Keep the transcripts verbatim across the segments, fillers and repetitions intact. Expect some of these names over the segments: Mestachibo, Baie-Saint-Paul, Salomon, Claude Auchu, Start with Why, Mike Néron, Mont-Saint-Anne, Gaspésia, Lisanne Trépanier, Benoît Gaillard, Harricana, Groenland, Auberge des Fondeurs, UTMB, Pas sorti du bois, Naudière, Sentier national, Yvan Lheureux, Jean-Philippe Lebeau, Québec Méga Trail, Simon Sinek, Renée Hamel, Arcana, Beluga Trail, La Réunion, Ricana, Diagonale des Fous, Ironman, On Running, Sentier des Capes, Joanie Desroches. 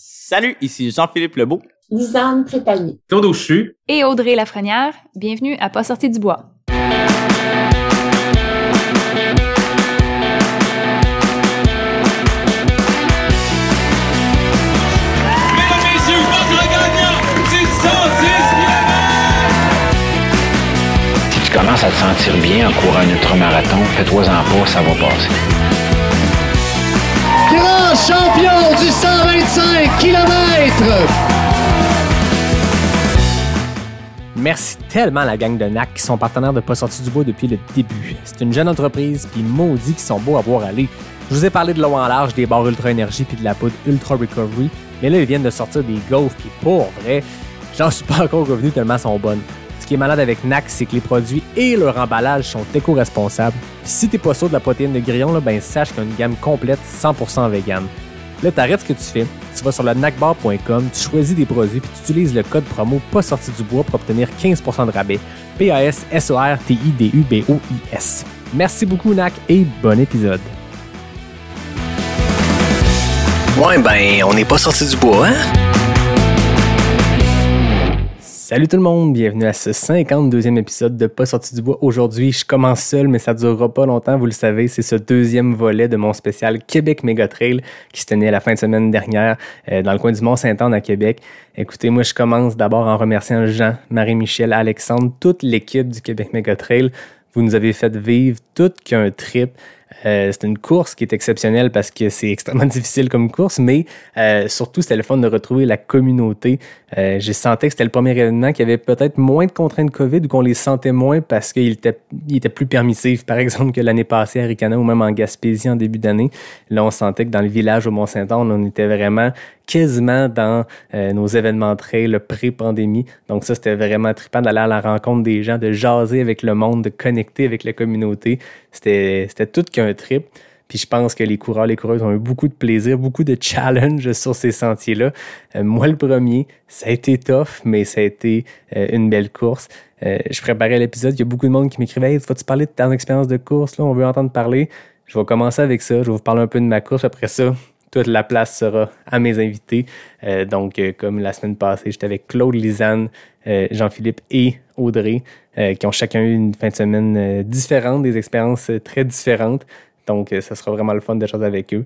Salut, ici Jean-Philippe Lebeau, Lisanne Trépanier, Claude Auchu et Audrey Lafrenière. Bienvenue à Pas sorti du bois. Commence à te sentir bien en courant un ultramarathon, fais-toi-en pas, ça va passer. Grand champion du cent vingt-cinq kilomètres! Merci tellement à la gang de N A C qui sont partenaires de Pas sorti du bois depuis le début. C'est une jeune entreprise, puis maudit qu'ils sont beaux à voir aller. Je vous ai parlé de l'eau en large, des barres Ultra Énergie puis de la poudre Ultra Recovery, mais là, ils viennent de sortir des gaufres, puis pour vrai, j'en suis pas encore revenu tellement elles sont bonnes. Ce qui est malade avec N A C, c'est que les produits et leur emballage sont éco-responsables. Puis si t'es pas sûr de la protéine de grillon, là, ben sache qu'il y a une gamme complète cent pour cent vegan. Là, t'arrêtes ce que tu fais, tu vas sur le N A C B A R point com, tu choisis des produits puis tu utilises le code promo Pas sorti du bois pour obtenir quinze pour cent de rabais. P A S S O R T I D U B O I S. Merci beaucoup N A C et bon épisode. Ouais, ben, on n'est pas sorti du bois, hein? Salut tout le monde, bienvenue à ce cinquante-deuxième épisode de Pas sorti du bois. Aujourd'hui, je commence seul, mais ça ne durera pas longtemps, vous le savez. C'est ce deuxième volet de mon spécial Québec Méga Trail qui se tenait la fin de semaine dernière euh, dans le coin du Mont-Saint-Anne à Québec. Écoutez, moi, je commence d'abord en remerciant Jean, Marie-Michel, Alexandre, toute l'équipe du Québec Méga Trail. Vous nous avez fait vivre tout qu'un trip. Euh, c'est une course qui est exceptionnelle parce que c'est extrêmement difficile comme course, mais euh, surtout, c'était le fun de retrouver la communauté. Euh, j'ai senti que c'était le premier événement qu'il y avait peut-être moins de contraintes COVID ou qu'on les sentait moins parce qu'il était, il était plus permissif, par exemple, que l'année passée à Ricana ou même en Gaspésie en début d'année. Là, on sentait que dans le village au Mont-Saint-Anne, on était vraiment quasiment dans euh, nos événements trail pré-pandémie. Donc ça, c'était vraiment trippant d'aller à la rencontre des gens, de jaser avec le monde, de connecter avec la communauté. C'était, c'était tout qu'un trip. Puis je pense que les coureurs, les coureuses ont eu beaucoup de plaisir, beaucoup de challenges sur ces sentiers-là. Euh, moi, le premier, ça a été tough, mais ça a été euh, une belle course. Euh, je préparais l'épisode, il y a beaucoup de monde qui m'écrivait « Hey, vas-tu parler de ton expérience de course? Là, on veut entendre parler. » Je vais commencer avec ça. Je vais vous parler un peu de ma course. Après ça, toute la place sera à mes invités. Euh, donc, euh, comme la semaine passée, j'étais avec Claude, Lisanne, euh, Jean-Philippe et Audrey, euh, qui ont chacun eu une fin de semaine euh, différente, des expériences euh, très différentes. Donc, euh, ça sera vraiment le fun de choses avec eux.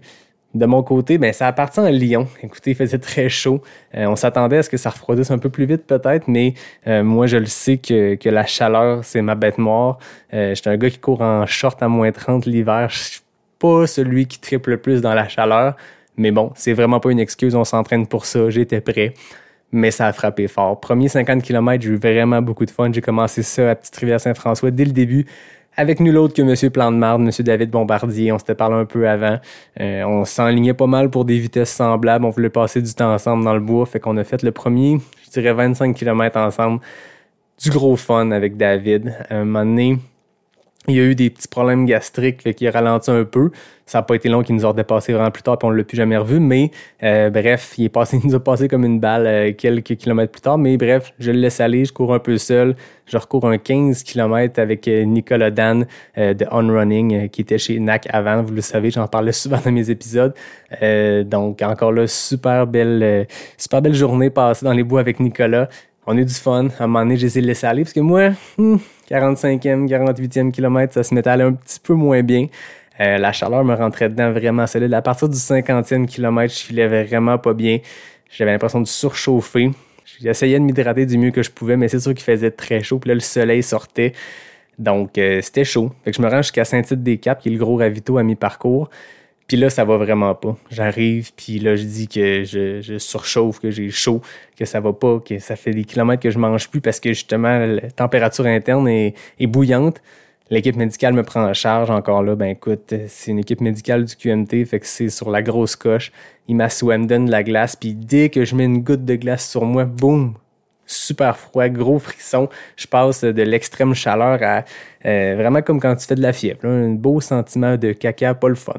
De mon côté, ben, ça a parti en Lyon. Écoutez, il faisait très chaud. Euh, on s'attendait à ce que ça refroidisse un peu plus vite peut-être, mais euh, moi, je le sais que, que la chaleur, c'est ma bête noire. Euh, j'étais un gars qui court en short à moins trente l'hiver. Je pas celui qui triple le plus dans la chaleur, mais bon, c'est vraiment pas une excuse, on s'entraîne pour ça, j'étais prêt, mais ça a frappé fort. Premier cinquante kilomètres, j'ai eu vraiment beaucoup de fun, j'ai commencé ça à Petite-Rivière-Saint-François dès le début, avec nul autre que M. Plan de Marde, M. David Bombardier, on s'était parlé un peu avant, euh, on s'enlignait pas mal pour des vitesses semblables, on voulait passer du temps ensemble dans le bois, fait qu'on a fait le premier, je dirais vingt-cinq kilomètres ensemble, du gros fun avec David. À un moment donné, il y a eu des petits problèmes gastriques, fait qu'il a ralenti un peu. Ça n'a pas été long, qu'il nous a dépassé vraiment plus tard, puis on ne l'a plus jamais revu. Mais euh, bref, il est passé, il nous a passé comme une balle euh, quelques kilomètres plus tard. Mais bref, je le laisse aller, je cours un peu seul. Je recours un quinze kilomètres avec Nicolas Dan euh, de On Running, euh, qui était chez N A C avant. Vous le savez, j'en parlais souvent dans mes épisodes. Euh, donc encore là, super belle, euh, super belle journée passée dans les bois avec Nicolas. On a eu du fun. À un moment donné, je les ai laissés aller parce que moi, hmm, quarante-cinquième, quarante-huitième kilomètre, ça se mettait à aller un petit peu moins bien. Euh, la chaleur me rentrait dedans vraiment solide. À partir du cinquantième kilomètre, je filais vraiment pas bien. J'avais l'impression de surchauffer. J'essayais de m'hydrater du mieux que je pouvais, mais c'est sûr qu'il faisait très chaud. Puis là, le soleil sortait. Donc, euh, c'était chaud. Fait que je me rends jusqu'à Saint-Tite-des-Caps, qui est le gros ravito à mi-parcours. Puis là, ça va vraiment pas. J'arrive, puis là, je dis que je, je surchauffe, que j'ai chaud, que ça va pas, que ça fait des kilomètres que je mange plus parce que justement, la température interne est, est bouillante. L'équipe médicale me prend en charge encore là. Ben écoute, c'est une équipe médicale du Q M T, fait que c'est sur la grosse coche. Il m'assoit, me donne de la glace, puis dès que je mets une goutte de glace sur moi, boum! Super froid, gros frisson. Je passe de l'extrême chaleur à euh, vraiment comme quand tu fais de la fièvre. Là, un beau sentiment de caca, pas le fun.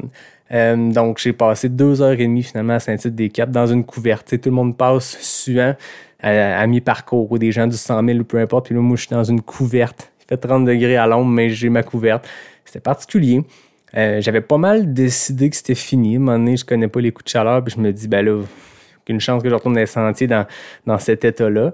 Euh, donc, j'ai passé deux heures et demie finalement à Saint-Tite-des-Caps dans une couverte. T'sais, tout le monde passe suant à, à mi-parcours ou des gens du cent mille ou peu importe. Puis là, moi, je suis dans une couverte. Il fait trente degrés à l'ombre, mais j'ai ma couverte. C'était particulier. Euh, j'avais pas mal décidé que c'était fini. À un moment donné, je connais pas les coups de chaleur. Puis je me dis, ben là, qu'une chance que je retourne dans les sentiers dans, dans cet état-là.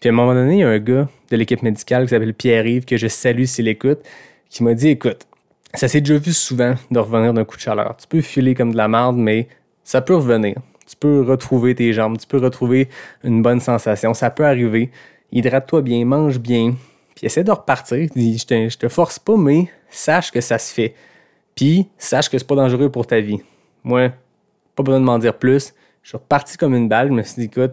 Puis à un moment donné, il y a un gars de l'équipe médicale qui s'appelle Pierre-Yves, que je salue s'il écoute, qui m'a dit « Écoute, ça s'est déjà vu souvent de revenir d'un coup de chaleur. Tu peux filer comme de la marde, mais ça peut revenir. Tu peux retrouver tes jambes, tu peux retrouver une bonne sensation. Ça peut arriver. Hydrate-toi bien, mange bien. Puis essaie de repartir. Dis, je te, je te force pas, mais sache que ça se fait. Puis sache que c'est pas dangereux pour ta vie. Moi, pas besoin de m'en dire plus. Je suis reparti comme une balle. Je me suis dit, écoute,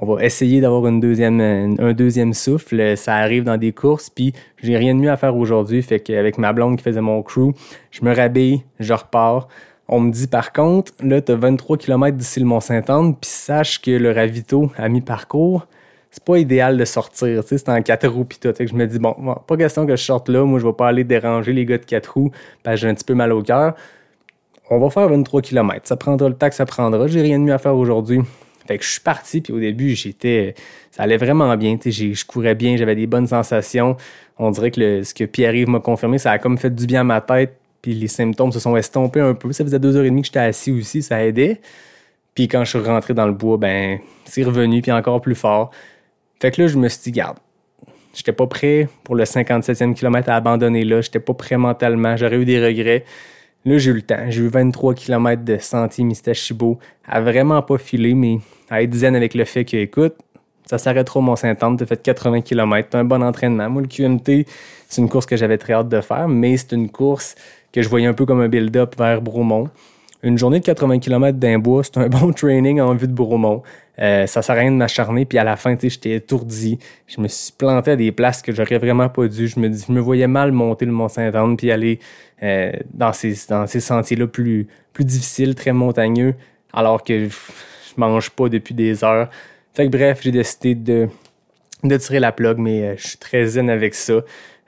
on va essayer d'avoir une deuxième, un deuxième souffle. Ça arrive dans des courses, puis j'ai rien de mieux à faire aujourd'hui. Fait qu'avec ma blonde qui faisait mon crew, je me rhabille, je repars. On me dit, par contre, là, t'as vingt-trois kilomètres d'ici le Mont-Saint-Anne, puis sache que le ravito à mi-parcours, c'est pas idéal de sortir. Tu sais, c'est en quatre roues, puis tout. Fait que je me dis, bon, bon, pas question que je sorte là. Moi, je vais pas aller déranger les gars de quatre roues, parce que j'ai un petit peu mal au cœur. On va faire vingt-trois kilomètres. Ça prendra le temps que ça prendra. J'ai rien de mieux à faire aujourd'hui. Fait que je suis parti, puis au début, j'étais, ça allait vraiment bien. J'ai, je courais bien, j'avais des bonnes sensations. On dirait que le, ce que Pierre-Yves m'a confirmé, ça a comme fait du bien à ma tête, puis les symptômes se sont estompés un peu. Ça faisait deux heures et demie que j'étais assis aussi, ça aidait. Puis quand je suis rentré dans le bois, ben c'est revenu, puis encore plus fort. Fait que là, je me suis dit, garde, j'étais pas prêt pour le cinquante-septième kilomètre à abandonner là. J'étais pas prêt mentalement, j'aurais eu des regrets. Là, j'ai eu le temps. J'ai eu vingt-trois kilomètres de sentier Mestachibo à vraiment pas filer, mais à être zen avec le fait que, écoute, ça s'arrête trop Mont-Saint-Anne, t'as fait quatre-vingts kilomètres, t'as un bon entraînement. Moi, le Q M T, c'est une course que j'avais très hâte de faire, mais c'est une course que je voyais un peu comme un build-up vers Bromont. Une journée de quatre-vingts kilomètres d'un bois, c'est un bon training en vue de Bromont. Euh, ça sert à rien de m'acharner, puis à la fin, tu sais, j'étais étourdi. Je me suis planté à des places que j'aurais vraiment pas dû. Je me dis, je me voyais mal monter le Mont-Saint-Anne, puis aller euh, dans ces dans ces sentiers-là plus plus difficiles, très montagneux, alors que je mange pas depuis des heures. Fait que bref, j'ai décidé de de tirer la plug, mais euh, je suis très zen avec ça.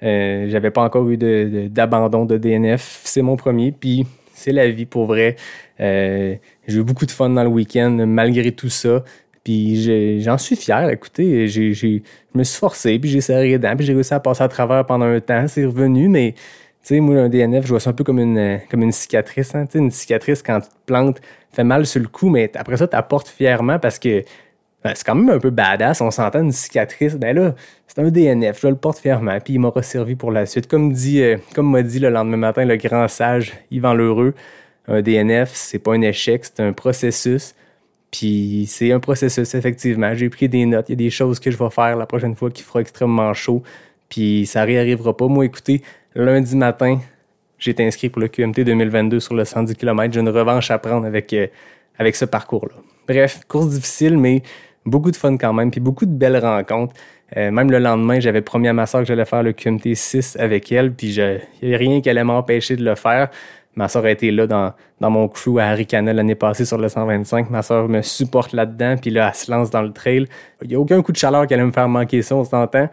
Euh, j'avais pas encore eu de, de, d'abandon de D N F. C'est mon premier, puis c'est la vie pour vrai. Euh, j'ai eu beaucoup de fun dans le week-end malgré tout ça. Puis j'ai, j'en suis fier. Écoutez, j'ai, j'ai, je me suis forcé, puis j'ai serré les dents, puis j'ai réussi à passer à travers pendant un temps. C'est revenu, mais tu sais, moi, un D N F, je vois ça un peu comme une, comme une cicatrice. Hein? Tu sais, une cicatrice, quand tu te plantes, fait mal sur le coup, mais après ça, tu la portes fièrement parce que ben, c'est quand même un peu badass. On s'entend, une cicatrice. Ben là, c'est un D N F. Je le porte fièrement, puis il m'aura servi pour la suite. Comme dit, euh, comme m'a dit le lendemain matin le grand sage Yvan Lheureux, un D N F, c'est pas un échec, c'est un processus. Puis c'est un processus, effectivement. J'ai pris des notes. Il y a des choses que je vais faire la prochaine fois qui fera extrêmement chaud. Puis ça réarrivera pas. Moi, écoutez, lundi matin, j'ai été inscrit pour le Q M T deux mille vingt-deux sur le cent dix kilomètres. J'ai une revanche à prendre avec, euh, avec ce parcours-là. Bref, course difficile, mais beaucoup de fun quand même, puis beaucoup de belles rencontres. Euh, même le lendemain, j'avais promis à ma soeur que j'allais faire le Q M T six avec elle, puis je, il n'y avait rien qui allait m'empêcher de le faire. Ma soeur a été là dans, dans mon crew à Harricana l'année passée sur le cent vingt-cinq. Ma soeur me supporte là-dedans, puis là, elle se lance dans le trail. Il n'y a aucun coup de chaleur qui allait me faire manquer ça, on s'entend.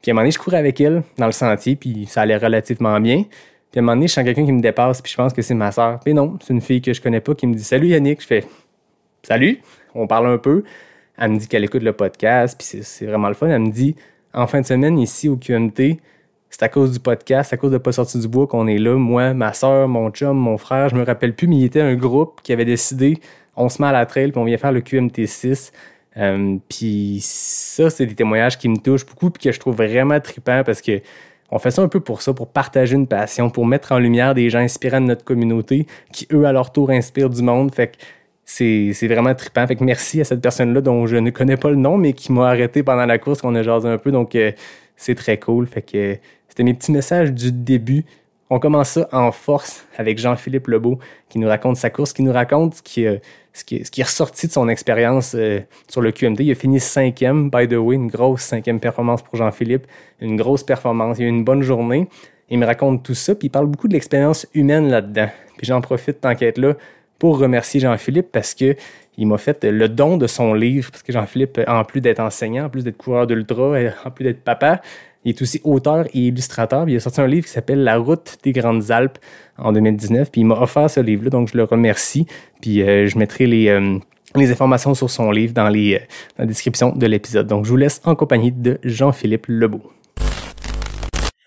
Puis à un moment donné, je courais avec elle dans le sentier, puis ça allait relativement bien. Puis à un moment donné, je sens quelqu'un qui me dépasse, puis je pense que c'est ma soeur. Mais non, c'est une fille que je connais pas qui me dit « Salut Yannick ». Je fais « Salut ». On parle un peu. Elle me dit qu'elle écoute le podcast, puis c'est, c'est vraiment le fun. Elle me dit, en fin de semaine, ici au Q M T, c'est à cause du podcast, c'est à cause de Pas sorti du bois qu'on est là. Moi, ma soeur, mon chum, mon frère, je me rappelle plus, mais il était un groupe qui avait décidé, on se met à la trail, puis on vient faire le Q M T six. Euh, puis ça, c'est des témoignages qui me touchent beaucoup, puis que je trouve vraiment trippant, parce que on fait ça un peu pour ça, pour partager une passion, pour mettre en lumière des gens inspirants de notre communauté, qui eux, à leur tour, inspirent du monde. Fait que C'est, c'est vraiment trippant. Fait que merci à cette personne-là dont je ne connais pas le nom, mais qui m'a arrêté pendant la course, qu'on a jasé un peu. Donc, euh, c'est très cool. Fait que euh, c'était mes petits messages du début. On commence ça en force avec Jean-Philippe Lebeau qui nous raconte sa course, qui nous raconte ce qui, euh, ce qui, ce qui est ressorti de son expérience euh, sur le Q M T. Il a fini cinquième, by the way, une grosse cinquième performance pour Jean-Philippe. Une grosse performance. Il a eu une bonne journée. Il me raconte tout ça, puis il parle beaucoup de l'expérience humaine là-dedans. Puis j'en profite, tant qu'à être là, pour remercier Jean-Philippe parce qu'il m'a fait le don de son livre. Parce que Jean-Philippe, en plus d'être enseignant, en plus d'être coureur d'ultra, en plus d'être papa, il est aussi auteur et illustrateur. Il a sorti un livre qui s'appelle « La route des Grandes Alpes » en deux mille dix-neuf. Puis il m'a offert ce livre-là, donc je le remercie. Puis euh, je mettrai les, euh, les informations sur son livre dans, les, euh, dans la description de l'épisode. Donc je vous laisse en compagnie de Jean-Philippe Lebeau.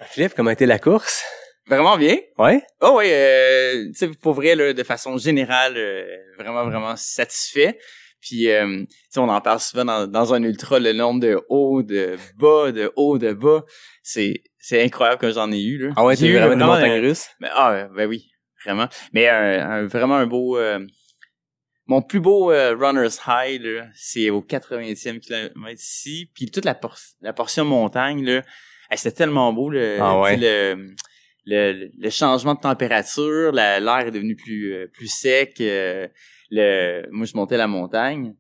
Philippe, comment a été la course? Vraiment bien. Ouais. Oh oui, euh, tu sais, pour vrai, là, de façon générale, euh, vraiment, vraiment satisfait. Puis, euh, on en parle souvent dans, dans un ultra, le nombre de hauts, de bas, de hauts, de bas. C'est, c'est incroyable que j'en ai eu, là. Ah ouais, t'as eu vraiment une montagne russe? Ben, ah, ben oui, vraiment. Mais un, un, vraiment un beau... Euh, mon plus beau euh, runner's high, là, c'est au quatre-vingtième kilomètre ici. Puis toute la, por- la portion montagne, là, elle, c'était tellement beau, le... Ah ouais. le Le, le changement de température, la, l'air est devenu plus euh, plus sec. Euh, le, moi, je montais la montagne,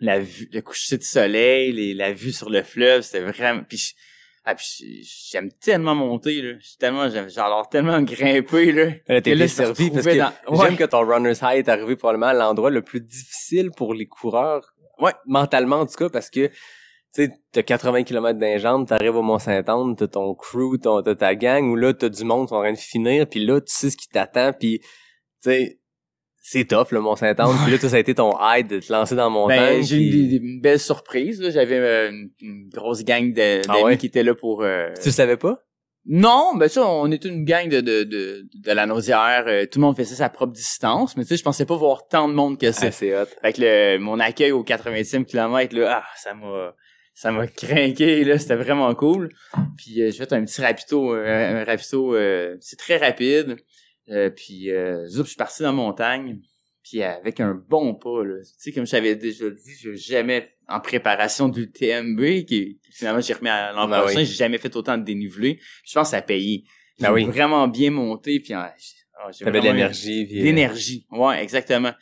la vue, le coucher de soleil, les, la vue sur le fleuve, c'était vraiment. Puis, je, ah, puis je, j'aime tellement monter là, je suis tellement, j'aime, j'adore tellement grimper là. là t'es là, servi parce que dans... ouais. J'aime que ton runner's high est arrivé probablement à l'endroit le plus difficile pour les coureurs, ouais, mentalement en tout cas, parce que tu sais, t'as quatre-vingts kilomètres dans les jambes, t'arrives au Mont-Saint-Anne, t'as ton crew, ton, t'as ta gang, où là, t'as du monde qui est en train de finir, puis là, tu sais ce qui t'attend, puis tu sais, c'est tough, le Mont-Saint-Anne, puis là, ça a été ton hide de te lancer dans la montagne. Ben, j'ai eu pis... des, des belles surprises, là. J'avais euh, une, une grosse gang de, ah d'amis ouais? qui étaient là pour... Euh... Tu le savais pas? Non, ben ça, on est une gang de de de, de la Naudière, euh, tout le monde faisait sa propre distance, mais tu sais, je pensais pas voir tant de monde que ça. Ah, c'est hot. Fait que le, mon accueil au quatre-vingtième kilomètre, là, ah, ça m'a... Ça m'a craqué, là, c'était vraiment cool. Puis euh, j'ai fait un petit rapido, euh, un rapido, euh, c'est très rapide. Euh, puis euh, zoup, je suis parti dans la montagne, puis avec un bon pas, là. Tu sais, comme je t'avais déjà dit, j'ai jamais, en préparation du T M B, qui finalement j'ai remis à l'an prochain, ben oui. J'ai jamais fait autant de dénivelé. Je pense que ça a payé. J'ai ben oui. vraiment bien monté, puis hein, j'ai, oh, j'ai vraiment de l'énergie. Puis... L'énergie, ouais, exactement.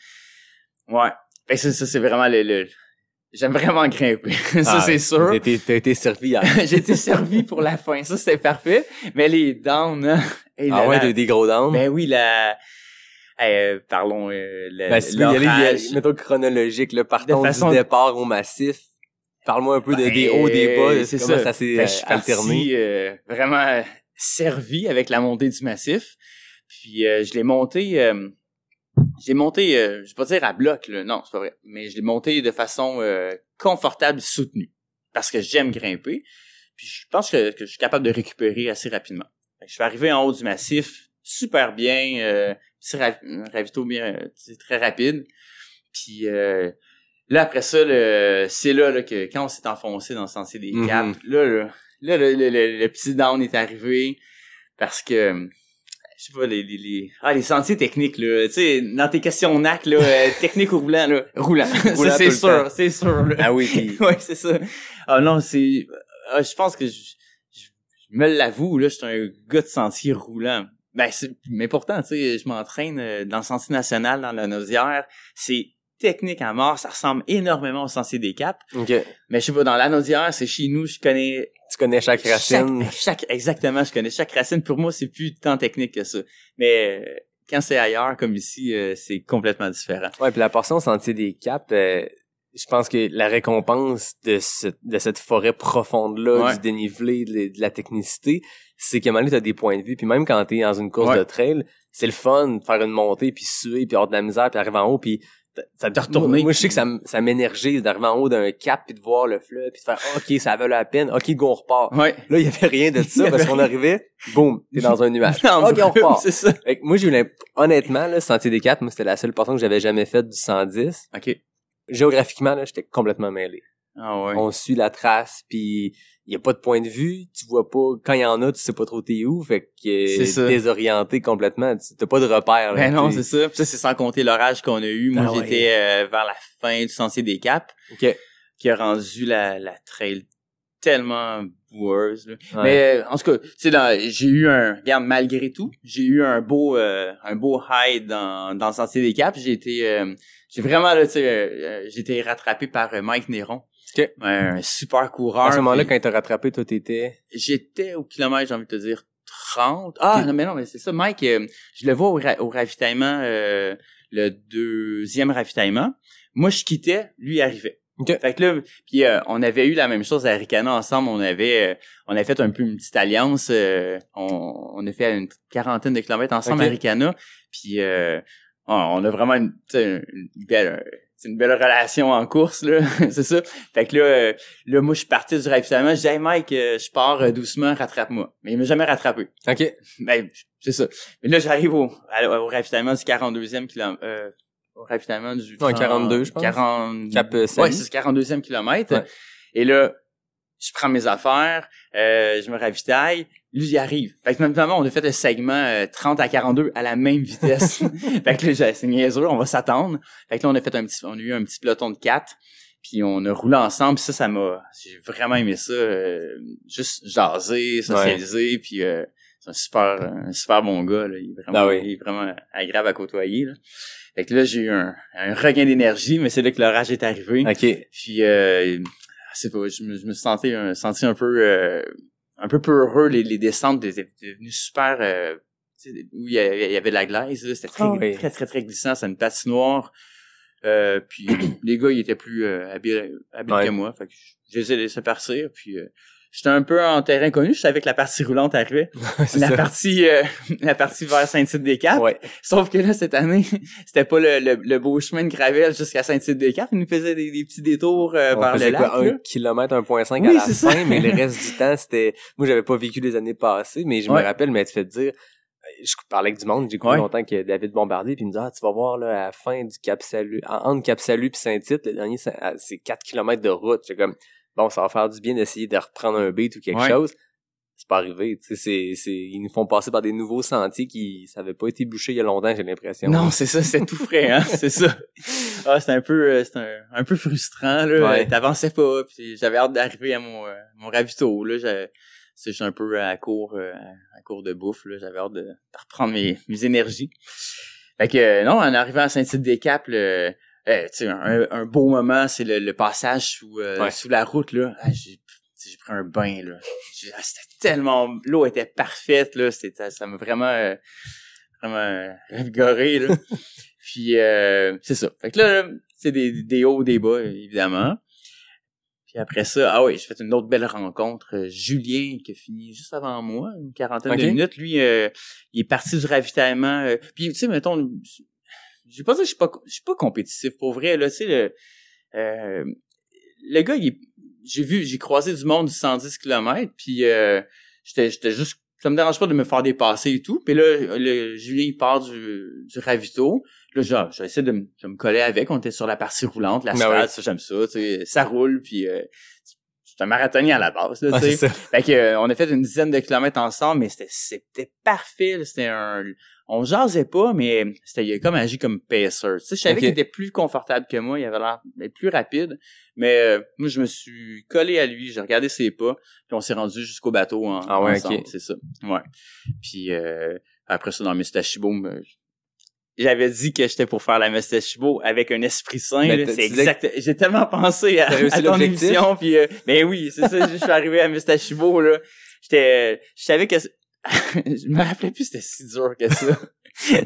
Ouais, ben, ça, ça c'est vraiment le... le J'aime vraiment grimper, ça ah, c'est sûr. T'as, t'as été servi hier. J'ai été servi pour la fin, ça c'était parfait. Mais les downs... Hein, hey, ah la, ouais, la, des gros downs? Ben oui, la... Euh, parlons... Euh, la, ben si l'orage. Y aller, mettons chronologique, là, partons de façon... du départ au massif. Parle-moi un peu de, ben, des hauts, des bas, de c'est comment ça, ça s'est ben, je suis alterné. Je euh, vraiment servi avec la montée du massif. Puis euh, je l'ai monté... Euh, J'ai monté, euh, je vais pas dire à bloc, là, non, c'est pas vrai, mais je l'ai monté de façon euh, confortable et soutenue, parce que j'aime grimper, puis je pense que, que je suis capable de récupérer assez rapidement. Je suis arrivé en haut du massif, super bien, euh, petit rav- ravito bien, euh, très rapide, puis euh, là, après ça, le, c'est là, là que quand on s'est enfoncé dans le sentier des Capes, mm-hmm. là, là, là le, le, le, le petit down est arrivé, parce que... Je sais pas, les, les, les, ah, les sentiers techniques, là. Tu sais, dans tes questions N A C, là, euh, technique ou roulant, là. Roulant. Roulant ça, c'est sûr, c'est sûr, là. Ah oui, puis... ouais, c'est ça. Ah non, c'est, ah, je pense que je, je, je me l'avoue, là, je suis un gars de sentier roulant. Ben, c'est, mais pourtant, tu sais, je m'entraîne dans le sentier national, dans la Naudière. C'est technique à mort, ça ressemble énormément au sentier des Capes. OK. Mais je sais pas, dans la Naudière, c'est chez nous, je connais... Tu connais chaque racine. Chaque, chaque, exactement, je connais chaque racine. Pour moi, c'est plus tant technique que ça. Mais euh, quand c'est ailleurs, comme ici, euh, c'est complètement différent. Ouais, puis la portion Sentier des Capes, euh, je pense que la récompense de, ce, de cette forêt profonde-là, ouais. du dénivelé, de, de la technicité, c'est qu'à un moment donné, t'as des points de vue. Puis même quand t'es dans une course ouais. de trail, c'est le fun de faire une montée, puis suer, puis hors de la misère, puis arriver en haut, puis... Ça te retourner. Moi, moi, je sais que ça, ça m'énergise d'arriver en haut d'un cap puis de voir le fleuve puis de faire « OK, ça vaut la peine. OK, go, on repart. Ouais. » Là, il n'y avait rien de ça parce qu'on arrivait, boum, t'es dans un nuage. Non, OK, on repart. C'est ça. Fait que moi, j'ai eu l'imp... Honnêtement, là, Sentier des Capes, moi, c'était la seule portion que j'avais jamais faite du cent dix. OK. Géographiquement, là, j'étais complètement mêlé. Ah ouais. On suit la trace puis il n'y a pas de point de vue. Tu vois pas... Quand il y en a, tu sais pas trop t'es où. Fait que euh, t'es désorienté complètement. T'as pas de repère. Là, ben t'es... non, c'est ça. Puis ça, c'est sans compter l'orage qu'on a eu. Moi, ah, j'étais ouais. euh, vers la fin du Sentier des Capes. Okay. Qui a rendu la, la trail tellement boueuse. Là. Ouais. Mais euh, en tout cas, tu sais, là, j'ai eu un... Regarde, malgré tout, j'ai eu un beau euh, un beau hide dans, dans le Sentier des Capes. J'ai été... Euh, j'ai vraiment, là, tu sais, euh, j'ai été rattrapé par euh, Mike Néron. Okay. Un super coureur. À ce moment-là, puis, quand t'as rattrapé, toi, t'étais... J'étais au kilomètre, j'ai envie de te dire, trente. Ah, okay. non, mais non, mais c'est ça. Mike, euh, je le vois au, ra- au ravitaillement, euh, le deuxième ravitaillement. Moi, je quittais, lui, il arrivait. Okay. Fait que là, puis euh, on avait eu la même chose à Harricana ensemble. On avait euh, on avait fait un peu une petite alliance. Euh, on, on a fait une quarantaine de kilomètres ensemble okay. à Harricana. Puis euh, on, on a vraiment une, une belle... C'est une belle relation en course, là, c'est ça. Fait que là, euh, là moi, je suis parti du ravitaillement. Je dis « Hey, Mike, euh, je pars euh, doucement, rattrape-moi. » Mais il m'a jamais rattrapé. OK. Ben, c'est ça. Mais là, j'arrive au, au ravitaillement du quarante-deuxième kilomètre. Euh, raffinement du trente, ouais, quarante-deux, je pense. quarante-deux, ouais, c'est quarante-deuxième kilomètre. Ouais. Et là, je prends mes affaires, euh, je me ravitaille. Lui, il arrive. Fait que maintenant, on a fait le segment euh, trente à quarante-deux à la même vitesse. Fait que là, c'est niaiseux, on va s'attendre. Fait que là, on a fait un petit, on a eu un petit peloton de quatre. Puis on a roulé ensemble, ça, ça m'a... J'ai vraiment aimé ça. Euh, juste jaser, socialiser, ouais. Puis... Euh, c'est un super, un super bon gars, là. Il est vraiment, ah oui. Il est vraiment agréable à côtoyer, là. Fait que là, j'ai eu un, un regain d'énergie, mais c'est là que l'orage est arrivé. OK. Puis, euh, c'est pas, je me, je me sentais, un, senti un peu, euh, un peu peureux. Les, les descentes étaient devenues super, euh, tu sais, où il y avait, il y avait de la glace, là. C'était très, oh, oui. très, très, très glissant. C'est une patinoire. Euh, puis, les gars, ils étaient plus, euh, habiles, habiles ouais. que moi. Fait que je les ai laissés partir, puis, euh, j'étais un peu en terrain connu, je savais que la partie roulante arrivait, la ça. partie euh, la partie vers Saint-Tite-des-Caps. Ouais. Sauf que là cette année, c'était pas le, le, le beau chemin de gravel jusqu'à Saint-Tite-des-Caps, ils nous faisaient des, des petits détours euh, vers le lac. On faisait quoi, un kilomètre, un virgule cinq oui, à la fin, ça. Mais le reste du temps, c'était moi j'avais pas vécu les années passées, mais je ouais. me rappelle m'être fait dire je parlais avec du monde, j'ai connu ouais. longtemps que David Bombardier, puis il me dit ah, tu vas voir là à la fin du Cap-Salut, entre Cap-Salut puis Saint-Tite, le dernier c'est quatre kilomètres de route, j'ai comme bon, ça va faire du bien d'essayer de reprendre un beat ou quelque ouais. chose. C'est pas arrivé. Tu sais, c'est, c'est, ils nous font passer par des nouveaux sentiers qui, ça avait pas été bouché il y a longtemps, j'ai l'impression. Non, c'est ça, c'est tout frais, hein, c'est ça. Ah, c'est un peu, c'est un, un peu frustrant, là. Ouais. T'avançais pas, puis j'avais hâte d'arriver à mon, euh, mon ravito, là. J'avais, c'est juste un peu à court, euh, à court de bouffe, là. J'avais hâte de, de reprendre mes, mes énergies. Fait que, euh, non, en arrivant à Saint-Tite-des-Caps, le, Euh, tu sais, un, un beau moment, c'est le, le passage sous, euh, ouais. sous la route, là. Ah, j'ai, j'ai pris un bain, là. J'ai, ah, c'était tellement... L'eau était parfaite, là. C'était, ça m'a vraiment... Euh, vraiment revigoré, là. Puis, euh, c'est ça. Fait que là, c'est des, des hauts, des bas, évidemment. Puis après ça, ah oui, j'ai fait une autre belle rencontre. Euh, Julien, qui a fini juste avant moi, une quarantaine okay. de minutes. Lui, euh, il est parti du ravitaillement. Euh, puis, tu sais, mettons... Je vais pas dire que je suis pas, je suis pas compétitif pour vrai, là, tu sais, le, euh, le gars, il, j'ai vu, j'ai croisé du monde du cent dix kilomètres, puis euh, j'étais, j'étais juste, ça me dérange pas de me faire dépasser et tout, puis là, le, Julien, il part du, du ravito, là, genre, j'essaie de me, de me coller avec, on était sur la partie roulante, l'asphalte, ouais. ça, j'aime ça, tu sais, ça roule, puis euh, c'est un marathonien à la base, là, tu sais, ah, fait que, euh, on a fait une dizaine de kilomètres ensemble, mais c'était, c'était parfait, là, c'était un... On jasait pas, mais c'était, il a comme agi comme pacer. Tu sais, je savais okay. qu'il était plus confortable que moi, il avait l'air d'être plus rapide, mais euh, moi, je me suis collé à lui, j'ai regardé ses pas, puis on s'est rendu jusqu'au bateau en, ah ouais, ensemble, okay. c'est ça. Ouais. Puis euh, après ça, dans Mestachibo, j'avais dit que j'étais pour faire la Mestachibo avec un esprit sain. Là, c'est exact. Que... J'ai tellement pensé à, à ton émission, puis euh, mais oui, c'est ça, je suis arrivé à Mestachibo, là. J'étais, je savais que... Je me rappelais plus c'était si dur que ça.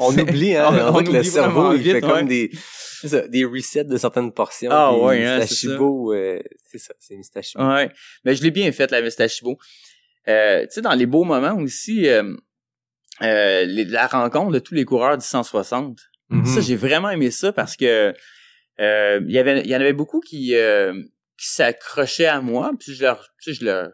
On oublie, hein. On, on, on oublie le cerveau, il vite, fait ouais. comme des, ça, des resets de certaines portions. Ah ouais, hein, Mestachibo, c'est ça. Euh, c'est ça, c'est Mestachibo. Ouais. Mais je l'ai bien faite, la Mestachibo. Euh, tu sais, dans les beaux moments aussi, euh, euh, les, la rencontre de tous les coureurs du cent soixante. Mm-hmm. Ça, j'ai vraiment aimé ça parce que, euh, il y avait, il y en avait beaucoup qui, euh, qui s'accrochaient à moi, puis je leur, tu sais, je leur,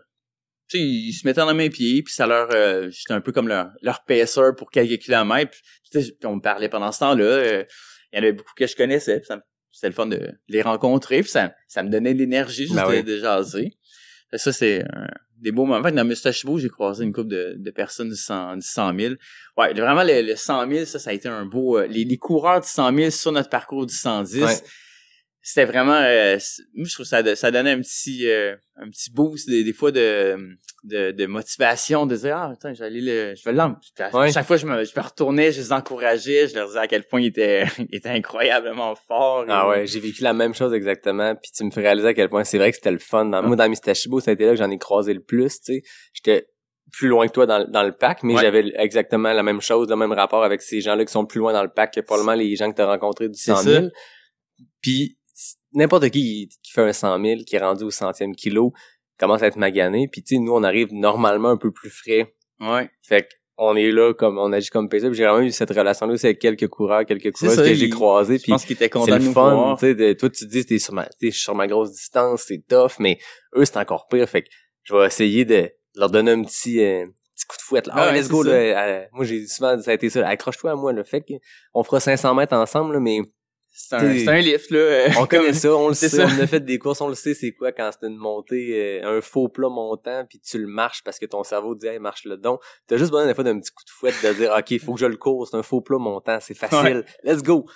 tu sais, ils se mettaient dans mes pieds, puis ça leur... Euh, j'étais un peu comme leur, leur paisseur pour quelques kilomètres. Puis, tu sais, on me parlait pendant ce temps-là. Euh, il y en avait beaucoup que je connaissais. Puis ça, c'était le fun de les rencontrer. Puis ça, ça me donnait de l'énergie juste ben oui. de, de jaser. Ça, c'est euh, des beaux moments. En fait, dans Mestachibo, j'ai croisé une couple de, de personnes du cent mille. Ouais, vraiment, le, le cent mille, ça, ça a été un beau... Euh, les, les coureurs du cent mille sur notre parcours du cent dix... Ouais. C'était vraiment euh, moi je trouve ça ça donnait un petit euh, un petit boost des, des fois de, de de motivation de dire ah putain j'allais le je vais l'emmener ouais. chaque fois je me je me retournais, je les encourageais, je leur disais à quel point ils étaient ils étaient incroyablement forts. Ah ouais, j'ai vécu la même chose exactement, puis tu me fais réaliser à quel point c'est vrai que c'était le fun dans, ouais. moi dans Mestachibo, ça a été là que j'en ai croisé le plus, tu sais, j'étais plus loin que toi dans, dans le pack, mais ouais. j'avais exactement la même chose, le même rapport avec ces gens-là qui sont plus loin dans le pack que probablement les gens que t'as rencontrés du cent mille. Puis n'importe qui qui fait un cent mille, qui est rendu au centième kilo, commence à être magané. Puis tu sais, nous, on arrive normalement un peu plus frais. Ouais. Fait qu'on est là, comme on agit comme paisible. J'ai vraiment eu cette relation-là aussi avec quelques coureurs, quelques coureuses que il... j'ai croisés. Je pense qu'ils étaient contents de nous voir. C'est le fun. De, toi, tu te dis, t'es sur ma, t'es sur ma grosse distance, c'est tough, mais eux, c'est encore pire. Fait que je vais essayer de leur donner un petit... Euh, petit coup de fouette là. Ah, ouais, let's go, là. À, moi, j'ai souvent, ça a été ça. Accroche-toi à moi, là. Fait qu'on fera cinq cents mètres ensemble, là, mais... C'est un, c'est un lift, là. On connaît ça, on le sait, ça. On a fait des courses, on le sait, c'est quoi quand c'est une montée, euh, un faux plat montant, puis tu le marches parce que ton cerveau dit « Hey, marche le don ». T'as juste besoin des fois d'un petit coup de fouette de dire « Ok, il faut que je le cours, c'est un faux plat montant, c'est facile, ouais. Let's go ».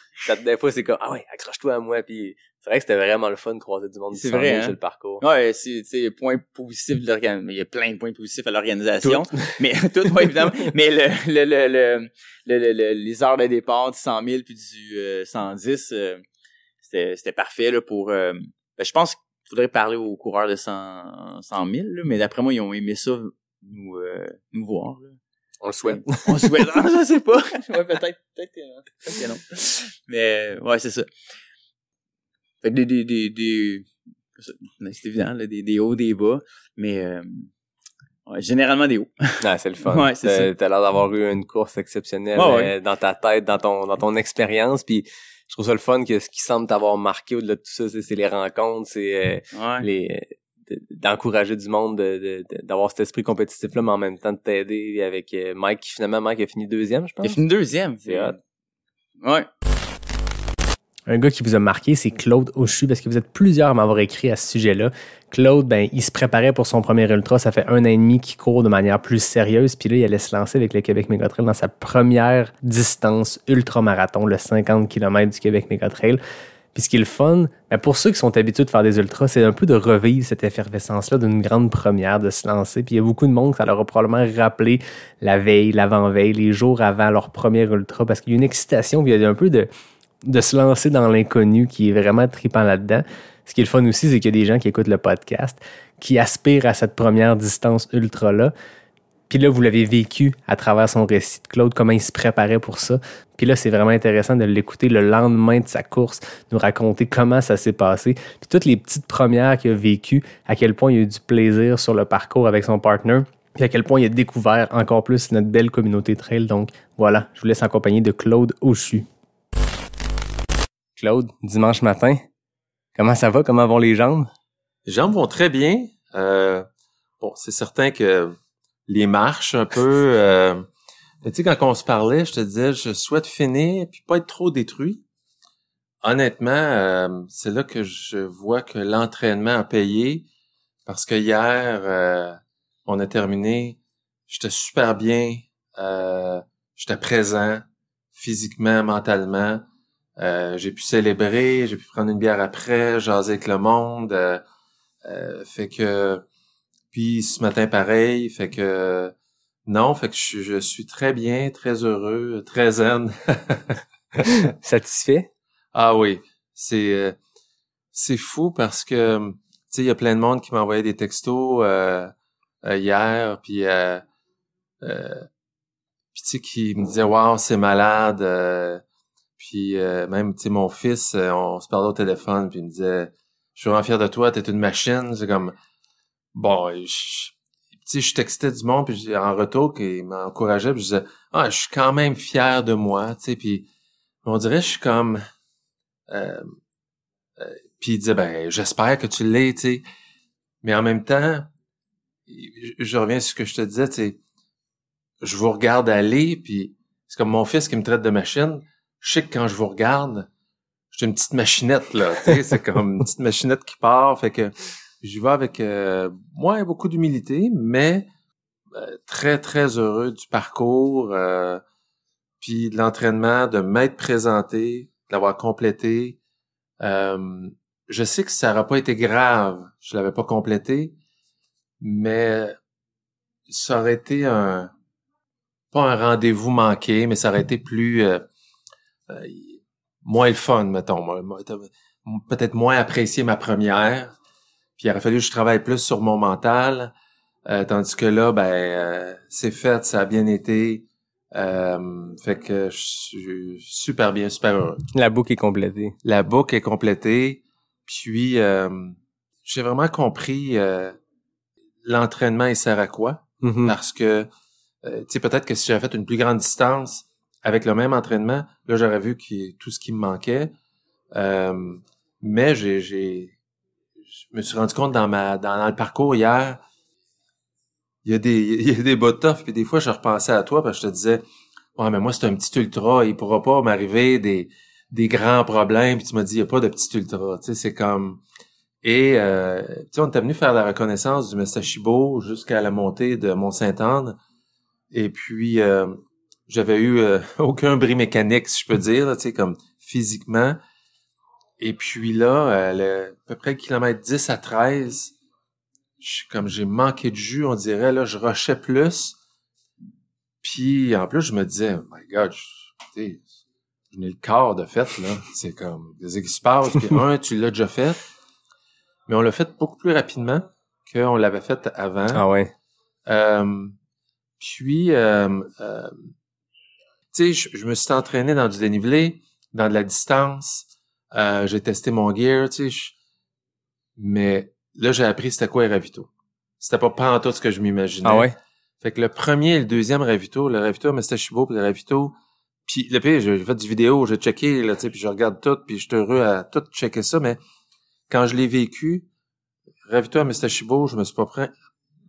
Des fois, c'est comme « Ah ouais, accroche-toi à moi », puis c'est vrai que c'était vraiment le fun de croiser du monde du vrai, hein? Sur le parcours. Ouais, c'est, c'est point positif de l'organisation. Il y a plein de points positifs à l'organisation. Tout. Mais tout, ouais, évidemment. Mais le, le, le, le, le, le, les heures de départ du cent mille puis du euh, cent dix, euh, c'était, c'était parfait, là, pour, euh, ben, je pense qu'il faudrait parler aux coureurs de cent mille, là, mais d'après moi, ils ont aimé ça, nous, euh, nous voir, là. On le souhaite. On le souhaite. Non, je sais pas. Ouais, peut-être, peut-être que non. Peut-être que non. Mais, ouais, c'est ça. Fait des, des, des, des, c'est évident, là, des, des hauts, des bas, mais euh, ouais, généralement des hauts. Ah, c'est le fun. Ouais, c'est t'as, ça. T'as l'air d'avoir eu une course exceptionnelle ouais, ouais. dans ta tête, dans ton, dans ton expérience, puis je trouve ça le fun que ce qui semble t'avoir marqué au-delà de tout ça, c'est, c'est les rencontres, c'est euh, ouais. les... d'encourager du monde, de, de, de, d'avoir cet esprit compétitif-là, mais en même temps de t'aider avec euh, Mike, qui finalement, Mike a fini deuxième, je pense. Il a fini deuxième. C'est hot. Ouais. Un gars qui vous a marqué, c'est Claude Auchu, parce que vous êtes plusieurs à m'avoir écrit à ce sujet-là. Claude, ben, il se préparait pour son premier ultra. Ça fait un an et demi qu'il court de manière plus sérieuse. Puis là, il allait se lancer avec le Québec Méga Trail dans sa première distance ultra-marathon, le cinquante kilomètres du Québec Méga Trail. Puis ce qui est le fun, ben pour ceux qui sont habitués de faire des ultras, c'est un peu de revivre cette effervescence-là d'une grande première, de se lancer. Puis il y a beaucoup de monde, ça leur a probablement rappelé la veille, l'avant-veille, les jours avant leur premier ultra, parce qu'il y a une excitation, puis il y a un peu de... de se lancer dans l'inconnu qui est vraiment trippant là-dedans. Ce qui est le fun aussi, c'est qu'il y a des gens qui écoutent le podcast, qui aspirent à cette première distance ultra-là. Puis là, vous l'avez vécu à travers son récit de Claude, comment il se préparait pour ça. Puis là, c'est vraiment intéressant de l'écouter le lendemain de sa course, nous raconter comment ça s'est passé. Puis toutes les petites premières qu'il a vécues, à quel point il a eu du plaisir sur le parcours avec son partner. Puis à quel point il a découvert encore plus notre belle communauté trail. Donc voilà, je vous laisse en compagnie de Claude Auchu. Claude, dimanche matin, comment ça va? Comment vont les jambes? Les jambes vont très bien. Euh, bon, c'est certain que les marches un peu... Euh, tu sais, quand on se parlait, je te disais, je souhaite finir puis pas être trop détruit. Honnêtement, euh, c'est là que je vois que l'entraînement a payé parce que hier, euh, on a terminé. J'étais super bien. Euh, j'étais présent physiquement, mentalement. Euh, j'ai pu célébrer, j'ai pu prendre une bière après, jaser avec le monde, euh, euh, fait que, puis ce matin pareil, fait que, non, fait que je, je suis très bien, très heureux, très zen. Satisfait? Ah oui, c'est euh, c'est fou parce que, tu sais, il y a plein de monde qui m'envoyait des textos euh, euh, hier, puis... Euh, euh, puis tu sais, qui me disait « Wow, c'est malade! Euh, » Puis euh, même, tu sais, mon fils, euh, on se parlait au téléphone, puis il me disait « Je suis vraiment fier de toi, t'es une machine. » C'est comme, bon, tu sais, je textais du monde, puis en retour, il m'encourageait, puis je disais « Ah, je suis quand même fier de moi, tu sais. » Puis on dirait, je suis comme, euh, euh, puis il disait « Ben, j'espère que tu l'es, tu sais. » Mais en même temps, je, je reviens sur ce que je te disais, tu sais, je vous regarde aller, puis c'est comme mon fils qui me traite de machine. Je sais que quand je vous regarde, j'ai une petite machinette, là, tu sais, c'est comme une petite machinette qui part, fait que j'y vais avec, euh, moi, beaucoup d'humilité, mais euh, très, très heureux du parcours, euh, puis de l'entraînement, de m'être présenté, de l'avoir complété. Euh, je sais que ça n'aurait pas été grave, je l'avais pas complété, mais ça aurait été un, pas un rendez-vous manqué, mais ça aurait été plus... Euh, Euh, moins le fun, mettons. Peut-être moins apprécier ma première. Puis il aurait fallu que je travaille plus sur mon mental. Euh, tandis que là, ben euh, c'est fait, ça a bien été. Euh, fait que je suis super bien, super heureux. La boucle est complétée. La boucle est complétée. Puis euh, j'ai vraiment compris euh, l'entraînement, il sert à quoi. Mm-hmm. Parce que, euh, tu sais, peut-être que si j'avais fait une plus grande distance... Avec le même entraînement, là, j'aurais vu qu'il, tout ce qui me manquait. Euh, mais j'ai, j'ai, je me suis rendu compte dans ma, dans, dans le parcours hier, il y a des, il y a des bas de tough, puis des fois, je repensais à toi parce que je te disais, ouais, mais moi, c'est un petit ultra, il pourra pas m'arriver des, des grands problèmes, puis tu m'as dit, il n'y a pas de petit ultra, tu sais, c'est comme... Et, euh, tu sais, on était venu faire la reconnaissance du Mestachibo jusqu'à la montée de Mont-Saint-Anne, et puis, euh, j'avais eu euh, aucun bris mécanique, si je peux dire, tu sais, comme physiquement, et puis là, euh, le, à peu près le kilomètre dix à treize, je, comme j'ai manqué de jus, on dirait, là, je rushais plus, puis en plus, je me disais, oh my God, tu sais, je n'ai le corps de fait, là. C'est comme, qu'est-ce qui se passe? Puis un, tu l'as déjà fait. Mais on l'a fait beaucoup plus rapidement qu'on l'avait fait avant. Ah ouais. Euh, puis, euh, euh, tu sais, je, je me suis entraîné dans du dénivelé, dans de la distance. Euh, j'ai testé mon gear, tu sais. Je... Mais là, j'ai appris c'était quoi les ravitaux. C'était pas pantoute ce que je m'imaginais. Ah ouais? Fait que le premier et le deuxième ravito, le ravito à Mestachibo puis le ravito... Puis le pire, j'ai fait des vidéos, j'ai checké, là, tu sais, puis je regarde tout, puis je suis heureux à tout checker ça, mais quand je l'ai vécu, ravito à Mestachibo, je me suis pas pris,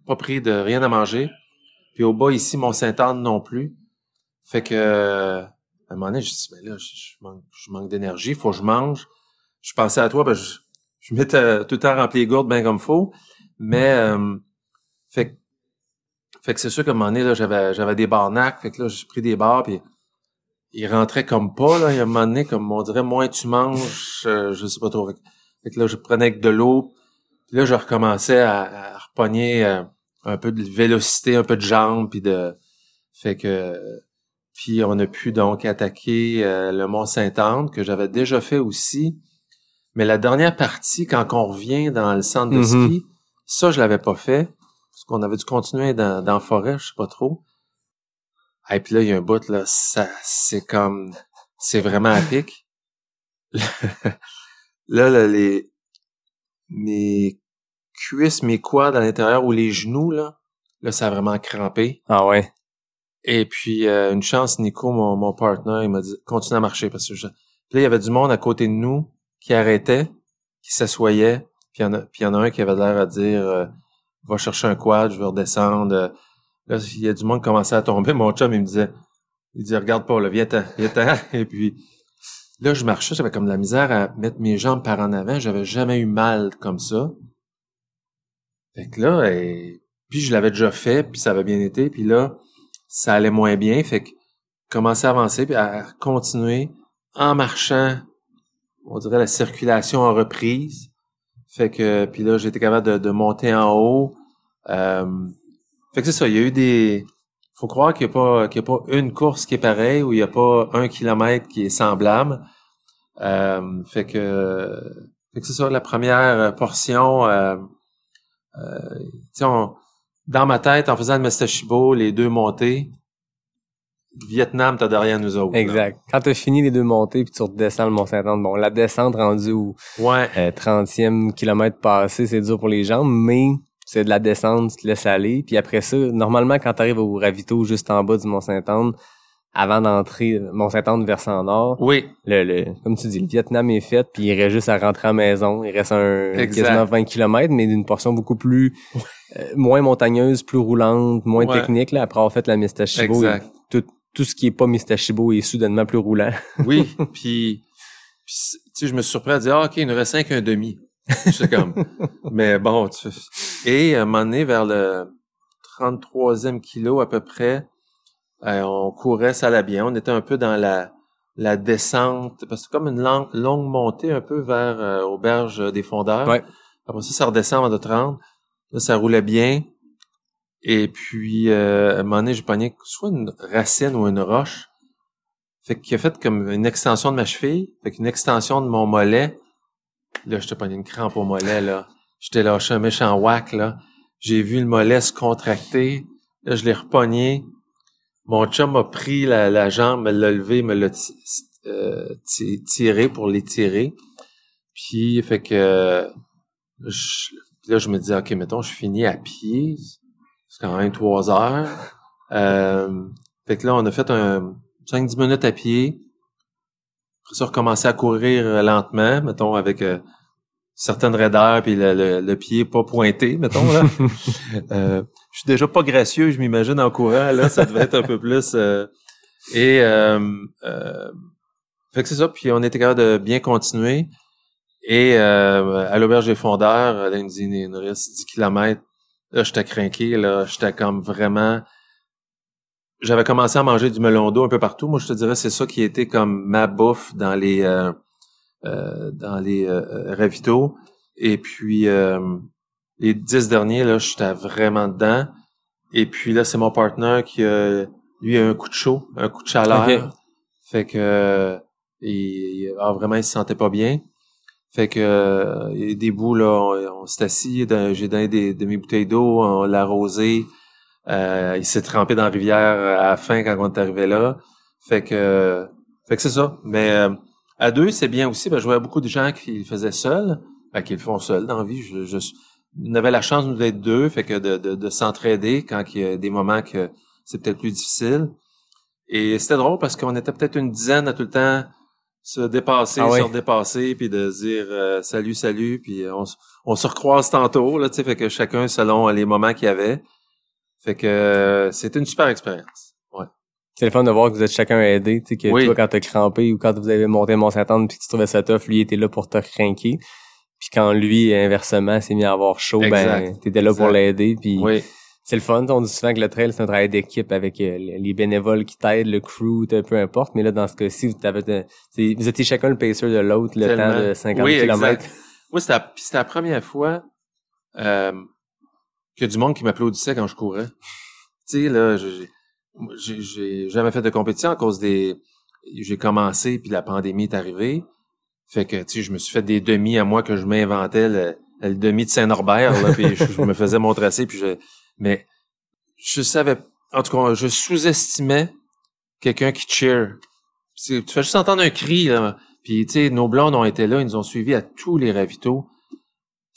pas pris de rien à manger. Puis au bas, ici, Mont-Saint-Anne non plus. Fait que, euh, à un moment donné, je me suis dit, mais là, je, je manque, je manque d'énergie, faut que je mange. Je pensais à toi, ben, je, je m'étais tout le temps rempli les gourdes bien comme faut. Mais, euh, fait, fait que c'est sûr qu'à un moment donné, là, j'avais, j'avais des barnacs, fait que là, j'ai pris des bars, puis il rentrait comme pas, là, il y a un moment donné, comme on dirait, moins tu manges, euh, je sais pas trop. Fait que là, je prenais que de l'eau, puis là, je recommençais à, à repogner euh, un peu de vélocité, un peu de jambes, puis de... Fait que... Puis on a pu donc attaquer euh, le Mont-Saint-Anne, que j'avais déjà fait aussi, mais la dernière partie, quand on revient dans le centre de mm-hmm. ski, ça, je l'avais pas fait, parce qu'on avait dû continuer dans, dans la forêt, je sais pas trop. Et hey, puis là, il y a un bout, là, ça, c'est comme, c'est vraiment à pic. Là, là, les, mes cuisses, mes quads à l'intérieur ou les genoux, là, là, ça a vraiment crampé. Ah ouais. Et puis, euh, une chance, Nico, mon, mon partner, il m'a dit, continue à marcher, parce que je... Puis là, il y avait du monde à côté de nous qui arrêtait, qui s'assoyait, puis il y en a, puis il y en a un qui avait l'air à dire, euh, va chercher un quad, je vais redescendre, euh, là, il y a du monde qui commençait à tomber. Mon chum, il me disait, il disait, regarde pas, là, viens-t'en, viens-t'en. Et puis, là, je marchais, j'avais comme de la misère à mettre mes jambes par en avant. J'avais jamais eu mal comme ça. Fait que là, et... puis je l'avais déjà fait, puis ça avait bien été. Puis là, ça allait moins bien. Fait que, commençais à avancer, puis à continuer en marchant. On dirait la circulation en reprise. Fait que, puis là, j'étais capable de, de monter en haut. Euh... Fait que c'est ça, il y a eu des... Faut croire qu'il n'y a pas qu'il y a pas une course qui est pareille ou il n'y a pas un kilomètre qui est semblable. Euh, fait que... Fait que c'est ça, la première portion... Euh, euh, tu sais, dans ma tête, en faisant le Mestachibo, les deux montées, Vietnam, t'as derrière nous autres. Exact. Là. Quand t'as fini les deux montées puis tu redescends le Mont-Saint-Anne, bon, la descente rendue au ouais. euh, trentième kilomètre passé, c'est dur pour les jambes, mais... C'est de la descente, tu te laisses aller. Puis après ça, normalement, quand tu arrives au ravito juste en bas du Mont-Saint-Anne, avant d'entrer Mont-Saint-Anne versant nord, oui. le, le, comme tu dis, le Vietnam est fait, puis il reste juste à rentrer à la maison. Il reste un exact. Quasiment vingt kilomètres, mais d'une portion beaucoup plus euh, moins montagneuse, plus roulante, moins ouais. technique. Là, après avoir fait la Mestachibo, tout, tout ce qui est pas Mestachibo est soudainement plus roulant. Oui, puis je me suis surpris à dire ah, « OK, il nous reste cinq un demi ». C'est comme, mais bon, tu... Et à un moment donné, vers le trente-troisième kilo à peu près, euh, on courait, ça allait bien. On était un peu dans la, la descente, parce que c'est comme une long, longue montée un peu vers euh, Auberge des Fondeurs. Ouais. Après ça, ça redescend avant de trente. Là, ça roulait bien. Et puis, euh, à un moment donné, j'ai pogné soit une racine ou une roche. Fait qu'il a fait comme une extension de ma cheville, fait qu'une extension de mon mollet. Là, je te prenais une crampe au mollet, là. Je t'ai lâché un méchant whack, là. J'ai vu le mollet se contracter. Là, je l'ai repogné. Mon chum m'a pris la, la jambe, me l'a levé, me l'a t- euh, t- tiré pour l'étirer. Puis, fait que... Je, là, je me dis, OK, mettons, je finis à pied. C'est quand même trois heures. Euh, fait que là, on a fait un cinq dix minutes à pied. Après ça, recommencer à courir lentement, mettons, avec euh, certaines raideurs, puis le, le, le pied pas pointé, mettons, là. euh, je suis déjà pas gracieux, je m'imagine en courant, là, ça devait être un peu plus... Euh, et euh, euh, Fait que c'est ça, puis on était capable de bien continuer. Et euh, à l'Auberge des Fondeurs, il me dit, il nous reste dix kilomètres. Là, j'étais crinqué, là, j'étais comme vraiment... J'avais commencé à manger du melon d'eau un peu partout. Moi, je te dirais, c'est ça qui était comme ma bouffe dans les euh, euh, dans les euh, ravitaux. Et puis, euh, les dix derniers, là, j'étais vraiment dedans. Et puis là, c'est mon partenaire qui, euh, lui, a un coup de chaud, un coup de chaleur. Okay. Fait que euh, il, alors vraiment, il se sentait pas bien. Fait que euh, des bouts, là, on, on s'est assis, dans, j'ai donné des, de mes bouteilles d'eau, on l'a arrosé. Euh, il s'est trempé dans la rivière à la fin quand on est arrivé là. Fait que, euh, fait que c'est ça. Mais euh, à deux, c'est bien aussi. Ben, je voyais beaucoup de gens qui le faisaient seuls, ben, qui le font seuls dans la vie. Je, je, on avait la chance d'être deux, fait que de, de, de s'entraider quand il y a des moments que c'est peut-être plus difficile. Et c'était drôle parce qu'on était peut-être une dizaine à tout le temps se dépasser, ah ouais. se redépasser, puis de dire euh, salut, salut, puis on, on se recroise tantôt, là, tu sais, fait que chacun selon les moments qu'il y avait. Fait que euh, c'était une super expérience. Ouais. C'est le fun de voir que vous êtes chacun aidé, tu sais, que oui. toi, quand t'as crampé ou quand vous avez monté Mont-Saint-Anne puis que tu trouvais ça tough, lui, il était là pour te crinquer. Puis quand lui, inversement, s'est mis à avoir chaud, exact. ben, t'étais là exact. pour l'aider. Puis oui. c'est le fun. On dit souvent que le trail, c'est un travail d'équipe avec euh, les bénévoles qui t'aident, le crew, peu importe. Mais là, dans ce cas-ci, vous, t'avais, vous étiez chacun le pacer de l'autre le Tellement. temps de cinquante kilomètres. Oui, c'était la, c'était la première fois... Euh, qu'il y a du monde qui m'applaudissait quand je courais. Tu sais, là, j'ai, j'ai, j'ai jamais fait de compétition à cause des... J'ai commencé, puis la pandémie est arrivée. Fait que, tu sais, je me suis fait des demi à moi que je m'inventais, le, le demi de Saint-Norbert, là, puis je, je me faisais mon tracé, puis je... Mais je savais... En tout cas, je sous-estimais quelqu'un qui cheer. Tu fais juste entendre un cri, là. Puis, tu sais, nos blondes ont été là, ils nous ont suivis à tous les ravitaux.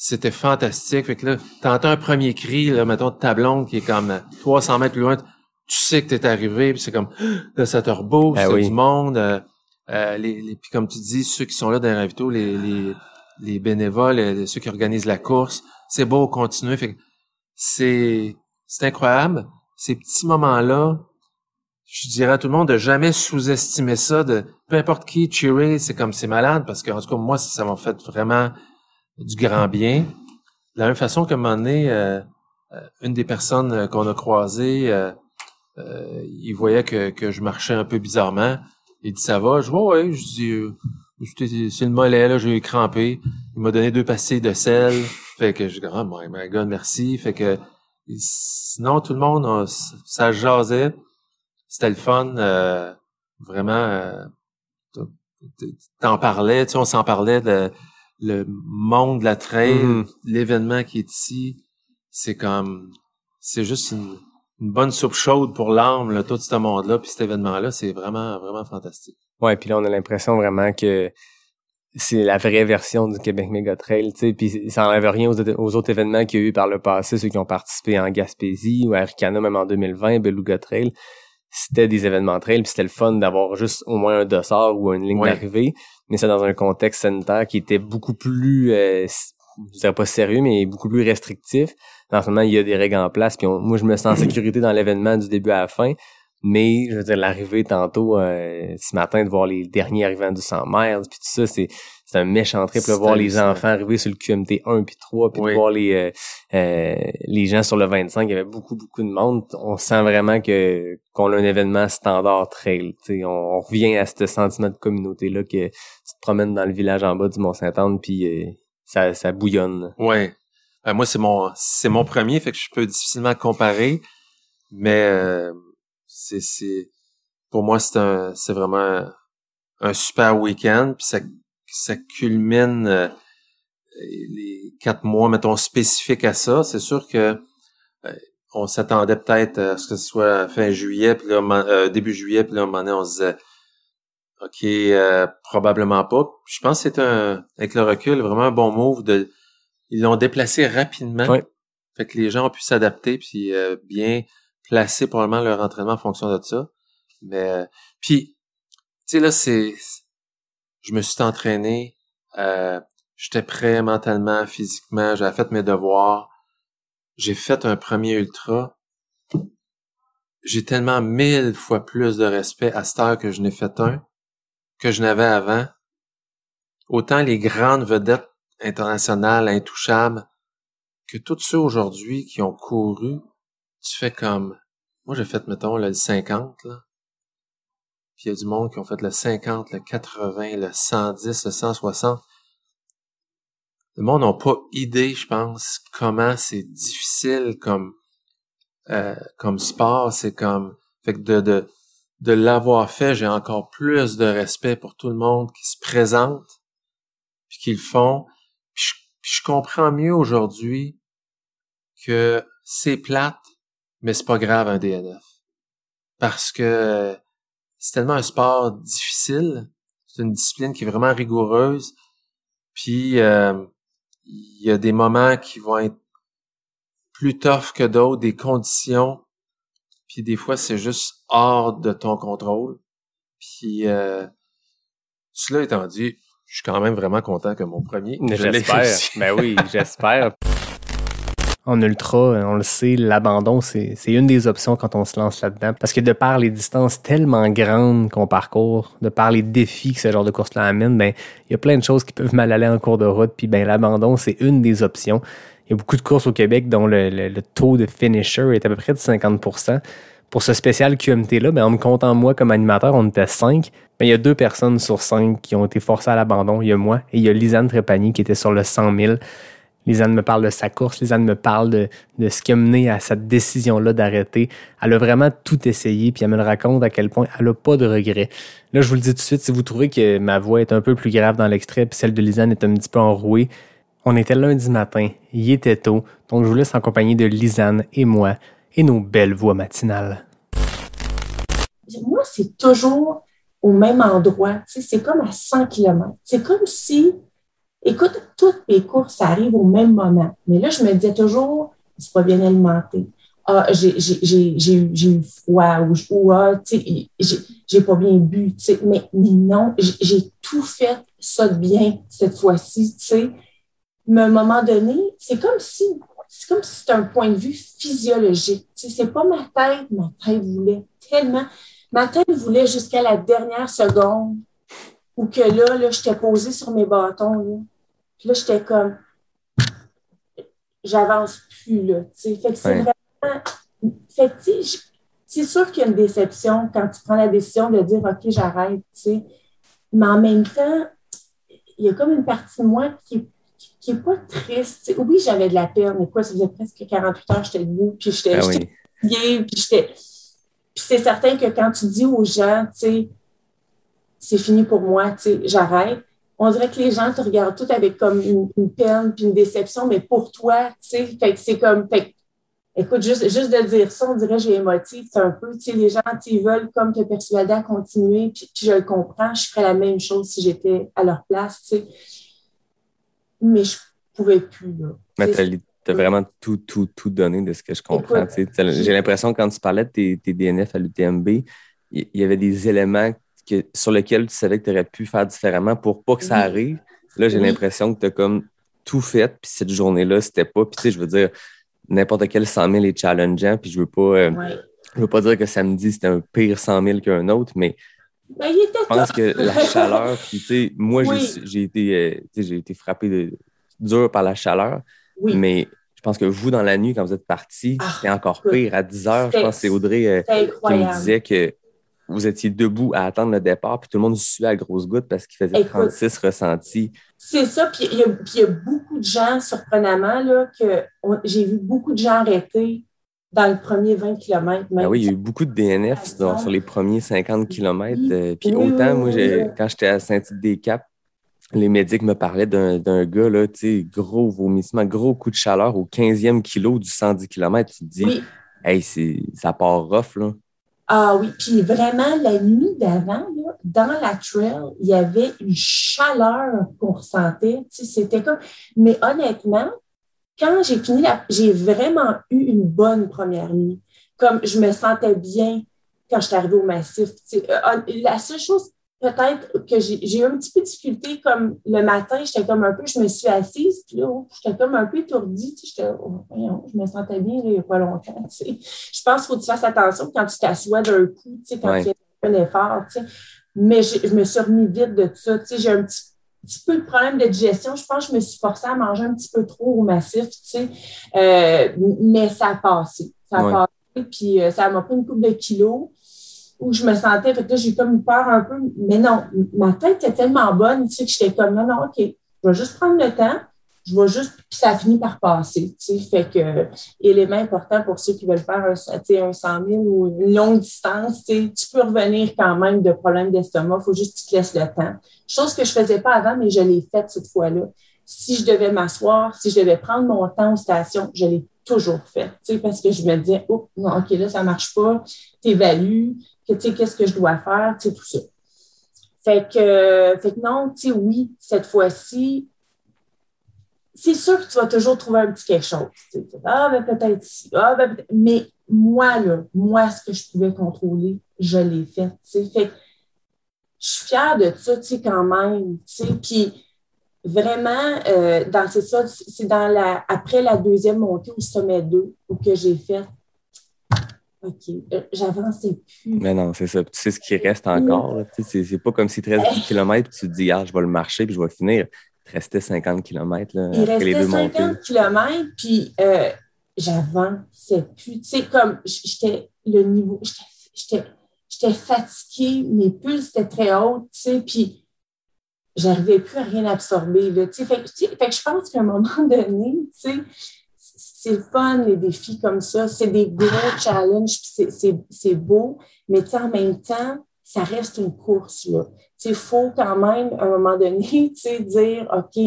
C'était fantastique. Fait que là, t'entends un premier cri, là, mettons, de ta blonde qui est comme trois cents mètres plus loin. Tu sais que t'es arrivé, puis c'est comme, là, ça te rebouche, ben c'est oui. du monde. Euh, euh, les, les, puis comme tu dis, ceux qui sont là dans les ravitaux, les, les, les bénévoles, les, ceux qui organisent la course, c'est beau, continuer. Fait que c'est, c'est incroyable. Ces petits moments-là, je dirais à tout le monde de jamais sous-estimer ça, de peu importe qui, cheerer, c'est comme, c'est malade, parce que, en tout cas, moi, ça m'a fait vraiment... du grand bien. De la même façon qu'à un moment donné, euh, une des personnes qu'on a croisées, euh, euh, il voyait que, que je marchais un peu bizarrement. Il dit « ça va? » Je dis oh, « ouais, je dis euh, c'est le mollet, là, j'ai crampé. » Il m'a donné deux pastilles de sel. Fait que je dis « oh my God, merci. » Fait que sinon, tout le monde, on, ça jasait. C'était le fun. Euh, vraiment, euh, t'en parlais, tu sais, on s'en parlait de... Le monde de la trail, mmh. l'événement qui est ici, c'est comme... C'est juste une, une bonne soupe chaude pour l'âme, là, tout ce monde-là. Puis cet événement-là, c'est vraiment, vraiment fantastique. Ouais, puis là, on a l'impression vraiment que c'est la vraie version du Québec Méga Trail, tu sais. Puis ça n'enlève rien aux, aux autres événements qu'il y a eu par le passé, ceux qui ont participé en Gaspésie ou à Arcana, même en deux mille vingt, Beluga Trail. C'était des événements trail, puis c'était le fun d'avoir juste au moins un dossard ou une ligne ouais. d'arrivée. Mais c'est dans un contexte sanitaire qui était beaucoup plus, euh, je dirais pas sérieux, mais beaucoup plus restrictif. En ce moment, il y a des règles en place. Puis on, moi, je me sens en sécurité dans l'événement du début à la fin. Mais, je veux dire, l'arrivée tantôt, euh, ce matin, de voir les derniers arrivants du cent mètres, puis tout ça, c'est c'est un méchant trip. Là, voir les enfants arriver sur le Q M T un, puis trois, puis oui. de voir les euh, euh, les gens sur le vingt-cinq, il y avait beaucoup, beaucoup de monde. On sent vraiment que qu'on a un événement standard trail. On, on revient à ce sentiment de communauté-là que tu te promènes dans le village en bas du Mont-Saint-Anne, puis euh, ça, ça bouillonne. Oui. Euh, moi, c'est mon c'est mon premier, fait que je peux difficilement comparer, mais... Euh... C'est, c'est, pour moi, c'est un, c'est vraiment un, un super week-end, puis ça, ça culmine euh, les quatre mois, mettons, spécifiques à ça. C'est sûr que euh, on s'attendait peut-être à ce que ce soit fin juillet, puis là, euh, début juillet, puis là, à un moment donné, on se disait, OK, euh, probablement pas. Puis je pense que c'est un, avec le recul, vraiment un bon move de, ils l'ont déplacé rapidement. Oui. Fait que les gens ont pu s'adapter, puis euh, bien, placer probablement leur entraînement en fonction de ça. Mais euh, puis tu sais là c'est je me suis entraîné, euh, j'étais prêt mentalement, physiquement, j'avais fait mes devoirs. J'ai fait un premier ultra. J'ai tellement mille fois plus de respect à cette heure que je n'ai fait un que je n'avais avant. Autant les grandes vedettes internationales, intouchables, que tous ceux aujourd'hui qui ont couru, tu fais comme... Moi, j'ai fait, mettons, le cinquante, là. Puis il y a du monde qui ont fait le cinquante, le quatre-vingts, le cent dix, le cent soixante. Le monde n'a pas idée, je pense, comment c'est difficile comme euh, comme sport. C'est comme... Fait que de, de, de l'avoir fait, j'ai encore plus de respect pour tout le monde qui se présente, puis qui le font. Puis je, puis je comprends mieux aujourd'hui que c'est plate, mais c'est pas grave un D N F. Parce que c'est tellement un sport difficile, c'est une discipline qui est vraiment rigoureuse, puis euh, il y a des moments qui vont être plus tough que d'autres, des conditions, puis des fois c'est juste hors de ton contrôle. Puis euh, cela étant dit, je suis quand même vraiment content que mon premier... J'espère, je ben oui, j'espère. En ultra, on le sait, l'abandon, c'est, c'est une des options quand on se lance là-dedans. Parce que de par les distances tellement grandes qu'on parcourt, de par les défis que ce genre de course-là amène, ben, il y a plein de choses qui peuvent mal aller en cours de route. Puis ben, l'abandon, c'est une des options. Il y a beaucoup de courses au Québec dont le, le, le taux de finisher est à peu près de cinquante pour cent. Pour ce spécial Q M T-là, ben, on me compte en moi comme animateur, on était cinq. Ben, il y a deux personnes sur cinq qui ont été forcées à l'abandon. Il y a moi et il y a Lisanne Trépanier qui était sur le cent mille. Lisanne me parle de sa course, Lisanne me parle de, de ce qui a mené à cette décision-là d'arrêter. Elle a vraiment tout essayé, puis elle me le raconte à quel point elle n'a pas de regrets. Là, je vous le dis tout de suite, si vous trouvez que ma voix est un peu plus grave dans l'extrait, puis celle de Lisanne est un petit peu enrouée, on était lundi matin, il était tôt, donc je vous laisse en compagnie de Lisanne et moi, et nos belles voix matinales. Moi, c'est toujours au même endroit, tu sais, c'est comme à cent kilomètres. C'est comme si... Écoute, toutes mes courses arrivent au même moment. Mais là, je me disais toujours, c'est pas bien alimenté. Ah, j'ai, j'ai, j'ai, j'ai, j'ai eu froid ou, ou ah, tu sais, j'ai, j'ai pas bien bu, tu sais. Mais, mais non, j'ai, j'ai tout fait ça de bien cette fois-ci, tu sais. Mais à un moment donné, c'est comme si, c'est comme si c'était un point de vue physiologique. Tu sais, c'est pas ma tête, ma tête voulait tellement. Ma tête voulait jusqu'à la dernière seconde ou que là, là, j'étais posée sur mes bâtons, là. Puis là, j'étais comme, j'avance plus, là, tu sais. Fait que c'est ouais. vraiment, fait que, tu sais, c'est sûr qu'il y a une déception quand tu prends la décision de dire, OK, j'arrête, tu sais. Mais en même temps, il y a comme une partie de moi qui n'est qui, qui pas triste, tu sais. Oui, j'avais de la peine, mais quoi, ça faisait presque quarante-huit heures, j'étais debout, puis j'étais ah oui. bien, puis j'étais... Puis c'est certain que quand tu dis aux gens, tu sais, c'est fini pour moi, tu sais, j'arrête. On dirait que les gens te regardent tout avec comme une, une peine puis une déception, mais pour toi, tu sais, fait que c'est comme, fait que, écoute, juste, juste de dire ça, on dirait que j'ai émotive, c'est un peu, tu sais, les gens, tu sais, ils veulent comme te persuader à continuer, puis, puis je le comprends, je ferais la même chose si j'étais à leur place, tu sais, mais je pouvais plus, là. Mais t'as, t'as vraiment tout, tout, tout donné de ce que je comprends, tu sais, j'ai l'impression quand tu parlais de tes, tes D N F à l'U T M B, il y avait des éléments que, sur lequel tu savais que tu aurais pu faire différemment pour pas que ça arrive. Là, j'ai oui. l'impression que tu as comme tout fait, puis cette journée-là, c'était pas... Puis tu sais, je veux dire, n'importe quel cent mille est challengeant, puis je veux pas... Euh, ouais. Je veux pas dire que samedi, c'était un pire cent mille qu'un autre, mais... Ben, il était je pense tôt. Que la chaleur, puis tu sais, moi, oui. j'ai, j'ai, été, euh, tu sais, j'ai été frappé de, dur par la chaleur, oui. mais... Je pense que vous, dans la nuit, quand vous êtes partis, ah, c'était encore pire. À dix heures, je pense que c'est Audrey euh, qui me disait que vous étiez debout à attendre le départ, puis tout le monde suait à grosses gouttes parce qu'il faisait trente-six ressentis. C'est ça, puis il y, y a beaucoup de gens, surprenamment, là, que on, j'ai vu beaucoup de gens arrêter dans le premier vingt kilomètres. Même. Ah oui, il y a eu beaucoup de D N F donc, sur les premiers cinquante kilomètres. Oui. Euh, puis oui, autant, oui, moi, oui, j'ai, oui. quand j'étais à Saint-Tite-des-Caps, les médics me parlaient d'un, d'un gars, là, tu sais, gros vomissement, gros coup de chaleur au quinzième kilo du cent dix kilomètres. Tu te dis, oui. hey, c'est, ça part rough, là. Ah oui, puis vraiment, la nuit d'avant, là, dans la trail, il y avait une chaleur qu'on ressentait. Tu sais, c'était comme... Mais honnêtement, quand j'ai fini, la... j'ai vraiment eu une bonne première nuit. Comme je me sentais bien quand je suis arrivée au massif. Tu sais, la seule chose, peut-être, que j'ai, j'ai eu un petit peu de difficulté, comme le matin, j'étais comme un peu, je me suis assise, puis là, oh, j'étais comme un peu étourdie, tu sais, j'étais, oh, voyons, je me sentais bien, là, il n'y a pas longtemps, tu sais. Je pense qu'il faut que tu fasses attention quand tu t'assois d'un coup, tu sais, quand ouais. tu as un effort, tu sais. mais je, je me suis remis vite de tout ça. Tu sais, j'ai un petit, petit peu de problème de digestion. Je pense que je me suis forcée à manger un petit peu trop au massif, tu sais. Euh, mais ça a passé. Ça a ouais. passé, puis euh, ça m'a pris une couple de kilos où je me sentais... Fait que là, j'ai comme eu peur un peu. Mais non, ma tête était tellement bonne, tu sais, que j'étais comme, non, non, OK, je vais juste prendre le temps. Je vois juste, puis ça finit par passer, tu sais, fait que euh, élément important pour ceux qui veulent faire un, un cent mille ou une longue distance, tu sais, tu peux revenir quand même de problèmes d'estomac, il faut juste que tu te laisses le temps. Chose que je faisais pas avant, mais je l'ai faite cette fois-là. Si je devais m'asseoir, si je devais prendre mon temps aux stations, je l'ai toujours fait, tu sais, parce que je me disais, oh, non, OK, là, ça marche pas, t'évalues, que, tu sais, qu'est-ce que je dois faire, tu sais, tout ça. Fait que, euh, fait que non, tu sais, oui, cette fois-ci, c'est sûr que tu vas toujours trouver un petit quelque chose. Tu sais. Ah, ben peut-être ici. Ah, ben peut-être. Mais moi, là, moi, ce que je pouvais contrôler, je l'ai fait. Tu sais. Fait que je suis fière de ça, tu sais, quand même. Tu sais. Puis vraiment, euh, dans, c'est ça, c'est dans la, après la deuxième montée au sommet deux où que j'ai fait. OK, j'avançais plus. Mais non, c'est ça. Tu sais ce qui reste encore. Là. Tu sais, c'est, c'est pas comme si tu restes dix kilomètres et tu te dis, ah, je vais le marcher puis je vais finir. Il restait cinquante kilomètres là, après les deux montées. Il restait cinquante kilomètres, puis euh, j'avançais plus. Tu sais, comme j'étais le niveau, j'étais, j'étais, j'étais fatiguée, mes pulses étaient très hautes, tu sais, puis j'arrivais plus à rien absorber. Là, tu sais, fait, tu sais, fait que je pense qu'à un moment donné, tu sais, c'est le fun, les défis comme ça. C'est des gros challenges, puis c'est, c'est, c'est beau, mais tu sais, en même temps, ça reste une course, là. Il faut quand même, à un moment donné, dire, OK,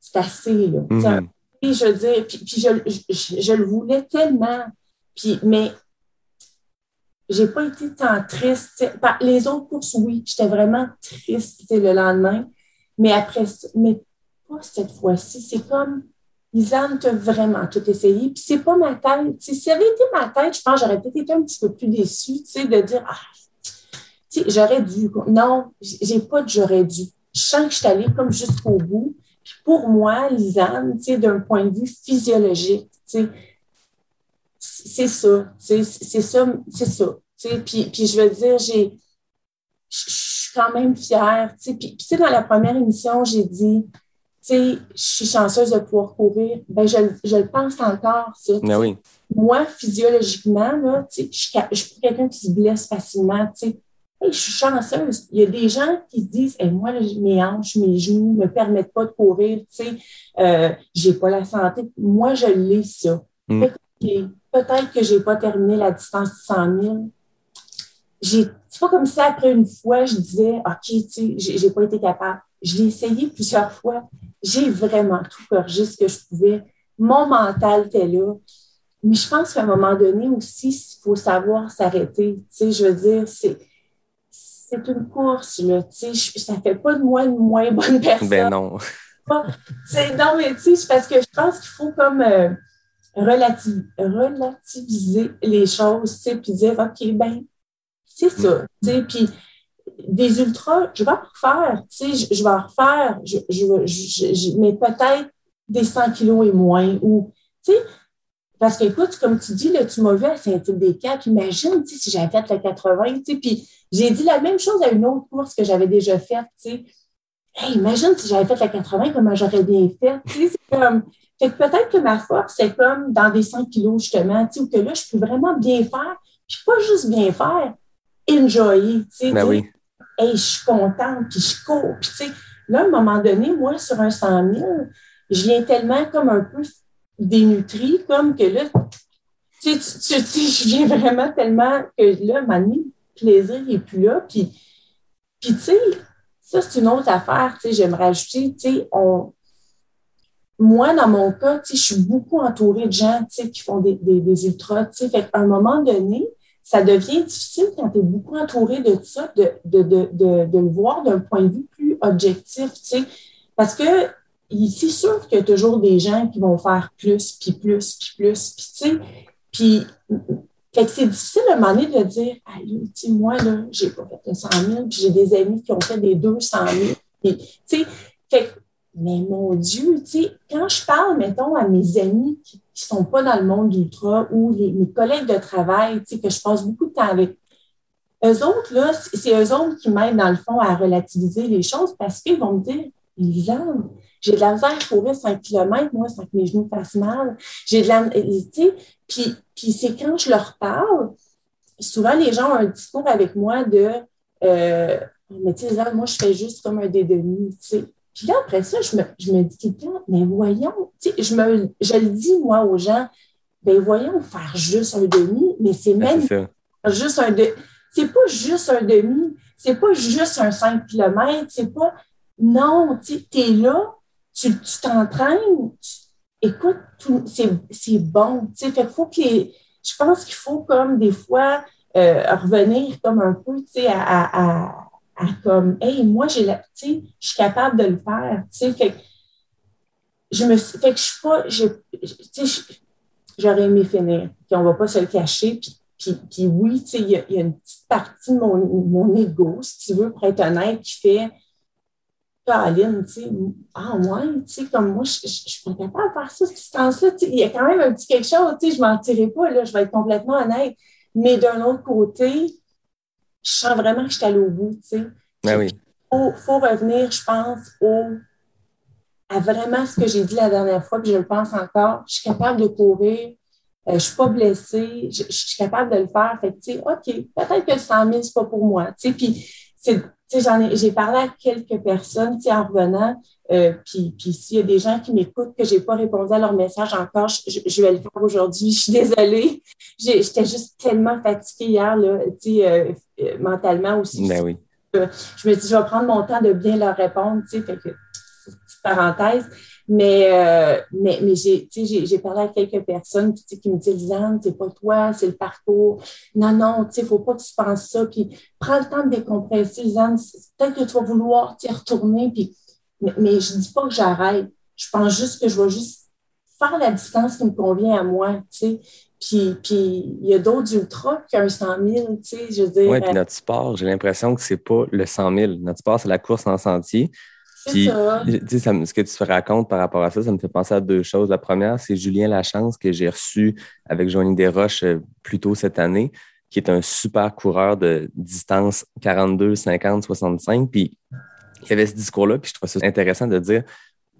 c'est assez, là. Mm-hmm. Et je veux dire, puis, puis je, je, je, je le voulais tellement, puis, mais j'ai pas été tant triste. Par, les autres courses, oui, j'étais vraiment triste le lendemain, mais après, mais pas cette fois-ci. C'est comme, Lisanne, tu as vraiment tout essayé, puis c'est pas ma tête. Si ça avait été ma tête, je pense que j'aurais peut-être été un petit peu plus déçue, de dire, ah, tu sais, j'aurais dû. Non, j'ai pas de j'aurais dû. Je sens que je suis allée comme jusqu'au bout. Puis pour moi, Lisanne, tu sais, d'un point de vue physiologique, tu sais, c'est ça, tu sais, c'est ça, c'est ça. Tu sais, puis, puis je veux dire, j'ai, je suis quand même fière, tu sais. Puis, puis tu sais, dans la première émission, j'ai dit, tu sais, je suis chanceuse de pouvoir courir. Ben, je, je le pense encore, ça. Mais oui. Moi, physiologiquement, là, tu sais, je suis quelqu'un qui se blesse facilement, tu sais. Hey, je suis chanceuse. Il y a des gens qui se disent, hey, moi, mes hanches, mes genoux ne me permettent pas de courir, tu sais, euh, j'ai pas la santé. Moi, je l'ai, ça. Mm. Peut-être que j'ai pas terminé la distance de cent mille. J'ai, c'est pas comme si après une fois, je disais, OK, tu sais, j'ai, j'ai pas été capable. Je l'ai essayé plusieurs fois. J'ai vraiment tout corrigé ce que je pouvais. Mon mental était là. Mais je pense qu'à un moment donné aussi, il faut savoir s'arrêter. Tu sais, je veux dire, c'est... C'est une course, là, tu sais, ça fait pas de moi une moins bonne personne. Ben non. C'est, non, mais tu sais, parce que je pense qu'il faut comme euh, relativ- relativiser les choses, tu sais, puis dire, OK, ben, c'est ça, tu sais, puis des ultras, je vais en refaire, tu sais, je, je vais en refaire, je, je, je, je, mais peut-être des cent kilos et moins, ou, tu sais, parce que, écoute, comme tu dis, là, tu m'as vu à Saint-Tite-des-Caps, imagine, tu sais, si j'avais fait le quatre-vingts, tu sais, puis j'ai dit la même chose à une autre course que j'avais déjà faite, tu sais. Hey, imagine si j'avais fait la quatre-vingts, comment j'aurais bien fait, tu sais, c'est comme... Fait que peut-être que ma force, c'est comme dans des cent kilos, justement, tu sais, où que là, je peux vraiment bien faire, puis pas juste bien faire, enjoyer, tu sais. Ben oui. Hey, je suis contente, puis je cours, puis tu sais, là, à un moment donné, moi, sur un cent mille, je viens tellement comme un peu dénutrie, comme que là, tu sais, je viens vraiment tellement que là, ma nuit, plaisir et puis là, puis, puis tu sais, ça c'est une autre affaire, tu sais, j'aimerais ajouter, tu sais, on, moi dans mon cas, tu sais, je suis beaucoup entourée de gens, tu sais, qui font des, des, des ultras, tu sais, fait qu'à un moment donné, ça devient difficile quand tu es beaucoup entourée de ça, de, de, de, de, de le voir d'un point de vue plus objectif, tu sais, parce que c'est sûr qu'il y a toujours des gens qui vont faire plus, puis plus, puis plus, puis tu sais, puis... Fait que c'est difficile à un moment donné de dire, « Allez, tu sais, moi, là, j'ai pas fait de cent mille, puis j'ai des amis qui ont fait des deux cent mille. » Tu sais, fait que, mais mon Dieu, tu sais, quand je parle, mettons, à mes amis qui ne sont pas dans le monde d'ultra ou les, mes collègues de travail, tu sais, que je passe beaucoup de temps avec, Eux autres, là, c'est eux autres qui m'aident, dans le fond, à relativiser les choses parce qu'ils vont me dire, Lisanne, j'ai de la misère à courir cinq kilomètres, moi, sans que mes genoux fassent mal. J'ai de la. Tu sais, puis, puis c'est quand je leur parle, souvent les gens ont un discours avec moi de euh, mais tu sais, Lisanne, moi, je fais juste comme un des demi, tu sais. Puis là, après ça, je me, je me dis tout le temps, mais voyons, tu sais, je, me, je le dis, moi, aux gens, ben voyons, faire juste un demi, mais c'est même ah, c'est juste un demi. C'est pas juste un demi, c'est pas juste un cinq kilomètres, c'est pas. Non, tu sais, t'es là, tu, tu t'entraînes, tu, écoute, tout, c'est, c'est bon, tu sais, fait qu'il faut que les, je pense qu'il faut comme des fois euh, revenir comme un peu, tu sais, à, à, à, à comme, hey, moi, j'ai la, tu sais, je suis capable de le faire, tu sais, fait que je me suis, fait que je suis pas, je, tu sais, j'aurais aimé finir, puis on va pas se le cacher, puis Puis, puis oui, tu sais, il y, y a une petite partie de mon, mon égo, si tu veux, pour être honnête, qui fait « Caroline, tu sais, ah ouais, tu sais, comme moi, je ne suis pas capable de faire ça, cette distance-là. » Il y a quand même un petit quelque chose, tu sais, je ne m'en tirais pas, là, je vais être complètement honnête. Mais d'un autre côté, je sens vraiment que je suis allée au bout, tu sais. Ah oui. Il faut, faut revenir, je pense, au, à vraiment ce que j'ai dit la dernière fois, puis je le pense encore, je suis capable de courir. Euh, je ne suis pas blessée, je, je suis capable de le faire. Fait que, tu sais, OK, peut-être que le cent mille, ce n'est pas pour moi. Tu sais, puis, tu sais, j'en ai, j'ai parlé à quelques personnes, tu sais, en revenant. Euh, puis, puis s'il y a des gens qui m'écoutent que je n'ai pas répondu à leur message encore, je, je vais le faire aujourd'hui. Je suis désolée. J'ai, j'étais juste tellement fatiguée hier, là, tu sais, euh, euh, mentalement aussi. Ben oui. Euh, je me suis dit, je vais prendre mon temps de bien leur répondre, tu sais, fait que, petite parenthèse. Mais, euh, mais, mais j'ai, j'ai, j'ai parlé à quelques personnes qui me disent « Lisanne, c'est pas toi, c'est le parcours. Non, non, il ne faut pas que tu penses ça. Puis, prends le temps de décompresser, Lisanne. Peut-être que tu vas vouloir t'y retourner. Puis, mais, mais je ne dis pas que j'arrête. Je pense juste que je vais juste faire la distance qui me convient à moi. » Puis, puis il y a d'autres ultras qui ont un cent mille. Oui, puis notre sport, j'ai l'impression que ce n'est pas le cent mille. Notre sport, c'est la course en sentier. Puis, tu sais, ce que tu racontes par rapport à ça, ça me fait penser à deux choses. La première, c'est Julien Lachance que j'ai reçu avec Joanie Desroches euh, plus tôt cette année, qui est un super coureur de distance quarante-deux, cinquante, soixante-cinq. Puis, il y avait ce discours-là, puis je trouvais ça intéressant de dire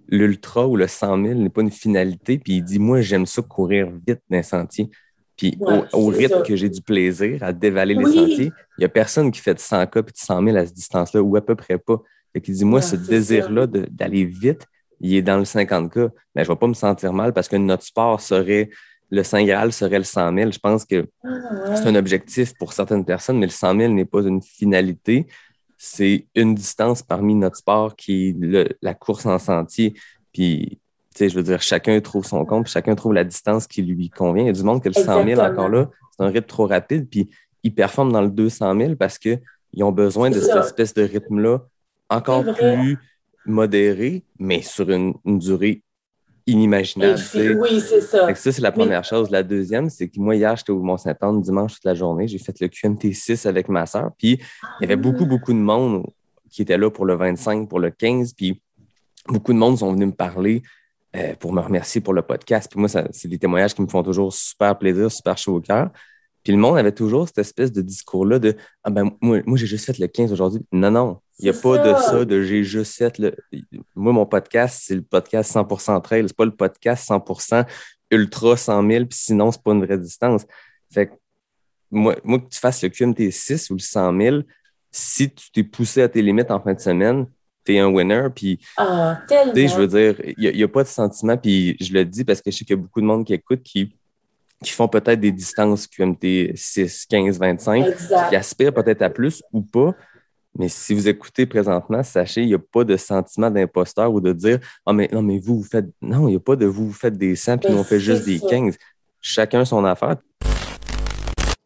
l'ultra ou le cent mille n'est pas une finalité. Puis, il dit, moi, j'aime ça courir vite dans les sentiers. Puis, ouais, au, au rythme ça. Que j'ai du plaisir à dévaler oui. les sentiers, il n'y a personne qui fait de cent K et de cent mille à cette distance-là, ou à peu près pas. Fait qu'il dit, moi, ouais, ce désir-là de, d'aller vite, il est dans le cinquante K. Ben, je ne vais pas me sentir mal parce que notre sport serait, le Saint Graal serait le cent mille. Je pense que ah, ouais. c'est un objectif pour certaines personnes, mais le cent mille n'est pas une finalité. C'est une distance parmi notre sport qui est le, la course en sentier. Puis, tu sais, je veux dire, chacun trouve son compte, puis chacun trouve la distance qui lui convient. Il y a du monde que le cent mille, encore là, c'est un rythme trop rapide, puis ils performent dans le deux cent mille parce qu'ils ont besoin c'est de ça. Cette espèce de rythme-là encore plus modéré, mais sur une, une durée inimaginable. Puis, oui, c'est ça. Ça, c'est la première mais... chose. La deuxième, c'est que moi, hier, j'étais au Mont-Saint-Anne dimanche toute la journée. J'ai fait le Q M T six avec ma sœur. Puis, ah, il y avait beaucoup, beaucoup de monde qui était là pour le vingt-cinq, pour le quinze. Puis, beaucoup de monde sont venus me parler euh, pour me remercier pour le podcast. Puis moi, ça, c'est des témoignages qui me font toujours super plaisir, super chaud au cœur. Puis le monde avait toujours cette espèce de discours-là de « Ah ben, moi, moi, j'ai juste fait le quinze aujourd'hui. » Non, non, il n'y a c'est pas ça. De ça, de « J'ai juste fait le... » Moi, mon podcast, c'est le podcast cent pour cent trail. C'est pas le podcast cent pour cent ultra cent mille, puis sinon, c'est pas une vraie distance. Fait que moi, moi que tu fasses le Q M T six ou le cent mille, si tu t'es poussé à tes limites en fin de semaine, t'es un winner, puis ah, tellement. Je veux dire, il n'y a, a pas de sentiment, puis je le dis parce que je sais qu'il y a beaucoup de monde qui écoute qui... qui font peut-être des distances Q M T six, quinze, vingt-cinq, exact. Qui aspirent peut-être à plus ou pas. Mais si vous écoutez présentement, sachez, il n'y a pas de sentiment d'imposteur ou de dire « Ah, mais non, mais vous, vous faites... » Non, il n'y a pas de « Vous, vous faites des cent, puis ben, on fait juste ça. Des quinze. » Chacun son affaire.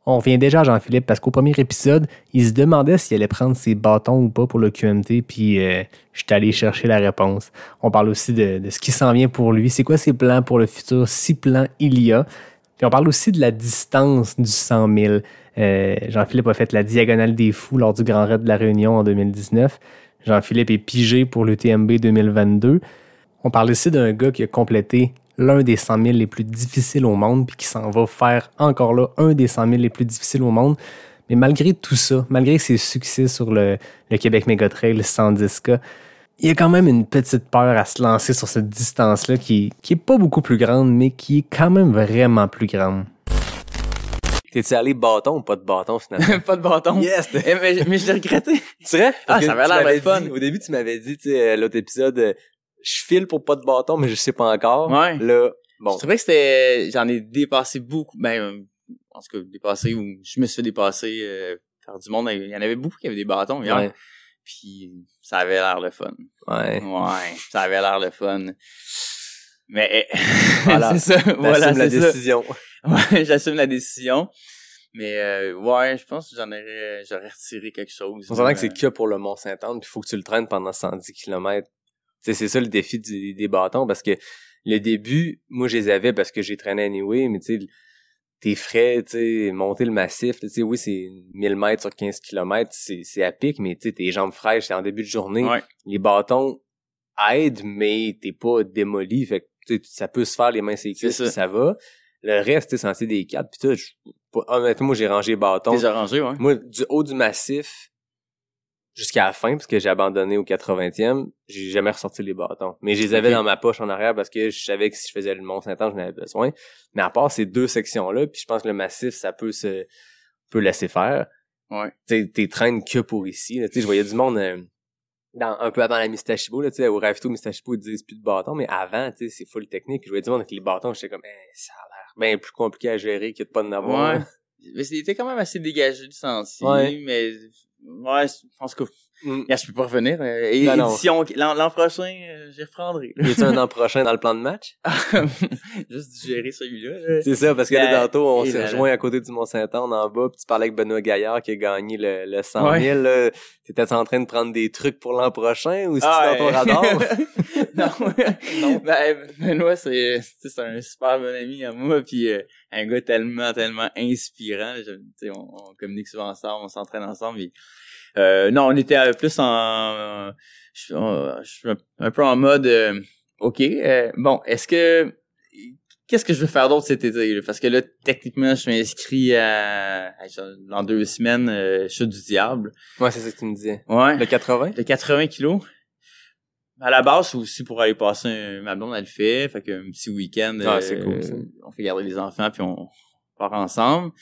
On revient déjà à Jean-Philippe parce qu'au premier épisode, il se demandait s'il allait prendre ses bâtons ou pas pour le Q M T, puis euh, je suis allé chercher la réponse. On parle aussi de, de ce qui s'en vient pour lui. C'est quoi ses plans pour le futur? Si plans il y a. Puis on parle aussi de la distance du cent mille. Euh, Jean-Philippe a fait la Diagonale des Fous lors du Grand Raid de la Réunion en deux mille dix-neuf. Jean-Philippe est pigé pour l'U T M B deux mille vingt-deux. On parle ici d'un gars qui a complété l'un des cent mille les plus difficiles au monde puis qui s'en va faire encore là un des cent mille les plus difficiles au monde. Mais malgré tout ça, malgré ses succès sur le, le Québec Méga Trail cent dix kilomètres, il y a quand même une petite peur à se lancer sur cette distance-là qui, qui est pas beaucoup plus grande, mais qui est quand même vraiment plus grande. T'es-tu allé bâton ou pas de bâton, finalement? Pas de bâton. Yes! Eh, mais, mais je l'ai regretté. C'est vrai? Ah, ça avait l'air fun. Au début, tu m'avais dit, tu sais, l'autre épisode, je file pour pas de bâton, mais je sais pas encore. Ouais. Là, bon. Je trouvais que c'était, j'en ai dépassé beaucoup, ben, en tout cas, dépassé ou je me suis fait dépasser euh, par du monde. Il y en avait beaucoup qui avaient des bâtons hier. Ouais. Puis, ça avait l'air le fun. Ouais. Ouais. Ça avait l'air le fun. Mais, voilà. C'est ça. Voilà, c'est la ça. Décision. Ouais, j'assume la décision. Mais, euh, ouais, je pense que j'en aurais, j'aurais retiré quelque chose. On s'entend que c'est que pour le Mont-Saint-Anne, puis il faut que tu le traînes pendant cent dix kilomètres. Tu sais, c'est ça le défi du, des bâtons, parce que le début, moi, je les avais parce que j'ai traîné anyway, mais tu sais, t'es frais, tu sais, monter le massif, tu sais, oui, c'est mille mètres sur quinze kilomètres, c'est, c'est à pic, mais tu sais, tes jambes fraîches, c'est en début de journée. Ouais. Les bâtons aident, mais t'es pas démoli, fait que ça peut se faire les mains sur les cuisses, ça. ça va. Le reste, t'es senti des quatre, pis tout. Honnêtement, moi, j'ai rangé les bâtons. T'es rangé, ouais. Moi, du haut du massif jusqu'à la fin, parce que j'ai abandonné au quatre-vingtième, j'ai jamais ressorti les bâtons. Mais je les avais okay. dans ma poche en arrière parce que je savais que si je faisais le Mont-Saint-Anne, je n'avais besoin. Mais à part ces deux sections-là, puis je pense que le massif, ça peut se peut laisser faire. Ouais. T'sais, t'es traîne que pour ici. Là. T'sais, je voyais du monde euh, dans un peu avant la Mestachibo, là, t'sais, au Ravito Mestachibo, ils disent plus de bâtons, mais avant, t'sais, c'est full technique. Je voyais du monde avec les bâtons, j'étais comme eh, ça a l'air bien plus compliqué à gérer que de pas en avoir. Ouais. Mais c'était quand même assez dégagé du sentier, ouais. mais. Ouais, je pense que mm. yeah, je peux pas revenir. Euh, et, ben édition, l'an, l'an prochain, euh, j'y reprendrai. Y a-t-il un an prochain dans le plan de match? Juste digérer celui-là. Je... C'est ça, parce que là, tantôt, on s'est rejoint à côté du Mont-Saint-Anne en bas, puis tu parlais avec Benoît Gaillard qui a gagné le, le cent mille. Ouais. T'étais-tu en train de prendre des trucs pour l'an prochain ou c'est ah, dans ton radar? Non. non. Ben, Benoît, c'est, c'est un super bon ami à moi, puis euh, un gars tellement, tellement inspirant. Je, on, on communique souvent ensemble, on s'entraîne ensemble, puis Euh, non, on était plus en... Euh, je, on, je suis un peu en mode... Euh, OK, euh, bon, est-ce que... Qu'est-ce que je veux faire d'autre cet été? Là? Parce que là, techniquement, je suis inscrit à... à dans deux semaines, euh, Chute du Diable. Ouais, c'est ça que tu me disais. Ouais. Le quatre-vingts? Le quatre-vingts kilos. À la base, c'est aussi pour aller passer un... Ma blonde, elle le fait. Fait qu'un petit week-end... Ah, euh, c'est cool. Ça. On fait garder les enfants, puis on part ensemble.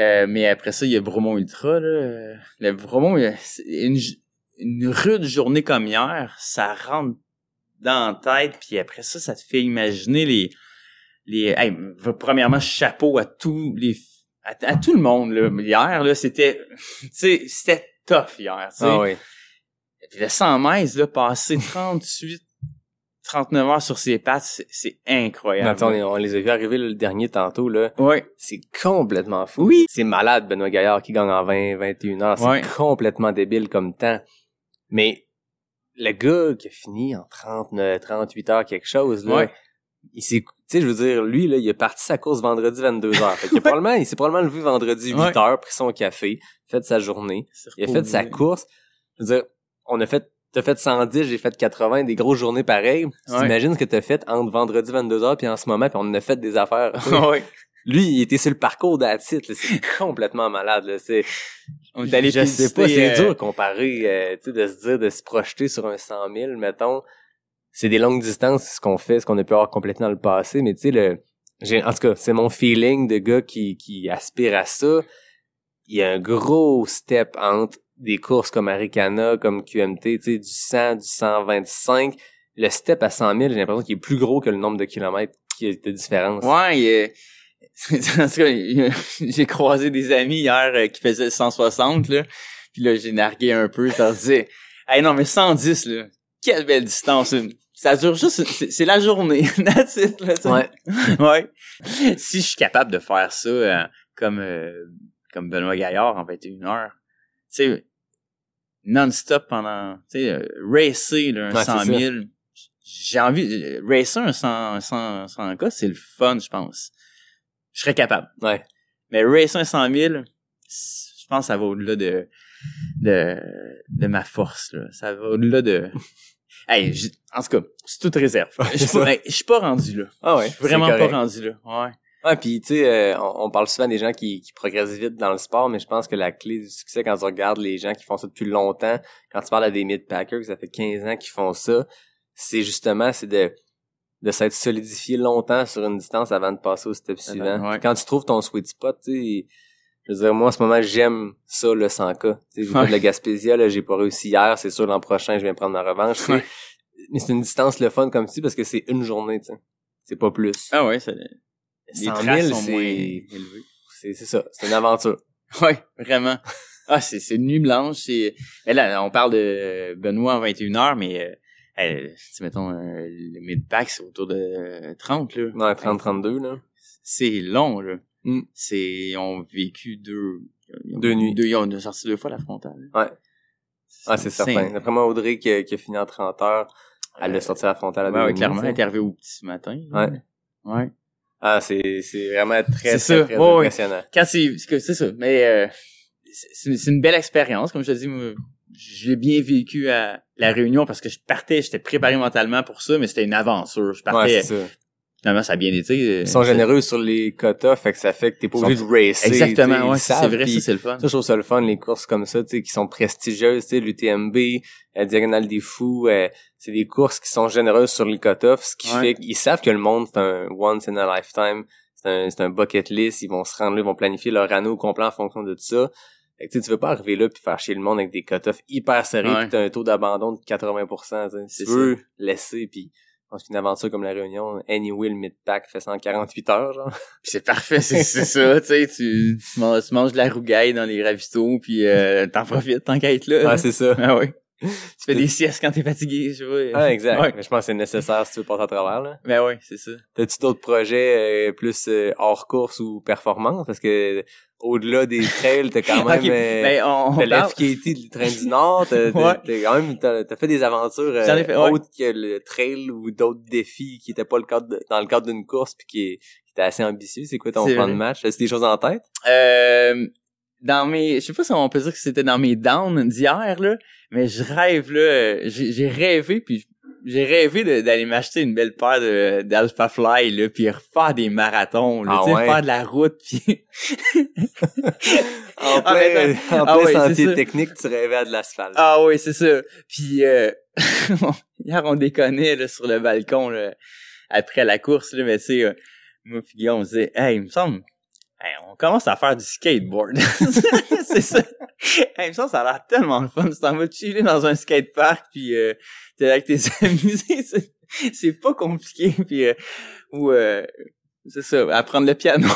Euh, mais après ça, il y a Bromont Ultra, là. Le Bromont, une, une rude journée comme hier, ça rentre dans la tête, puis après ça, ça te fait imaginer les, les, hey, premièrement, chapeau à tous les, à, à tout le monde, là. Hier, là, c'était, tu sais, c'était tough hier, tu sais. Ah oui. Le cent mètres, là, passer trente-huit, trente-neuf heures sur ses pattes, c'est, c'est incroyable. Attends, on les a vu arriver là, le dernier tantôt, là. Ouais. C'est complètement fou. Oui. C'est malade, Benoît Gaillard, qui gagne en vingt, vingt et une heures. Ouais. C'est complètement débile comme temps. Mais le gars qui a fini en trente, trente-huit heures quelque chose, là, ouais. il s'est, tu sais, je veux dire, lui, là, il a parti sa course vendredi vingt-deux heures. Fait qu'il a probablement, il s'est probablement levé vendredi huit ouais. heures, pris son café, fait sa journée, c'est il a fait sa course. Je veux dire, on a fait t'as fait cent dix, j'ai fait quatre-vingts, des grosses journées pareilles. Tu ouais. t'imagines ce que t'as fait entre vendredi vingt-deux heures puis en ce moment, puis on a fait des affaires. Ouais. Lui, il était sur le parcours d'A T I T, c'est complètement malade. Là. C'est d'aller je sais pas, c'est euh... dur de comparer, euh, tu sais, de se dire, de se projeter sur un cent mille, mettons. C'est des longues distances, ce qu'on fait, ce qu'on a pu avoir complètement dans le passé, mais tu sais, le... j'ai... en tout cas, c'est mon feeling de gars qui, qui aspire à ça. Il y a un gros step entre des courses comme Harricana, comme Q M T, tu sais, du cent, du cent vingt-cinq. Le step à cent mille, j'ai l'impression qu'il est plus gros que le nombre de kilomètres qui est de différence. Ouais, il est... en tout cas, il... j'ai croisé des amis hier euh, qui faisaient cent soixante, là. Puis là, j'ai nargué un peu, je leur disais, hey non, mais cent dix, là, quelle belle distance, une... Ça dure juste, c'est, c'est la journée. That's it, là, ça. Ouais. ouais. Si je suis capable de faire ça euh, comme, euh, comme Benoît Gaillard en vingt et une heures, tu sais, non-stop pendant, tu sais, euh, racer là, un ouais, cent mille, j'ai envie, euh, racer un cent K, c'est le fun, je pense. Je serais capable. Ouais. Mais racer un cent mille, je pense que ça va au-delà de, de, de ma force, là. Ça va au-delà de... hey, en tout cas, c'est toute réserve. Je suis pas rendu là. Ah ouais, je suis vraiment pas rendu là. Ouais. Ouais, puis tu sais, euh, on, on parle souvent des gens qui, qui progressent vite dans le sport, mais je pense que la clé du succès, quand tu regardes les gens qui font ça depuis longtemps, quand tu parles à des mid-packers, ça fait quinze ans qu'ils font ça, c'est justement, c'est de de s'être solidifié longtemps sur une distance avant de passer au step suivant. Ouais. Quand tu trouves ton sweet spot, tu sais, je veux dire, moi, en ce moment, j'aime ça, le cent K. Tu sais, j'ai ouais. fait le Gaspésia, là, j'ai pas réussi hier, c'est sûr, l'an prochain, je vais prendre ma revanche. Ouais. Mais c'est une distance le fun comme tu dis, parce que c'est une journée, tu sais. C'est pas plus. Ah ouais, ça... Les cent mille, sont c'est... moins élevés. C'est, c'est ça, c'est une aventure. Ouais, vraiment. Ah, c'est, c'est une nuit blanche. C'est... Et là, on parle de Benoît en vingt et une heures, mais euh, si mettons, euh, le mid-pack, c'est autour de trente, là. Ouais, trente à trente-deux, là. C'est long, là. Mm. C'est... Ils ont vécu deux... Ont... Deux nuits. Deux... Ils ont sorti deux fois la frontale. Là. Ouais. C'est ah, c'est insane. Certain. D'après moi, Audrey, qui a, qui a fini en trente heures, elle euh... a sorti la frontale à deux ouais, ouais, clairement, elle est arrivée au petit matin. Là. Ouais. Ouais. Ah, c'est, c'est vraiment très, c'est très, très oh, impressionnant. Quand c'est, c'est, c'est ça. Mais, euh, c'est, c'est une belle expérience. Comme je te dis, moi, j'ai bien vécu à La Réunion parce que je partais, j'étais préparé mentalement pour ça, mais c'était une aventure. Je partais. Ouais, c'est ça. Finalement, ça a bien été. Ils sont c'est... généreux sur les quotas, fait que ça fait que t'es pas obligé de racer. Exactement, ouais, savent, c'est vrai, ça, c'est le fun. Ça, je trouve ça le fun, les courses comme ça, tu sais, qui sont prestigieuses, tu sais, l'U T M B, la Diagonale des Fous, euh, c'est des courses qui sont généreuses sur les quotas, ce qui ouais. fait qu'ils savent que le monde, c'est un once in a lifetime, c'est un, c'est un bucket list, ils vont se rendre là, ils vont planifier leur anneau complet en fonction de tout ça. Fait que, tu sais, tu veux pas arriver là pis faire chier le monde avec des quotas hyper serrés ouais. pis t'as un taux d'abandon de quatre-vingts pour cent, tu sais. Tu veux laisser pis... Je pense qu'une aventure comme La Réunion, anyway, le mid-pack fait ça en quarante-huit heures, genre. Pis c'est parfait, c'est, c'est ça, tu sais, tu, tu, manges, tu manges de la rougaille dans les ravitaux, pis euh, t'en profites, tant qu'à être là. Ah, hein. C'est ça. Ah oui. Tu fais des siestes quand t'es fatigué, je vois. Ah, exact. Ouais. Mais je pense que c'est nécessaire si tu veux passer à travers, là. Ben oui, c'est ça. T'as-tu d'autres projets euh, plus euh, hors course ou performance? Parce que... Au-delà des trails, t'as quand même... Okay. Euh, ben, on, t'as parle... l'F K T du Train du Nord, t'as, t'as, ouais. t'as quand même... T'as, t'as fait des aventures euh, fait, ouais. autres que le trail ou d'autres défis qui étaient pas le cadre de, dans le cadre d'une course puis qui, est, qui étaient assez ambitieux. C'est quoi ton c'est plan vrai. De match? As-tu des choses en tête? Euh, dans mes... Je sais pas si on peut dire que c'était dans mes downs d'hier, là, mais je rêve, là... J'ai, j'ai rêvé, puis j'ai rêvé de, d'aller m'acheter une belle paire de, d'Alpha Fly, là, puis refaire des marathons, là, ah tu sais, ouais. faire de la route, puis... en plein, ah, ben, en plein ah, ouais, sentier technique, tu rêvais à de l'asphalte. Ah oui, c'est ça. Puis euh... hier, on déconnait là, sur le balcon, là, après la course, là, mais tu sais, euh, moi puis Guillaume, on se disait « Hey, il me semble... » Hey, on commence à faire du skateboard. C'est ça. Hey, ça, ça a l'air tellement le fun. Tu t'en vas chiller dans un skatepark, puis euh, t'es avec tes amis. c'est, c'est pas compliqué. Puis, euh, ou, euh, c'est ça, apprendre le piano.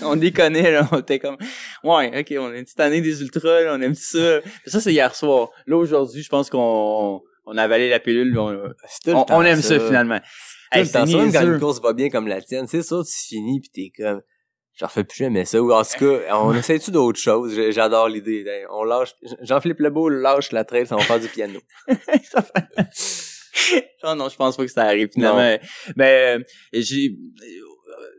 On déconne, là. On était comme, ouais, OK, on est une petite année des ultras, là, on aime ça. Ça, c'est hier soir. Là, aujourd'hui, je pense qu'on on a avalé la pilule. On, on, on aime ça, ça finalement. Hey, t'en sûr, quand une course va bien comme la tienne, c'est sûr, tu finis pis t'es comme, j'en refais plus jamais ça, ou en tout cas, on essaie-tu d'autres choses? J'adore l'idée, on lâche, Jean-Philippe Lebeau lâche la trail, ça va faire du piano. Non, non, je pense pas que ça arrive finalement. Non. Mais, euh, j'ai,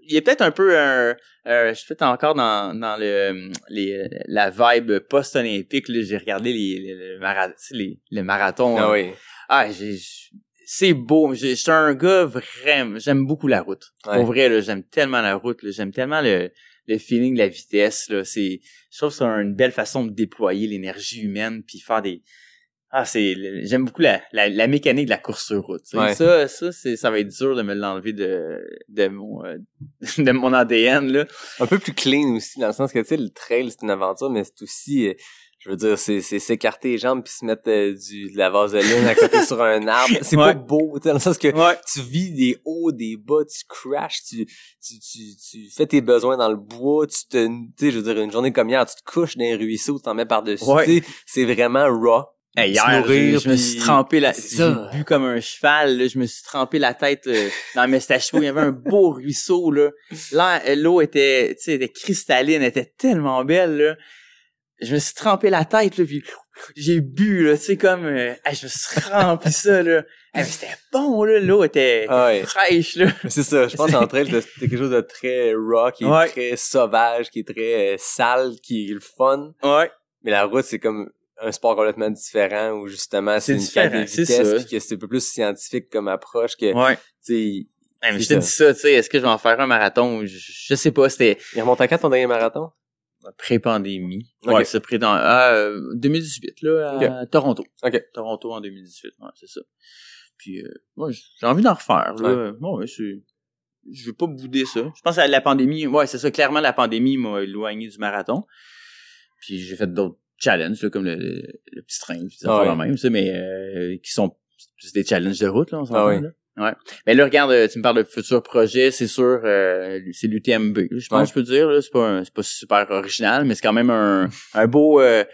il y a peut-être un peu un, euh, je suis peut-être encore dans, dans le, les, la vibe post-olympique, là, j'ai regardé les, les, les, mara- les, les marathons. Ah oui. Ah, j'ai, c'est beau. Je suis un gars vraiment... J'aime beaucoup la route. Ouais. Pour vrai, là, j'aime tellement la route. Là, j'aime tellement le, le feeling de la vitesse. Là, c'est, je trouve que c'est une belle façon de déployer l'énergie humaine puis faire des... Ah, c'est... J'aime beaucoup la, la, la mécanique de la course sur route. Ouais. Ça, ça, c'est, ça va être dur de me l'enlever de, de mon euh, de mon A D N. Là. Un peu plus clean aussi, dans le sens que tu sais, le trail, c'est une aventure, mais c'est aussi... Euh... Je veux dire, c'est, c'est s'écarter les jambes puis se mettre euh, du, de la vaseline à côté sur un arbre. C'est ouais. pas beau, tu sais, dans le sens que ouais. tu vis des hauts, des bas, tu crashes, tu, tu, tu, tu fais tes besoins dans le bois, tu te, tu sais, je veux dire, une journée comme hier, tu te couches dans les ruisseaux, tu t'en mets par-dessus, ouais. tu sais, c'est vraiment raw. Hey, hier, nourrir, je, je puis... me suis trempé la, c'est j'ai bu comme un cheval, là, je me suis trempé la tête euh, dans Mestachibo. Il y avait un beau ruisseau, là. Là, l'eau était, tu sais, était cristalline, elle était tellement belle, là. Je me suis trempé la tête, là, pis j'ai bu, là, tu sais, comme... Euh, je me suis trempé ça, là. Hey, mais c'était bon, là, l'eau était, était ouais. fraîche, là. C'est ça, je pense qu'en trail, c'était quelque chose de très raw, qui est ouais. très sauvage, qui est très euh, sale, qui est le fun. Ouais. Mais la route, c'est comme un sport complètement différent, où justement, c'est, c'est une carte de vitesse, pis que c'est un peu plus scientifique comme approche, que, ouais. tu sais... Hey, mais je te dis ça, tu sais, est-ce que je vais en faire un marathon? Je, je sais pas, c'était... Il remonte à quand ton dernier marathon? Pré-pandémie. Okay. Ouais, c'est pré dans euh, deux mille dix-huit, là, à okay. Toronto. OK. Toronto en deux mille dix-huit, ouais, c'est ça. Puis, euh, moi, j'ai envie d'en refaire, là. Ouais, ouais c'est... Je veux pas bouder ça. Je pense à la pandémie. Ouais, c'est ça. Clairement, la pandémie m'a éloigné du marathon. Puis, j'ai fait d'autres challenges, là, comme le, le petit train, puis ça, ouais. même, ça, mais euh, qui sont... C'est des challenges de route, là, on s'en ah, ouais. là. Ouais. Mais là, regarde, tu me parles de futurs projets, c'est sûr, euh, c'est l'U T M B. Je pense ouais. que je peux dire, là, c'est pas un, c'est pas super original, mais c'est quand même un, un beau, euh, tu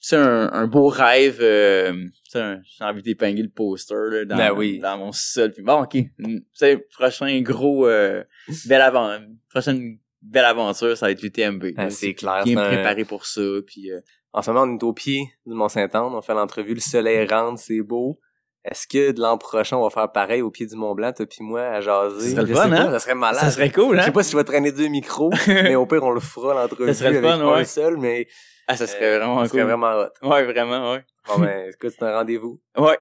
sais, un, un beau rêve, euh, tu sais, un, j'ai envie d'épingler le poster, là, dans, ben oui. dans mon sol. Puis bon, OK. Tu sais, prochain gros, euh, belle aventure, prochaine belle aventure, ça va être l'U T M B. Ben, c'est, c'est clair. Bien c'est préparé un... pour ça, puis euh... En ce moment, on est au pied du Mont-Saint-Anne, on fait l'entrevue, le soleil rentre, c'est beau. Est-ce que de l'an prochain, on va faire pareil au pied du Mont-Blanc, toi pis moi, à jaser? Ça serait le fun, hein? Ça serait malade. Ça serait cool, hein? Je sais pas si je vais traîner deux micros, mais au pire, on le fera l'entrevue ça avec fun, ouais. un seul, mais... Ah, ça serait euh, vraiment ça cool. Ça serait vraiment hot. Ouais, vraiment, ouais. Bon, ben, écoute, c'est un rendez-vous. Ouais.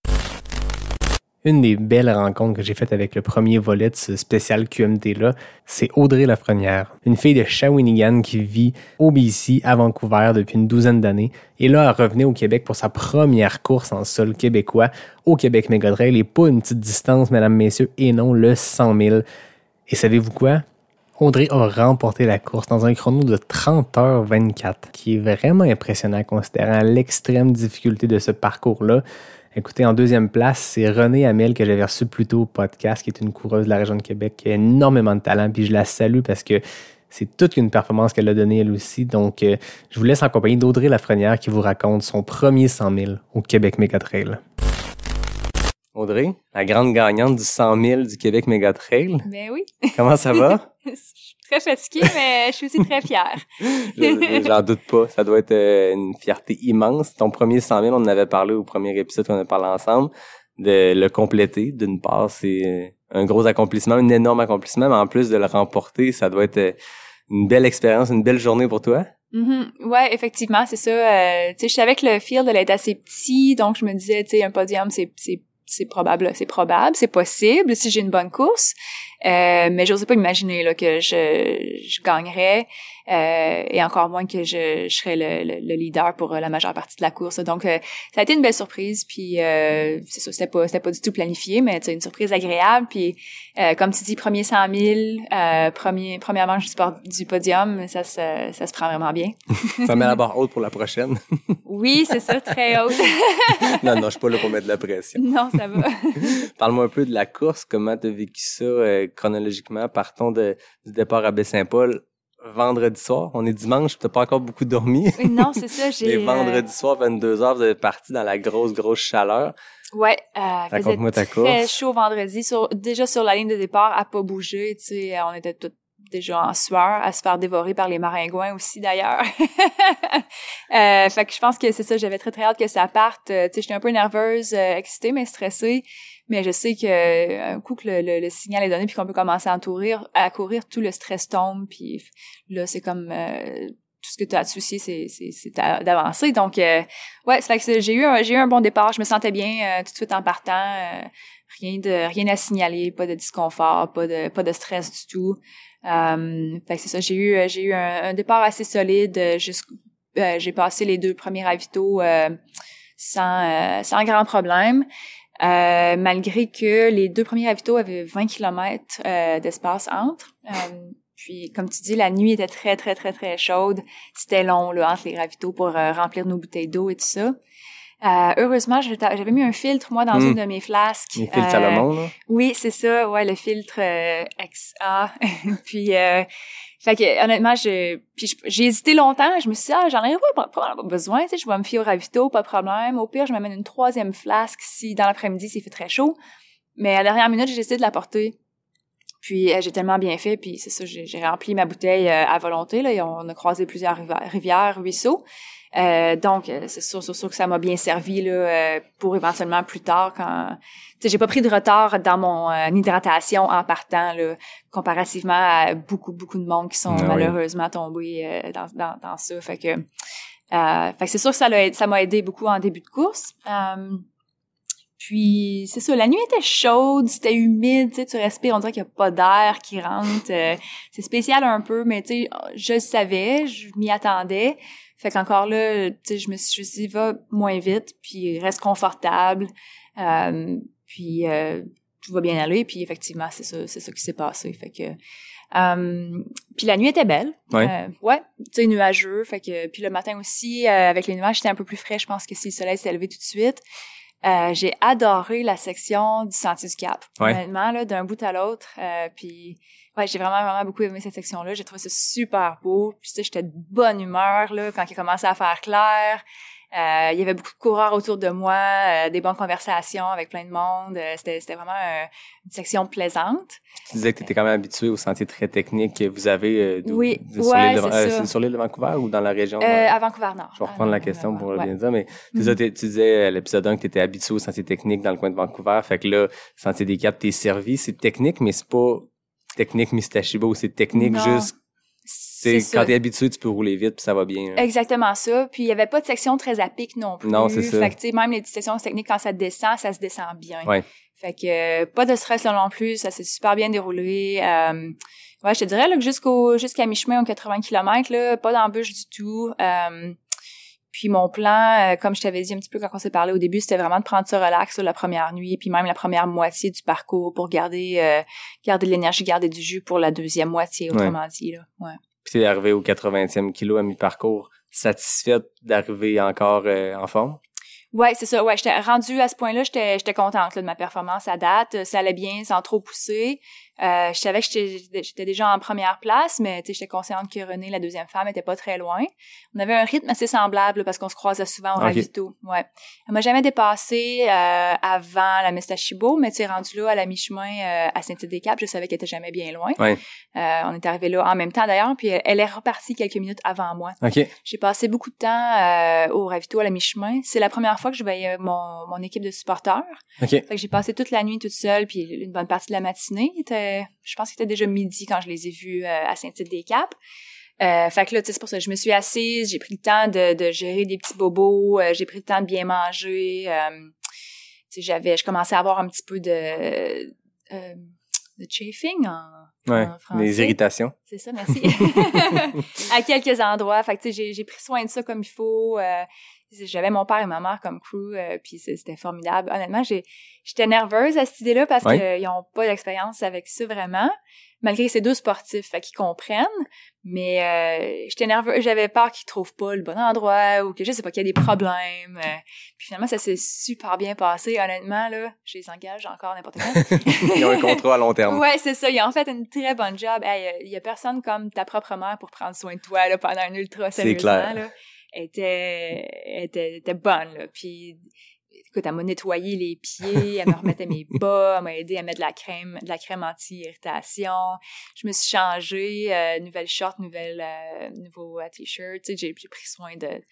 Une des belles rencontres que j'ai faites avec le premier volet de ce spécial Q M T-là, c'est Audrey Lafrenière, une fille de Shawinigan qui vit au B C à Vancouver depuis une douzaine d'années. Et là, elle revenait au Québec pour sa première course en sol québécois au Québec Méga Trail. Et pas une petite distance, mesdames, messieurs, et non le cent mille. Et savez-vous quoi? Audrey a remporté la course dans un chrono de trente heures vingt-quatre, qui est vraiment impressionnant considérant l'extrême difficulté de ce parcours-là. Écoutez, en deuxième place, c'est Renée Hamel que j'avais reçue plus tôt au podcast, qui est une coureuse de la région de Québec qui a énormément de talent, puis je la salue parce que c'est toute une performance qu'elle a donnée elle aussi. Donc, je vous laisse en compagnie d'Audrey Lafrenière qui vous raconte son premier cent mille au Québec Méga Trail. Audrey, la grande gagnante du cent mille du Québec Méga Trail. Ben oui. Comment ça va? Je suis très fatiguée, mais je suis aussi très fière. J'en doute pas. Ça doit être une fierté immense. Ton premier cent mille, on en avait parlé au premier épisode qu'on a parlé ensemble, de le compléter. D'une part, c'est un gros accomplissement, un énorme accomplissement, mais en plus de le remporter, ça doit être une belle expérience, une belle journée pour toi. Mm-hmm. Ouais, effectivement, c'est ça. Euh, tu sais, je savais que le field allait être assez petit, donc je me disais, tu sais, un podium, c'est, c'est c'est probable, c'est probable, c'est possible si j'ai une bonne course. Euh, mais j'osais pas imaginer là que je je gagnerais euh, et encore moins que je je serais le, le, le leader pour la majeure partie de la course. Donc euh, ça a été une belle surprise puis euh, c'est ça, c'était pas c'était pas du tout planifié, mais c'est une surprise agréable puis euh, comme tu dis, premier cent mille, euh, premier première manche du, port, du podium, ça se ça se prend vraiment bien. Ça met la barre haute pour la prochaine. Oui, c'est ça, très haute. non non, je suis pas là pour mettre de la pression. Non, ça va. Parle-moi un peu de la course, comment t'as vécu ça? Euh, chronologiquement, partons de, du départ à Baie-Saint-Paul vendredi soir. On est dimanche, t'as pas encore beaucoup dormi. Non, c'est ça, j'ai... Et vendredi soir, vingt-deux heures, vous êtes parti dans la grosse, grosse chaleur. Ouais, euh, raconte-moi ta course. Très chaud vendredi, sur, déjà sur la ligne de départ, à pas bouger, tu sais, on était toutes déjà en sueur, à se faire dévorer par les maringouins aussi, d'ailleurs. euh, fait que je pense que c'est ça, j'avais très, très hâte que ça parte. Euh, tu sais, j'étais un peu nerveuse, euh, excitée, mais stressée. Mais je sais que un coup que le, le, le signal est donné puis qu'on peut commencer à courir, à courir, tout le stress tombe. Puis là, c'est comme... Euh, tout ce que tu as à te soucier, c'est, c'est, c'est d'avancer. Donc, euh, ouais, c'est fait que j'ai eu, un, j'ai eu un bon départ. Je me sentais bien euh, tout de suite en partant. Euh, rien de rien à signaler, pas de disconfort, pas de pas de stress du tout. Um, fait que c'est ça, j'ai eu j'ai eu un, un départ assez solide. Jusqu', euh, j'ai passé les deux premiers ravitaux euh, sans euh, sans grand problème. Euh, malgré que les deux premiers ravitaux avaient vingt kilomètres euh, d'espace entre. Euh, puis, comme tu dis, la nuit était très, très, très, très chaude. C'était long, là, entre les ravitaux pour euh, remplir nos bouteilles d'eau et tout ça. Euh, heureusement, j'avais mis un filtre, moi, dans mmh. une de mes flasques. Les filtres euh, Salomon, là? Oui, c'est ça. Ouais, le filtre euh, X A. puis... Euh, Fait que, honnêtement, je, puis je, j'ai hésité longtemps. Je me suis dit, ah, j'en ai pas, pas, pas besoin, tu sais, je vais me fier au ravito, pas de problème. Au pire, je m'amène une troisième flasque si, dans l'après-midi, s'il fait très chaud. Mais à la dernière minute, j'ai décidé de la porter. Puis, euh, j'ai tellement bien fait, puis c'est ça, j'ai, j'ai rempli ma bouteille euh, à volonté, là, et on a croisé plusieurs rivières, ruisseaux. Euh, donc, c'est sûr, c'est sûr que ça m'a bien servi là euh, pour éventuellement plus tard quand... Tu sais, j'ai pas pris de retard dans mon euh, hydratation en partant, là, comparativement à beaucoup, beaucoup de monde qui sont ah, malheureusement oui. tombés euh, dans, dans, dans ça. Fait que, euh, fait que c'est sûr que ça, l'a, ça m'a aidé beaucoup en début de course. Euh, Puis, c'est ça, la nuit était chaude, c'était humide, tu sais, tu respires, on dirait qu'il n'y a pas d'air qui rentre. Euh, c'est spécial un peu, mais tu sais, je le savais, je m'y attendais. Fait qu'encore là, tu sais, je me suis dit, va moins vite, puis reste confortable, euh, puis euh, tout va bien aller. Puis effectivement, c'est ça, c'est ça qui s'est passé. Fait que... Um, puis la nuit était belle, ouais, euh, ouais tu sais, nuageux, fait que, puis le matin aussi, euh, avec les nuages, c'était un peu plus frais, je pense que si le soleil s'est levé tout de suite. Euh, j'ai adoré la section du Sentier du Cap, ouais, honnêtement, là, d'un bout à l'autre, euh, puis ouais, j'ai vraiment, vraiment beaucoup aimé cette section-là, j'ai trouvé ça super beau, puis tu sais, j'étais de bonne humeur, là, quand il commençait à faire clair. Euh, il y avait beaucoup de coureurs autour de moi, euh, des bonnes conversations avec plein de monde. Euh, c'était, c'était vraiment euh, une section plaisante. Tu disais que tu étais quand même habitué au sentier très technique que vous avez euh, de, oui, de, sur, ouais, l'île de, euh, sur l'île de Vancouver ou dans la région? Euh, euh, à Vancouver, non. Je vais reprendre la question pour bien dire, mais mm-hmm. ça, tu disais à l'épisode un que tu étais habitué au sentier technique dans le coin de Vancouver. Fait que là, Sentier des Capes, t'es servi. C'est technique, mais c'est pas technique Mestachibo, c'est technique non. juste... C'est, c'est quand t'es habitué, tu peux rouler vite puis ça va bien. Hein. Exactement ça. Puis il y avait pas de section très à pic non plus. Non, c'est ça. Fait que tu sais, même les sections techniques, quand ça descend, ça se descend bien. Ouais. Fait que euh, pas de stress là non plus, ça s'est super bien déroulé. Euh, ouais, je te dirais là, que jusqu'au jusqu'à mi-chemin, aux quatre-vingts kilomètres, là, pas d'embûche du tout. Euh, Puis mon plan, euh, comme je t'avais dit un petit peu quand on s'est parlé au début, c'était vraiment de prendre ça relax sur la première nuit, puis même la première moitié du parcours pour garder, euh, garder de l'énergie, garder du jus pour la deuxième moitié, autrement ouais. dit. Là. Ouais. Puis t'es arrivé au quatre-vingtième kilo à mi-parcours, satisfaite d'arriver encore euh, en forme? Oui, c'est ça. Ouais, j'étais rendue à ce point-là, j'étais, j'étais contente là, de ma performance à date. Ça allait bien, sans trop pousser. Euh, je savais que j'étais, j'étais déjà en première place, mais j'étais consciente que Renée, la deuxième femme, était pas très loin. On avait un rythme assez semblable là, parce qu'on se croisait souvent au okay. ravito. Ouais. Elle m'a jamais dépassée euh, avant la Mestachibo, mais tu es rendue là à la mi-chemin euh, à Saint-Tite-des-Caps. Je savais qu'elle était jamais bien loin. Ouais. Euh, on est arrivé là en même temps d'ailleurs, puis elle, elle est repartie quelques minutes avant moi. Okay. J'ai passé beaucoup de temps euh, au ravito à la mi-chemin. C'est la première fois que je voyais mon, mon équipe de supporters. Okay. Fait que j'ai passé toute la nuit toute seule, puis une bonne partie de la matinée. Je pense qu'il était déjà midi quand je les ai vus à Saint-Tite-des-Caps. Euh, fait que là, tu sais, c'est pour ça, je me suis assise, j'ai pris le temps de, de gérer des petits bobos, euh, j'ai pris le temps de bien manger. Euh, tu sais, j'avais, je commençais à avoir un petit peu de, euh, de chafing en, ouais, en français. Des irritations. C'est ça, merci. À quelques endroits. Fait que tu sais, j'ai, j'ai pris soin de ça comme il faut. Euh, J'avais mon père et ma mère comme crew, euh, puis c'était formidable. Honnêtement, j'ai, j'étais nerveuse à cette idée-là parce oui. qu'ils n'ont pas d'expérience avec ça vraiment, malgré que c'est deux sportifs, fait qu'ils comprennent. Mais euh, j'étais nerveuse, j'avais peur qu'ils trouvent pas le bon endroit ou que je sais pas, qu'il y a des problèmes. Euh, puis finalement, ça s'est super bien passé. Honnêtement, là, je les engage encore n'importe quand. Ils ont un contrat à long terme. Oui, c'est ça. Ils ont fait une très bonne job. Il hey, y, y a personne comme ta propre mère pour prendre soin de toi là, pendant un ultra, sérieusement. C'est clair. Là. Était, était, était bonne, là. Puis, écoute, elle m'a nettoyé les pieds, elle me remettait mes bas, elle m'a aidé à mettre de la crème, de la crème anti-irritation. Je me suis changée, euh, nouvelle short, nouvelle, euh, nouveau euh, t-shirt. Tu sais, j'ai, j'ai pris soin de, de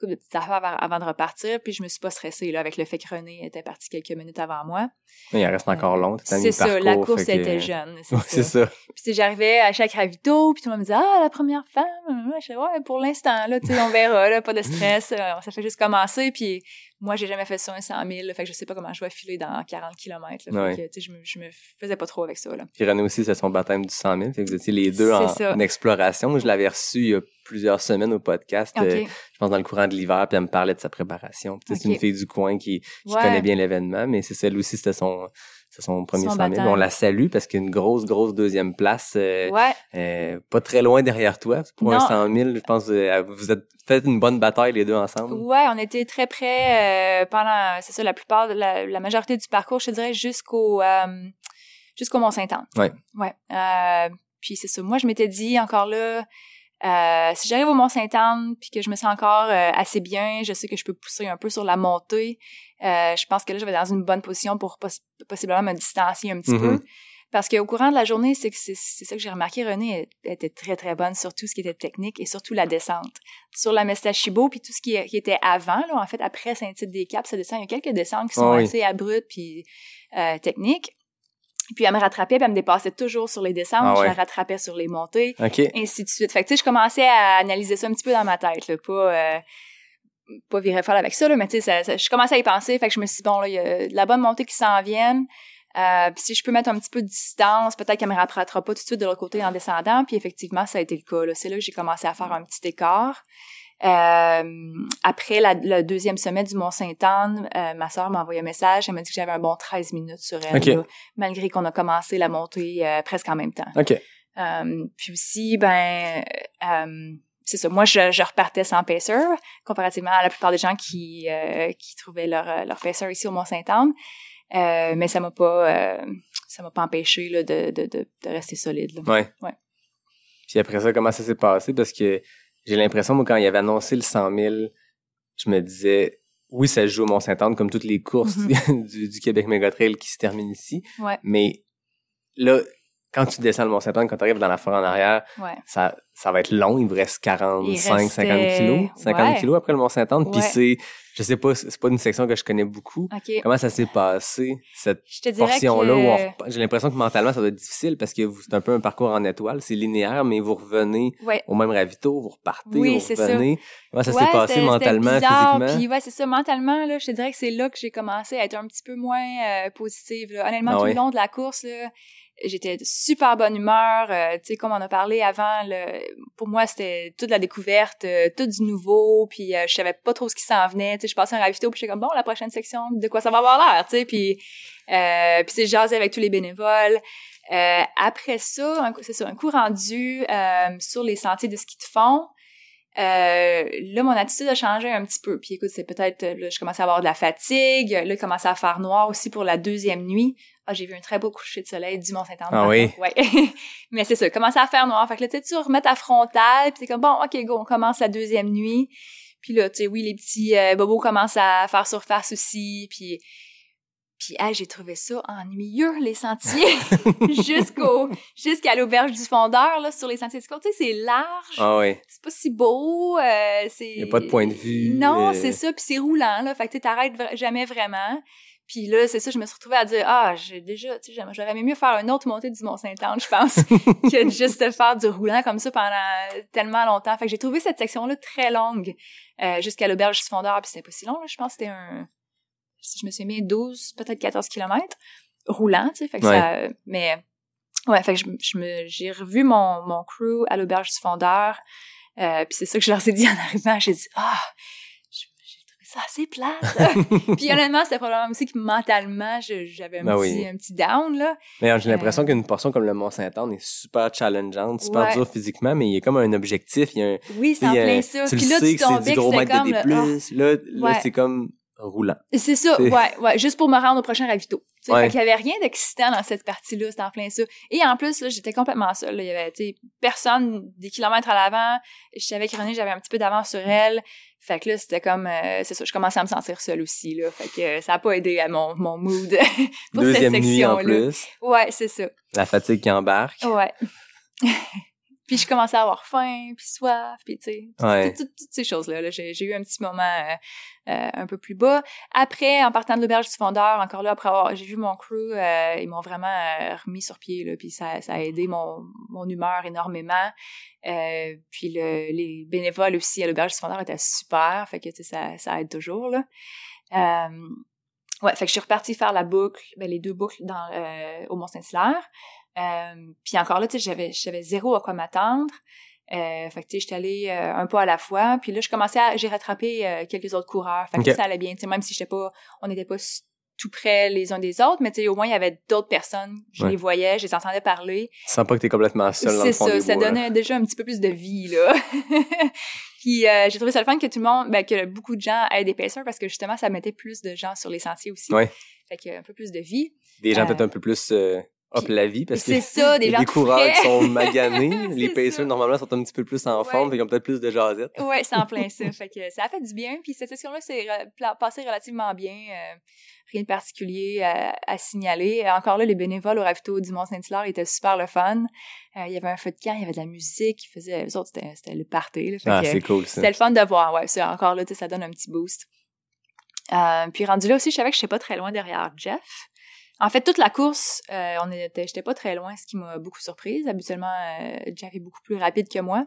couple de petites affaires avant, avant de repartir. Puis, je me suis pas stressée, là, avec le fait que Renée était partie quelques minutes avant moi. Il en reste euh, encore long. C'est ça, parcours, la course était que... jeune. C'est, ouais, ça. c'est ça. Puis, tu sais, j'arrivais à chaque ravito, puis tout le monde me disait « Ah, la première femme! » Je disais « Ouais, pour l'instant, là, tu sais, on verra, là, pas de stress. Ça fait juste commencer. » Puis, moi, j'ai jamais fait ça, un cent mille, là, fait que je sais pas comment je vais filer dans quarante kilomètres. Là, ouais. Fait que, tu sais, je me, je me faisais pas trop avec ça, là. Puis, René aussi, c'est son baptême du cent mille. Fait que vous étiez les deux en, en exploration. Je l'avais reçu il y a plusieurs semaines au podcast. Okay. Euh, je pense dans le courant de l'hiver, puis elle me parlait de sa préparation. Puis, okay. C'est une fille du coin qui, qui ouais. connaît bien l'événement, mais c'est celle aussi, c'était son... C'est son premier cent mille. On la salue parce qu'il y a une grosse, grosse deuxième place. Euh, ouais. euh, pas très loin derrière toi. Pour non. un cent mille, je pense que vous êtes fait une bonne bataille les deux ensemble. Ouais, on était très près euh, pendant, c'est ça, la plupart, la, la majorité du parcours, je te dirais, jusqu'au, euh, jusqu'au Mont-Saint-Anne. Ouais. Ouais. Euh, puis c'est ça. Moi, je m'étais dit encore là, euh, si j'arrive au Mont-Saint-Anne puis que je me sens encore euh, assez bien, je sais que je peux pousser un peu sur la montée. Euh, je pense que là, je vais dans une bonne position pour poss- possiblement me distancier un petit mm-hmm. peu. Parce qu'au courant de la journée, c'est, que c'est, c'est ça que j'ai remarqué, Renée était très, très bonne sur tout ce qui était technique et surtout la descente. Sur la Mestachibo, puis tout ce qui, qui était avant, là, en fait, après Saint-Tite-des-Caps, ça descend. Il y a quelques descentes qui sont oh, oui. assez abruptes puis euh, techniques. Puis, elle me rattrapait, puis elle me dépassait toujours sur les descentes, ah ouais. je la rattrapais sur les montées, okay. ainsi de suite. Fait que, tu sais, je commençais à analyser ça un petit peu dans ma tête, là, pas... Euh, pas virer folle avec ça, là, mais tu sais, je commençais à y penser, fait que je me suis dit, bon, là, il y a de la bonne montée qui s'en vienne. Euh, puis si je peux mettre un petit peu de distance, peut-être qu'elle me rattrapera pas tout de suite de l'autre côté en descendant. Puis effectivement, ça a été le cas, là. C'est là que j'ai commencé à faire un petit écart. Euh, après la, le deuxième sommet du Mont-Saint-Anne, euh, ma sœur m'a envoyé un message. Elle m'a dit que j'avais un bon treize minutes sur elle, okay. là, malgré qu'on a commencé la montée euh, presque en même temps. Okay. Euh, puis aussi, ben, euh, c'est ça. Moi, je, je repartais sans pacer, comparativement à la plupart des gens qui euh, qui trouvaient leur leur pacer ici au Mont-Saint-Anne. Euh, mais ça m'a pas, euh, ça m'a pas empêché là, de, de, de, de rester solide. Là. Ouais. ouais. Puis après ça, comment ça s'est passé? Parce que j'ai l'impression, moi, quand il avait annoncé le cent mille, je me disais, oui, ça se joue au Mont-Saint-Anne, comme toutes les courses mm-hmm. du, du Québec Méga Trail qui se terminent ici. Ouais. Mais là, quand tu descends le Mont-Saint-Anne, quand tu arrives dans la forêt en arrière, ouais. ça, ça va être long. Il me reste quarante-cinq, cinquante kilos. cinquante ouais. kilos après le Mont-Saint-Anne. Ouais. Puis c'est, je sais pas, c'est pas une section que je connais beaucoup. Okay. Comment ça s'est passé, cette portion-là? Que... Où on, j'ai l'impression que mentalement, ça doit être difficile parce que vous, c'est un peu un parcours en étoile. C'est linéaire, mais vous revenez ouais. au même ravito, vous repartez, oui, vous revenez. Comment ça ouais, s'est passé mentalement, bizarre, physiquement? Puis ouais, c'est ça, mentalement, là, je te dirais que c'est là que j'ai commencé à être un petit peu moins euh, positive. Là. Honnêtement, ah, tout ouais. le long de la course... Là, j'étais de super bonne humeur, euh, tu sais, comme on a parlé avant, le, pour moi, c'était toute la découverte, euh, tout du nouveau, puis euh, je savais pas trop ce qui s'en venait, tu sais, je passais un ravito, puis j'étais comme, bon, la prochaine section, de quoi ça va avoir l'air, tu sais, puis, euh, puis c'est jasé avec tous les bénévoles. Euh, après ça, un coup, c'est ça, un coup rendu euh, sur les sentiers de ski de fond, Euh, là, mon attitude a changé un petit peu. Puis écoute, c'est peut-être... Là, je commençais à avoir de la fatigue. Là, il commençait à faire noir aussi pour la deuxième nuit. Ah, j'ai vu un très beau coucher de soleil du Mont-Saint-Anne. Ah oui? Ouais. Mais c'est ça, commençait à faire noir. Fait que là, tu sais, tu remets ta frontale. Puis t'es comme, bon, OK, go, on commence la deuxième nuit. Puis là, tu sais, oui, les petits euh, bobos commencent à faire surface aussi. Puis... Puis, ah, j'ai trouvé ça ennuyeux, les sentiers, jusqu'au jusqu'à l'auberge du Fondeur, là, sur les sentiers du côte. Tu sais, c'est large, ah oui. c'est pas si beau. Euh, c'est... Il n'y a pas de point de vue. Non, euh... c'est ça, puis c'est roulant, là, fait que tu t'arrêtes v- jamais vraiment. Puis là, c'est ça, je me suis retrouvée à dire, ah, j'ai déjà, tu sais, j'aurais aimé mieux faire une autre montée du Mont-Saint-Anne, je pense, que de juste faire du roulant comme ça pendant tellement longtemps. Fait que j'ai trouvé cette section-là très longue, euh, jusqu'à l'auberge du Fondeur, puis c'était pas si long, là, je pense que c'était un... Si je me suis mis douze, peut-être quatorze kilomètres roulant, tu sais, fait que ouais. ça... Mais, ouais, fait que je, je me, j'ai revu mon, mon crew à l'auberge du Fondeur, euh, puis c'est ça que je leur ai dit en arrivant, j'ai dit « Ah, oh, j'ai trouvé ça assez plate! » Puis honnêtement, c'était probablement aussi que mentalement, je, j'avais un, ben petit, oui. un petit down, là. D'ailleurs, j'ai euh, l'impression qu'une portion comme le Mont-Saint-Anne est super challengeante, super ouais. dure physiquement, mais il y a comme un objectif, il y a un... Oui, c'est en plein ça. Tu puis le là, sais tu que c'est du gros mètre de D+, là, là ouais. c'est comme... roulant. C'est ça, c'est... ouais, ouais, juste pour me rendre au prochain ravito. Tu sais, ouais. fait qu'il y avait rien d'excitant dans cette partie-là, c'était en plein ça. Et en plus, là, j'étais complètement seule, là. Il y avait, tu sais, personne des kilomètres à l'avant. Je savais que Renée, j'avais un petit peu d'avance sur elle. Fait que là, c'était comme, euh, c'est ça, je commençais à me sentir seule aussi, là. Fait que euh, ça a pas aidé à mon, mon mood pour deuxième cette section-là. Nuit en plus. Ouais, c'est ça. La fatigue qui embarque. Ouais. Puis je commençais à avoir faim, puis soif, puis tu sais, ouais. toutes, toutes, toutes ces choses-là. Là, j'ai, j'ai eu un petit moment euh, euh, un peu plus bas. Après, en partant de l'auberge du Fondeur, encore là, après avoir, j'ai vu mon crew, euh, ils m'ont vraiment euh, remis sur pied, là, puis ça, ça a aidé mon, mon humeur énormément. Euh, puis le, les bénévoles aussi à l'auberge du Fondeur étaient super, fait que tu sais, ça, ça aide toujours, là. Euh, ouais, fait que je suis repartie faire la boucle, ben, les deux boucles dans, euh, au Mont-Saint-Hilaire. Euh, puis encore là, tu sais, j'avais, j'avais zéro à quoi m'attendre. Euh, fait que tu sais, j'étais allée euh, un pas à la fois. Puis là, je commençais à, j'ai rattrapé euh, quelques autres coureurs. Fait que okay. ça allait bien. Tu sais, même si j'étais pas, on n'était pas tout près les uns des autres, mais tu sais, au moins il y avait d'autres personnes. Je ouais. les voyais, je les entendais parler. Tu sens pas que t'es complètement seule dans le fond des bois. C'est ça, ça donnait déjà un petit peu plus de vie là. Puis euh, j'ai trouvé ça le fun que tout le monde, ben que beaucoup de gens aient des pacers parce que justement, ça mettait plus de gens sur les sentiers aussi. Ouais. Fait que un peu plus de vie. Des euh, gens peut-être un peu plus. Euh... Hop la vie, parce c'est que ça, des y a gens des coureurs frais. Qui sont maganés. Les pacers, normalement, sont un petit peu plus en ouais. forme, fait qu'ils ont peut-être plus de jasette. Oui, c'est en plein ça. Fait que ça a fait du bien. Puis cette session-là s'est re- passée relativement bien. Euh, rien de particulier à, à signaler. Encore là, les bénévoles au ravito du Mont-Saint-Hilaire étaient super le fun. Il euh, y avait un feu de camp, il y avait de la musique. Ils faisaient, eux autres, c'était, c'était le party. Là, fait ah, que, c'est cool, ça. C'était le fun de voir. Ouais, ça, encore là, ça donne un petit boost. Euh, puis rendu là aussi, je savais que je n'étais pas très loin derrière Jeff. En fait, toute la course, euh, on était, j'étais pas très loin, ce qui m'a beaucoup surprise. Habituellement, euh, Jeff est beaucoup plus rapide que moi.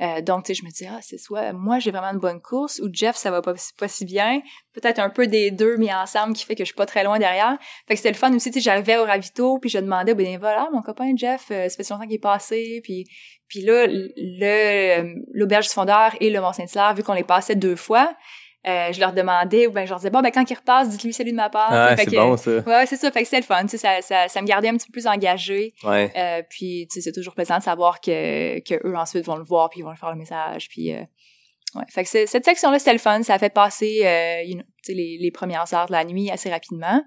Euh, donc, tu sais, je me dis, ah, c'est soit moi, j'ai vraiment une bonne course, ou Jeff, ça va pas, pas si bien. Peut-être un peu des deux mis ensemble qui fait que je suis pas très loin derrière. Fait que c'était le fun aussi, tu sais, j'arrivais au ravito, puis je demandais au bénévole, ah, mon copain Jeff, euh, ça fait longtemps qu'il est passé, puis... Puis là, le, l'Auberge des Fondeurs et le Mont-Saint-Anne, vu qu'on les passait deux fois, euh, je leur demandais, ou ben je leur disais, bon, ben quand ils repassent, dites-lui salut de ma part. Ah, fait c'est que, bon, ça. Ouais, c'est ça. Fait que c'était le fun. Tu sais, ça, ça, ça me gardait un petit peu plus engagée. Ouais. Euh, puis, tu sais, c'est toujours plaisant de savoir que, que eux ensuite vont le voir, puis ils vont le faire le message. Puis, euh, ouais. Fait que c'est, cette section-là, c'était le fun. Ça a fait passer, euh, you know, tu sais, les, les premières heures de la nuit assez rapidement.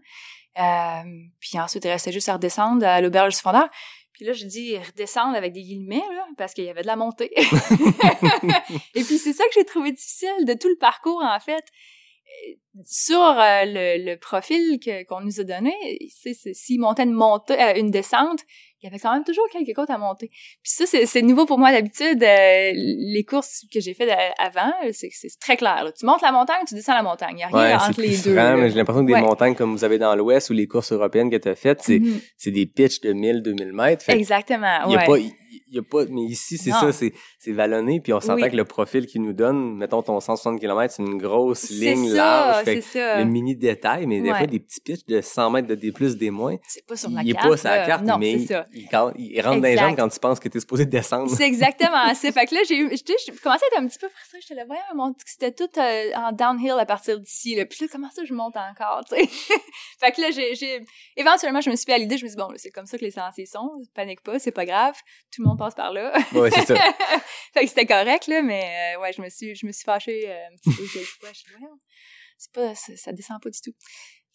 Euh, puis ensuite, il restait juste à redescendre à l'Auberge des Fondeurs. Puis là, je dis redescendre avec des guillemets, là, parce qu'il y avait de la montée. Et puis, c'est ça que j'ai trouvé difficile de tout le parcours, en fait. Sur euh, le, le profil que, qu'on nous a donné, c'est, c'est, s'il montait une, montée, euh, une descente, il y avait quand même toujours quelques côtes à monter. Puis ça, c'est, c'est nouveau pour moi d'habitude. Euh, les courses que j'ai faites avant, c'est, c'est très clair. Là. Tu montes la montagne, tu descends la montagne. Il n'y a rien ouais, entre les deux. Franc, mais j'ai l'impression que des ouais. montagnes comme vous avez dans l'Ouest ou les courses européennes que tu as faites, c'est, mm-hmm. c'est des pitchs de mille à deux mille mètres. Exactement, oui. Il y a pas, mais ici, c'est non. ça, c'est, c'est vallonné, puis on s'entend oui. que le profil qu'ils nous donnent, mettons ton cent soixante kilomètres, c'est une grosse c'est ligne ça, large. C'est ça. Le mini détail, mais ouais. des fois, des petits pitchs de cent mètres de des plus, des moins. C'est pas sur la il carte. Il est pas sur la carte, non, mais il, il, quand, il rentre exact. dans les jambes quand tu penses que t'es supposé descendre. C'est exactement ça. Fait que là, j'ai, j'ai, j'ai commencé à être un petit peu frustrée. J'étais là, voyons, mon, c'était tout euh, en downhill à partir d'ici, là. Puis là, comment ça, je monte encore, tu sais? Fait que là, j'ai, j'ai, éventuellement, je me suis fait à l'idée, je me suis dit, bon, là, c'est comme ça que les sentiers sont. Panique pas, c'est pas grave. Tout le monde passe par là. Oui, c'est ça. Fait que c'était correct, là, mais euh, ouais, je me suis, je me suis fâchée euh, un petit peu. Je me suis dit, voyons, c'est pas, ça, ça descend pas du tout.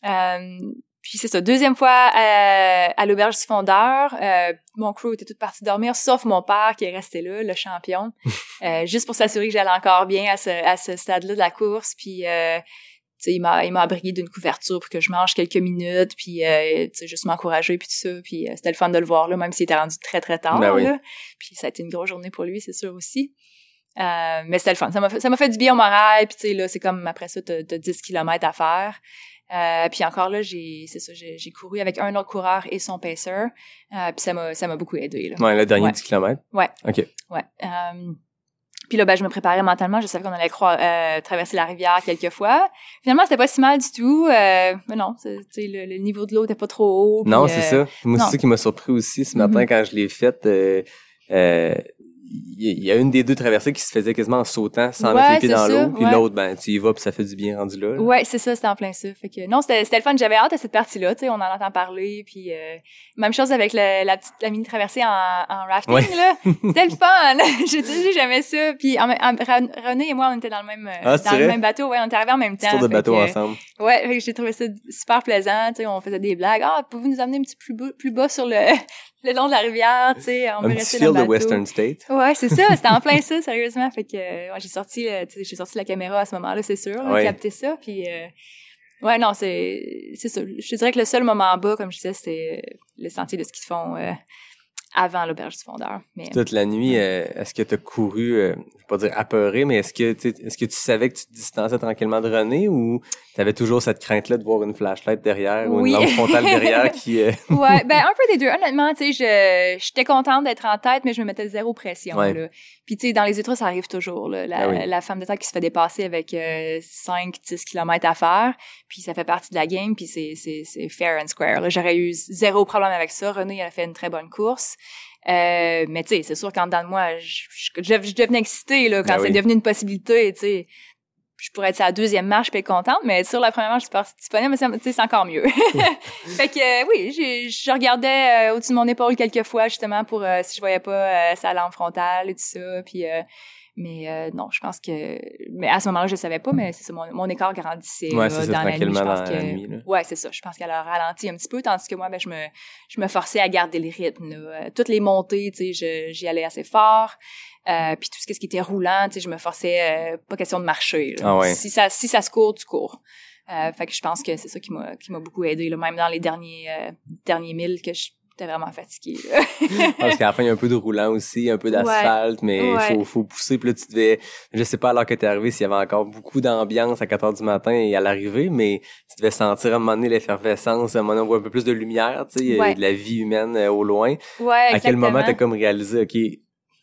Euh, puis c'est ça, deuxième fois euh, à l'Auberge du Fondeur, euh, mon crew était toute partie dormir, sauf mon père qui est resté là, le champion, euh, juste pour s'assurer que j'allais encore bien à ce, à ce stade-là de la course. Puis... Euh, il m'a, il m'a abrigué d'une couverture pour que je mange quelques minutes, puis euh, juste m'encourager, puis tout ça. Puis euh, c'était le fun de le voir, là, même s'il était rendu très, très tard. Ben oui. Là. Puis ça a été une grosse journée pour lui, c'est sûr aussi. Euh, mais c'était le fun. Ça m'a, ça m'a fait du bien au moral. Puis tu sais, là, c'est comme après ça, t'as, t'as dix kilomètres à faire. Euh, puis encore là, j'ai, c'est ça, j'ai, j'ai couru avec un autre coureur et son pacer. Euh, puis ça m'a, ça m'a beaucoup aidé. Là. Ouais, le dernier ouais. dix kilomètres? Ouais. OK. Ouais. Um, Puis là, ben, je me préparais mentalement. Je savais qu'on allait croire, euh, traverser la rivière quelques fois. Finalement, c'était pas si mal du tout. Euh, mais non, c'est, le, le niveau de l'eau était pas trop haut. Puis, non, c'est euh, ça. Moi, non. c'est ça qui m'a surpris aussi ce matin mm-hmm. quand je l'ai faite. Euh, euh, il y a une des deux traversées qui se faisait quasiment en sautant sans ouais, mettre les pieds dans ça, l'eau puis ouais. l'autre ben tu y vas puis ça fait du bien rendu là, là. Ouais, c'est ça, c'était en plein ça. Fait que non, c'était, c'était le fun, j'avais hâte à cette partie-là, tu sais, on en entend parler puis euh, même chose avec le, la petite la mini traversée en, en rafting ouais. là. C'était le fun. J'ai dit j'aimais ça puis en, en, René et moi on était dans le même ah, dans le même bateau, ouais, on était arrivés en même temps. Tour de bateau que, ensemble. Ouais, fait que j'ai trouvé ça super plaisant, tu sais, on faisait des blagues. Ah, pouvez-vous nous amener un petit plus bas, plus bas sur le le long de la rivière, tu sais, on veut rester dans le bateau. Un petit field de Western State. Ouais, c'est ça, c'était en plein ça, sérieusement. Fait que ouais, j'ai sorti, tu sais, j'ai sorti la caméra à ce moment-là, c'est sûr, ouais. j'ai capté ça, puis euh, ouais, non, c'est c'est ça. Je te dirais que le seul moment en bas, comme je disais, c'était le sentier de ski de fond euh, avant l'Auberge du Fondeur. Mais toute la nuit, euh, est-ce que t'as couru, euh, je vais pas dire apeuré, mais est-ce que est-ce que tu savais que tu te distançais tranquillement de René ou t'avais toujours cette crainte-là de voir une flashlight derrière oui. ou une lampe frontale derrière qui... Euh... ouais, ben un peu des deux. Honnêtement, tu sais, je, j'étais contente d'être en tête, mais je me mettais zéro pression, ouais. là. Puis, tu sais, dans les ultras, ça arrive toujours, là. La, ah oui. la femme de tête qui se fait dépasser avec euh, cinq à dix kilomètres à faire, puis ça fait partie de la game, puis c'est, c'est, c'est fair and square, là. J'aurais eu zéro problème avec ça. René, il a fait une très bonne course. Euh, mais, tu sais, c'est sûr qu'en dedans de moi, je, je, je, je devenais excitée, là, quand ah c'est oui. devenu une possibilité, tu sais. Je pourrais être sur la deuxième marche puis être contente, mais sur la première marche, je suis pas disponible, mais c'est, c'est encore mieux. Fait que euh, oui, j'ai, je regardais euh, au-dessus de mon épaule quelques fois, justement, pour euh, si je voyais pas euh, sa lampe frontale et tout ça. Puis, euh, mais euh, non, je pense que... Mais à ce moment-là, je le savais pas, mais c'est ça, mon, mon écart grandissait ouais, là, c'est ça, dans la nuit. Je pense que, la nuit là. Ouais, c'est ça. Je pense qu'elle a ralenti un petit peu, tandis que moi, ben, je me je me forçais à garder les rythmes. Là. Toutes les montées, tu sais, j'y allais assez fort. Euh, puis tout ce qui était roulant, tu sais, je me forçais euh, pas question de marcher. Ah ouais. Si ça si ça se court, tu cours. Euh, fait que je pense que c'est ça qui m'a qui m'a beaucoup aidé là, même dans les derniers euh, derniers milles que j'étais vraiment fatiguée. Parce qu'à la fin il y a un peu de roulant aussi, un peu d'asphalte, ouais. mais il ouais. faut faut pousser. Puis là tu devais, je sais pas alors que t'es arrivé s'il y avait encore beaucoup d'ambiance à quatre heures du matin et à l'arrivée, mais tu devais sentir à un moment donné l'effervescence, à un moment donné on voit un peu plus de lumière, tu sais, ouais. de la vie humaine euh, au loin. Ouais, exactement. À quel moment t'as comme réalisé, ok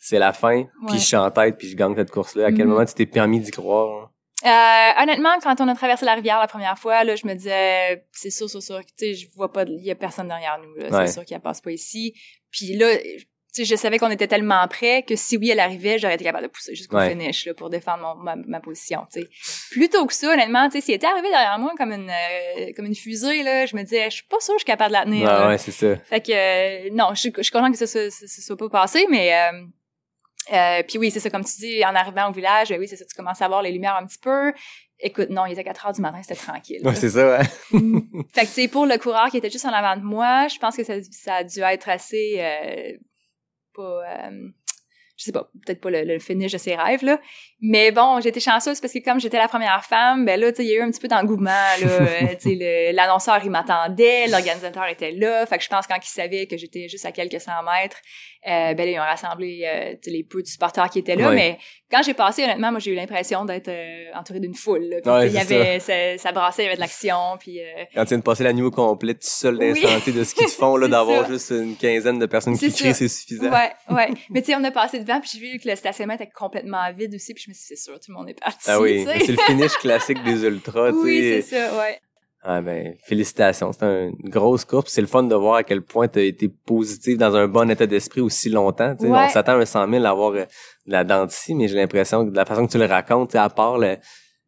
c'est la fin, puis je suis en tête, puis je gagne cette course-là. À quel mm-hmm. moment tu t'es permis d'y croire? Hein? Euh, honnêtement, quand on a traversé la rivière la première fois, là, je me disais, c'est sûr, c'est sûr, tu sais, je vois pas, il y a personne derrière nous, là, ouais. c'est sûr qu'il ne passe pas ici. Puis là, tu sais, je savais qu'on était tellement près que si oui, elle arrivait, j'aurais été capable de pousser jusqu'au ouais. finish, là, pour défendre mon, ma, ma position, tu sais. Plutôt que ça, honnêtement, tu sais, s'il était arrivé derrière moi comme une, euh, comme une fusée, là, je me disais, je suis pas sûre que je suis capable de la tenir. Ah, ouais, c'est ça. Fait que, euh, non, je suis contente que ça, ça, ça, ça soit pas passé, mais, euh, Euh, puis oui, c'est ça, comme tu dis, en arrivant au village, ben oui, c'est ça, tu commences à voir les lumières un petit peu. Écoute, non, il était quatre heures du matin, c'était tranquille. Ouais, c'est ça, ouais. Fait que, tu sais, pour le coureur qui était juste en avant de moi, je pense que ça, ça a dû être assez, euh, pas, euh, je sais pas, peut-être pas le, le finish de ses rêves, là. Mais bon, j'étais chanceuse parce que comme j'étais la première femme, ben là, tu sais, il y a eu un petit peu d'engouement, là. Tu sais, l'annonceur, il m'attendait, l'organisateur était là. Fait que je pense quand il savait que j'étais juste à quelques cent mètres, Euh, ben là, ils ont rassemblé euh, les peu de supporters qui étaient là, ouais. mais quand j'ai passé, honnêtement, moi, j'ai eu l'impression d'être euh, entourée d'une foule. Là. Puis, ouais, il y avait, ça. Ça, ça brassait, il y avait de l'action. Puis, euh... quand tu viens de passer la nuit au complet, tout seul dans oui. les de ce qu'ils font, là, d'avoir ça. Juste une quinzaine de personnes c'est qui ça. Crient, c'est suffisant. Ouais, ouais. Mais tu sais, on a passé devant, puis j'ai vu que le stationnement était complètement vide aussi, puis je me suis dit, c'est sûr, tout le monde est parti. Ah oui, mais c'est le finish classique des ultras. Oui, t'sais. C'est ça, ouais. Ah ben, félicitations. C'était une grosse course. C'est le fun de voir à quel point tu as été positive dans un bon état d'esprit aussi longtemps. Ouais. On s'attend à un cent mille à avoir de la dent ici, mais j'ai l'impression que de la façon que tu le racontes, à part le,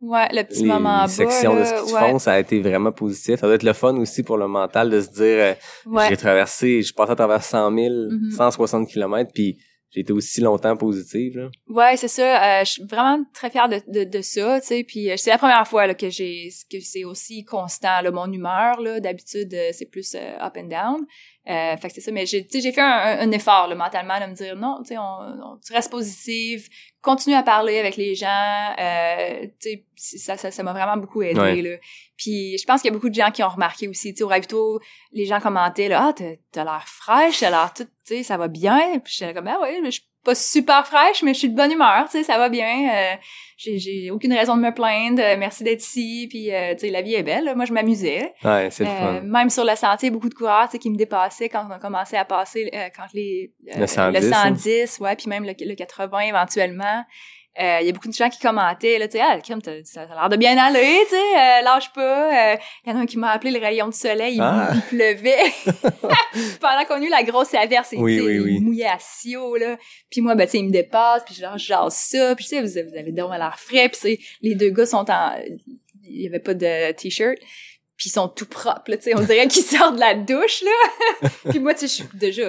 ouais, le petit les moment sections bas, de ce qu'ils ouais. font, ça a été vraiment positif. Ça doit être le fun aussi pour le mental de se dire ouais. j'ai traversé, je passe à travers cent mille, mm-hmm. cent soixante kilomètres, puis j'ai été aussi longtemps positive, là. Ouais, c'est ça. Euh, je suis vraiment très fière de, de, de ça, tu sais. Puis euh, c'est la première fois là, que j'ai, que c'est aussi constant, là, mon humeur, là. D'habitude, euh, c'est plus euh, up and down. Euh, fait que c'est ça. Mais j'ai, tu sais, j'ai fait un, un effort, là, mentalement, de me dire non, tu sais, on, on, tu restes positive, continue à parler avec les gens. Euh, tu sais, ça, ça, ça m'a vraiment beaucoup aidée, ouais. là. Puis je pense qu'il y a beaucoup de gens qui ont remarqué aussi, tu sais, au ravito, les gens commentaient là, ah, t'as, t'as l'air fraîche, t'as l'air toute, tu sais, ça va bien. Puis j'étais comme, ah oui, je suis pas super fraîche, mais je suis de bonne humeur, tu sais, ça va bien. Euh, j'ai, j'ai aucune raison de me plaindre. Euh, merci d'être ici. Puis, euh, tu sais, la vie est belle. Là. Moi, je m'amusais. Ouais, c'est le euh, fun. Même sur le sentier, beaucoup de coureurs, tu sais, qui me dépassaient quand on commençait à passer, euh, quand les... Euh, le cent dix. Le cent dix, hein. ouais, puis même le, le quatre-vingts éventuellement. Il euh, y a beaucoup de gens qui commentaient, là, tu sais, ah, Kim, t'as, ça a l'air de bien aller, tu sais, euh, lâche pas. Il euh, y en a un qui m'a appelé le rayon du soleil, il, ah. il pleuvait. Pendant qu'on a eu la grosse averse, oui, oui, oui. il mouillait à Sio, là. Puis moi, ben, tu sais, il me dépasse, puis genre, je jase ça, puis tu sais, vous, vous avez donc à l'air frais, puis c'est, les deux gars sont en, il y avait pas de t-shirt. Puis ils sont tout propres, là, tu sais, on dirait qu'ils sortent de la douche, là. Puis moi, tu sais, je suis déjà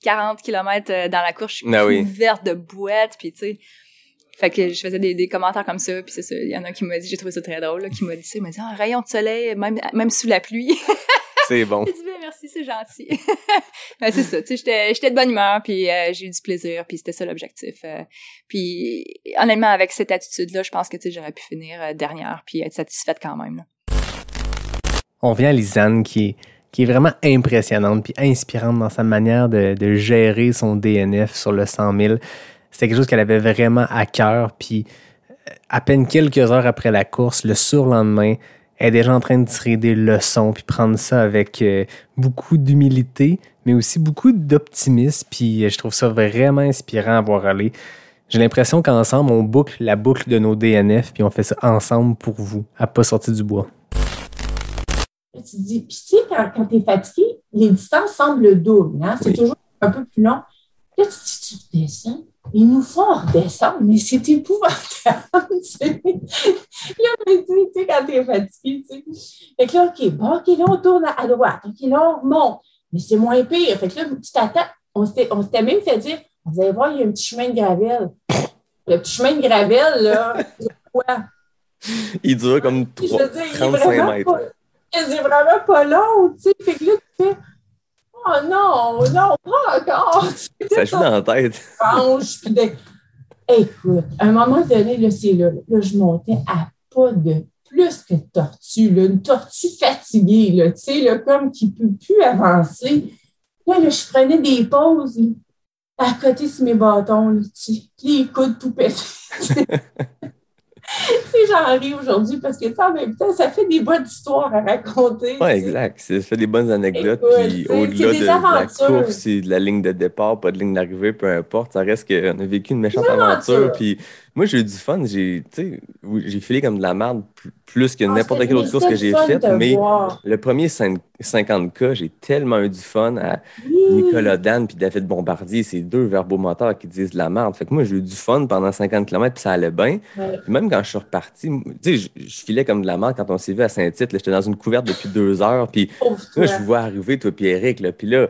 quarante kilomètres dans la course, je suis ah, oui. verte de boîte, puis tu sais, fait que je faisais des, des commentaires comme ça, puis c'est ça, il y en a un qui m'a dit, j'ai trouvé ça très drôle, là, qui m'a dit ça, il m'a dit, ah, oh, rayon de soleil, même, même sous la pluie. C'est bon. J'ai dit, merci, c'est gentil. Ben, c'est ça, tu sais, j'étais, j'étais de bonne humeur, puis euh, j'ai eu du plaisir, puis c'était ça l'objectif. Euh, puis honnêtement, avec cette attitude-là, je pense que, tu sais, j'aurais pu finir euh, dernière, puis être satisfaite quand même. Là. On vient à Lisanne, qui est, qui est vraiment impressionnante, puis inspirante dans sa manière de, de gérer son D N F sur le cent mille. C'était quelque chose qu'elle avait vraiment à cœur. Puis, à peine quelques heures après la course, le surlendemain, elle est déjà en train de tirer des leçons puis prendre ça avec euh, beaucoup d'humilité, mais aussi beaucoup d'optimisme. Puis, je trouve ça vraiment inspirant à voir aller. J'ai l'impression qu'ensemble, on boucle la boucle de nos D N F puis on fait ça ensemble pour vous, à Pas sorti du bois. Tu te dis, puis tu sais, quand, quand tu es fatigué, les distances semblent doubles. Hein? C'est oui. toujours un peu plus long. Là, tu te dis, tu ils nous font redescendre, mais c'est épouvantable, tu sais. Là, on dit, tu sais, quand t'es fatigué, tu sais. Fait que là, OK, bon, OK, là, on tourne à droite. OK, là, on remonte. Mais c'est moins pire. Fait que là, tu t'attends. On s'était, on s'était même fait dire, vous allez voir, il y a un petit chemin de gravelle. Le petit chemin de gravelle, là, c'est quoi? Il dure comme trois, trente-cinq mètres. Pas, c'est vraiment pas long, tu sais. Fait que là, tu fais... Oh non, non, pas encore! Ça joue dans la tête. Puis de... Écoute, à un moment donné, là, c'est là, là, je montais à pas de plus que tortue, là, une tortue fatiguée, là, tu sais, là, comme qui ne peut plus avancer. Là, là, je prenais des pauses là, à côté sur mes bâtons, là, tu sais, les coudes tout pétés. C'est j'en ris aujourd'hui parce que en même temps, ça fait des bonnes histoires à raconter. Oui, exact. Ça fait des bonnes anecdotes. Écoute, puis au-delà de, de la course et de la ligne de départ, pas de ligne d'arrivée, peu importe, ça reste qu'on a vécu une méchante une aventure. aventure. Puis moi, j'ai eu du fun. J'ai, j'ai filé comme de la merde plus que ah, n'importe quelle autre course que j'ai faite. Mais voir. le premier cinquante K, j'ai tellement eu du fun à oui. Nicolas Dan puis David Bombardier, ces deux verbomoteurs qui disent de la merde. Fait que moi, j'ai eu du fun pendant cinquante kilomètres puis ça allait bien. Ouais. Puis même quand je suis reparti, tu sais, je, je filais comme de la merde quand on s'est vu à Saint-Tite. Là, j'étais dans une couverte depuis deux heures. Puis oh, moi, je vois arriver toi puis Eric. Là, puis là,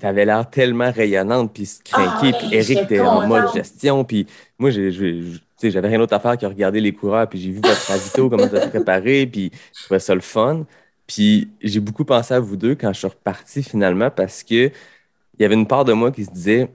t'avais l'air tellement rayonnante, puis crinquée, ah, puis Eric était en mode gestion, puis moi, j'ai, j'ai, j'ai, j'avais rien d'autre à faire que regarder les coureurs, puis j'ai vu votre ravito, comment t'as préparé, puis je trouvais ça le fun. Puis j'ai beaucoup pensé à vous deux quand je suis reparti finalement, parce que il y avait une part de moi qui se disait,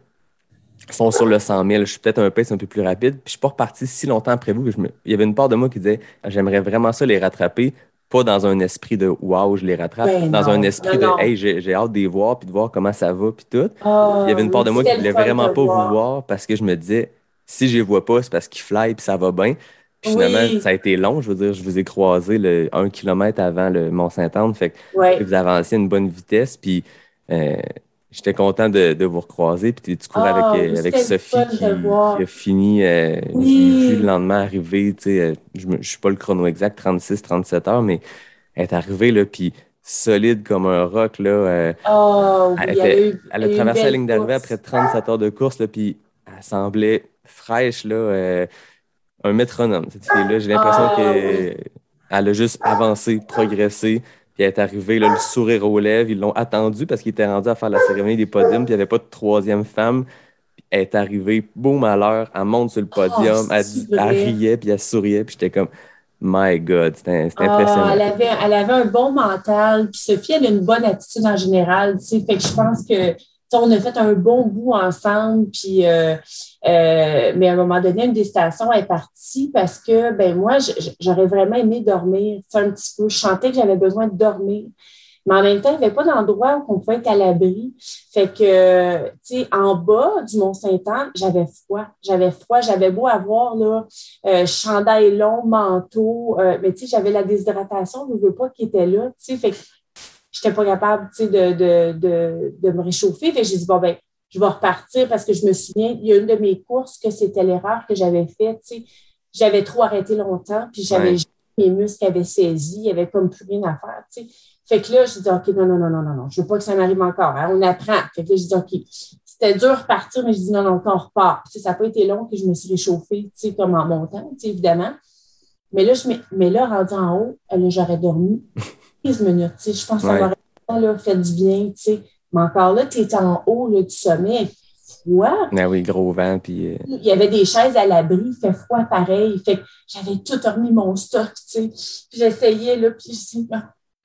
ils sont sur le cent mille, je suis peut-être un pace un peu plus rapide, puis je suis pas reparti si longtemps après vous. Que je me... Il y avait une part de moi qui disait, j'aimerais vraiment ça les rattraper, pas dans un esprit de « wow, je les rattrape », ben dans non, un esprit non, non. de « hey, j'ai, j'ai hâte de les voir, puis de voir comment ça va, puis tout oh, ». Il y avait une part de moi qui ne voulait vraiment pas voir. vous voir parce que je me disais « si je les vois pas, c'est parce qu'ils fly, puis ça va bien ». Puis finalement, oui. ça a été long. Je veux dire, je vous ai croisé le un kilomètre avant le Mont-Saint-Anne, fait que ouais. vous avanciez à une bonne vitesse, puis euh, j'étais content de, de vous recroiser. Puis tu courais oh, avec, avec Sophie qui, qui a fini, euh, oui. j'ai vu le lendemain arriver, tu sais, je ne suis pas le chrono exact, trente-six trente-sept heures, mais elle est arrivée, là, puis solide comme un roc, là. Euh, oh, elle, oui, était, elle, a eu, elle a traversé la ligne d'arrivée après trente-sept heures de course, là, puis elle semblait fraîche, là, euh, un métronome, cette fille-là. J'ai l'impression oh, qu'elle oui. a juste avancé, progressé. Puis elle est arrivée, là, le sourire aux lèvres. Ils l'ont attendue parce qu'ils étaient rendus à faire la cérémonie des podiums. Puis il n'y avait pas de troisième femme. Puis elle est arrivée, beau malheur, elle monte sur le podium. Oh, elle, elle riait, puis elle souriait. Puis j'étais comme, my God, c'était, c'était oh, impressionnant. Elle avait, elle avait un bon mental. Puis Sophie, elle a une bonne attitude en général. Tu sais, fait que je pense que on a fait un bon bout ensemble. Puis, euh, euh, mais à un moment donné, une des stations est partie parce que ben moi, j'aurais vraiment aimé dormir un petit peu. Je sentais que j'avais besoin de dormir. Mais en même temps, il n'y avait pas d'endroit où on pouvait être à l'abri. Fait que, tu sais, en bas du Mont-Saint-Anne, j'avais froid. J'avais froid. J'avais beau avoir, là, euh, chandail long, manteau. Euh, mais, tu sais, j'avais la déshydratation, je ne veux pas qui était là. Tu sais, fait que, j'étais pas capable, tu sais, de, de, de, de me réchauffer. Fait que j'ai dit, bon, ben je vais repartir parce que je me souviens, il y a une de mes courses que c'était l'erreur que j'avais faite, tu sais. J'avais trop arrêté longtemps, puis j'avais ouais. mes muscles avaient saisi, il n'y avait comme plus rien à faire, tu sais. Fait que là, j'ai dit, OK, non, non, non, non, non, non, je veux pas que ça m'arrive encore, hein, on apprend. Fait que là, j'ai dit, OK, c'était dur de repartir, mais j'ai dit, non, non, on repart. Tu sais, ça n'a pas été long que je me suis réchauffée, tu sais, comme en montant, tu sais, évidemment. Mais là, je me... mais là, rendu en haut, là, j'aurais dormi. quinze minutes, tu sais, je pense que ça m'aurait ouais. là, fait du bien, tu sais. Mais encore là, tu es en haut là, du sommet, froid. Ah oui, gros vent, puis... Euh... Il y avait des chaises à l'abri, il fait froid pareil. Fait que j'avais tout remis mon stock, tu sais. Puis j'essayais, là, puis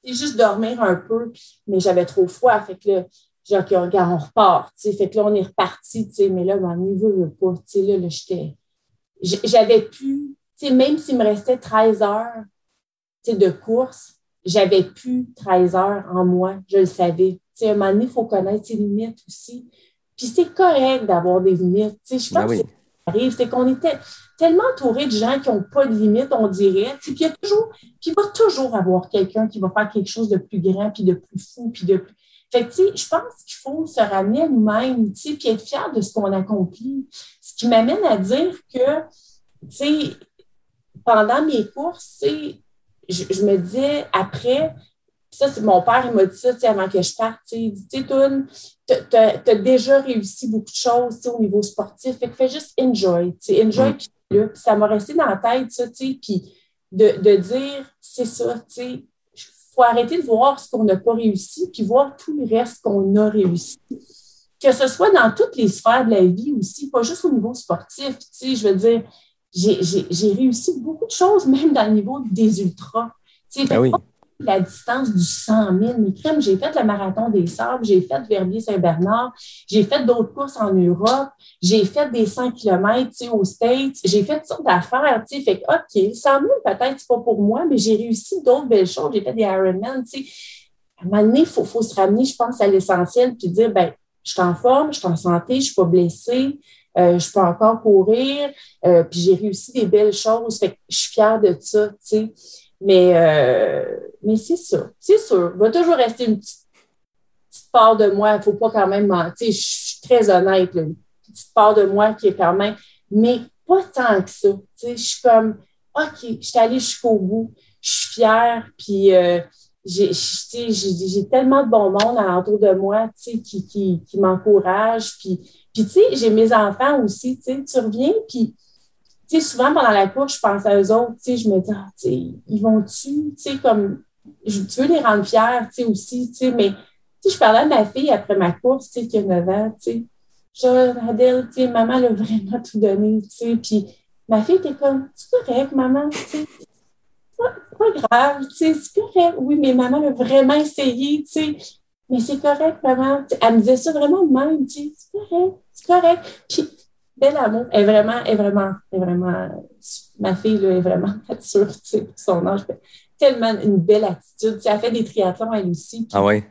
je juste dormir un peu, mais j'avais trop froid. Fait que là, j'ai dit, OK, on repart, tu sais. Fait que là, on est reparti, tu sais. Mais là, mon niveau, je veux pas, tu sais, là, là j'étais... J'avais pu, tu sais, même s'il me restait treize heures, tu sais, de course... J'avais plus treize heures en moi, je le savais. Tu sais, à un moment donné, il faut connaître ses limites aussi. Puis c'est correct d'avoir des limites. Tu sais, je pense ben oui. que c'est ce qui arrive, c'est qu'on était tellement entouré de gens qui n'ont pas de limites, on dirait. Tu sais, puis il y a toujours, puis il va toujours avoir quelqu'un qui va faire quelque chose de plus grand, puis de plus fou, puis de plus. Fait que, tu sais, je pense qu'il faut se ramener à nous-mêmes, tu sais, puis être fier de ce qu'on accomplit. Ce qui m'amène à dire que, tu sais, pendant mes courses, c'est Je, je me disais, après, ça, c'est mon père, il m'a dit ça, tu sais, avant que je parte, tu sais, il dit, tu sais, Toon, t'as déjà réussi beaucoup de choses, tu sais, au niveau sportif, fait que fais juste enjoy, tu sais, enjoy, puis là, ça m'a resté dans la tête, ça, tu sais, puis de, de dire, c'est ça, tu sais, il faut arrêter de voir ce qu'on n'a pas réussi, puis voir tout le reste qu'on a réussi. Que ce soit dans toutes les sphères de la vie aussi, pas juste au niveau sportif, tu sais, je veux dire, J'ai, j'ai, j'ai réussi beaucoup de choses, même dans le niveau des ultras. Tu sais, ben oui. la distance du cent mille, mais crème, j'ai fait le marathon des Sables, j'ai fait Verbier-Saint-Bernard, j'ai fait d'autres courses en Europe, j'ai fait des cent kilomètres, tu sais, aux States, j'ai fait toutes sortes d'affaires, tu sais, fait OK, cent mille, peut-être, c'est pas pour moi, mais j'ai réussi d'autres belles choses, j'ai fait des Ironman, tu sais. À un moment donné, il faut, faut se ramener, je pense, à l'essentiel, puis dire, ben je suis en forme, je suis en santé, je suis pas blessée, euh, je peux encore courir, euh, puis j'ai réussi des belles choses, fait que je suis fière de ça, tu sais. Mais, euh, mais c'est ça, c'est sûr. Il va toujours rester une petite, petite part de moi, il ne faut pas quand même mentir, je suis très honnête, là, une petite part de moi qui est quand même, mais pas tant que ça, tu sais, je suis comme, OK, je suis allée jusqu'au bout, je suis fière, puis... Euh, J'ai, j'ai, j'ai tellement de bon monde autour de moi qui, qui, qui m'encourage. Puis, puis tu sais, j'ai mes enfants aussi. Tu reviens, puis tu sais, souvent pendant la course, je pense à eux autres. Tu sais, je me dis, ah, tu sais, ils vont-tu? Tu sais, comme, je, tu veux les rendre fiers, tu sais, aussi. Tu sais, mais tu sais, je parlais à ma fille après ma course, tu sais, qui a neuf ans, tu sais. Je dis, Adèle, tu sais, maman, elle a vraiment tout donné, tu sais. Puis ma fille était comme, c'est correct, maman, tu sais. Pas grave, tu sais, c'est correct. Oui, mais maman l'a vraiment essayé, tu sais. Mais c'est correct, maman. Elle me disait ça vraiment de même, tu sais. C'est correct, c'est correct. Puis, bel amour, elle est vraiment, elle est vraiment, elle est vraiment, ma fille, là, est vraiment mature, tu sais, pour son âge. Tellement une belle attitude. Tu sais, elle fait des triathlons, elle aussi. Puis, ah oui?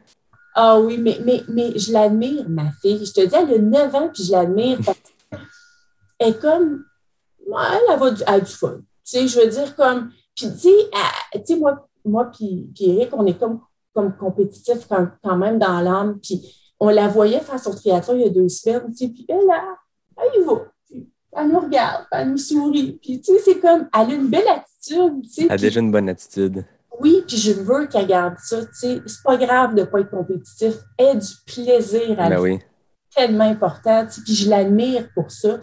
Ah oui, mais, mais, mais je l'admire, ma fille. Je te dis, elle a neuf ans, puis je l'admire. Parce qu'elle est comme, elle, elle, va du, elle a du fun. Tu sais, je veux dire, comme, puis, tu sais, moi, moi puis Eric, on est comme, comme compétitifs quand, quand même dans l'âme. Puis, on la voyait faire son triathlon il y a deux semaines, tu sais, puis elle, elle, elle y va. Puis, elle nous regarde, elle nous sourit. Puis, tu sais, c'est comme, elle a une belle attitude, tu sais. Elle a puis, déjà une bonne attitude. Oui, puis je veux qu'elle garde ça, tu sais. C'est pas grave de pas être compétitif. Aie du plaisir à ben oui. C'est tellement important, tu sais, puis je l'admire pour ça.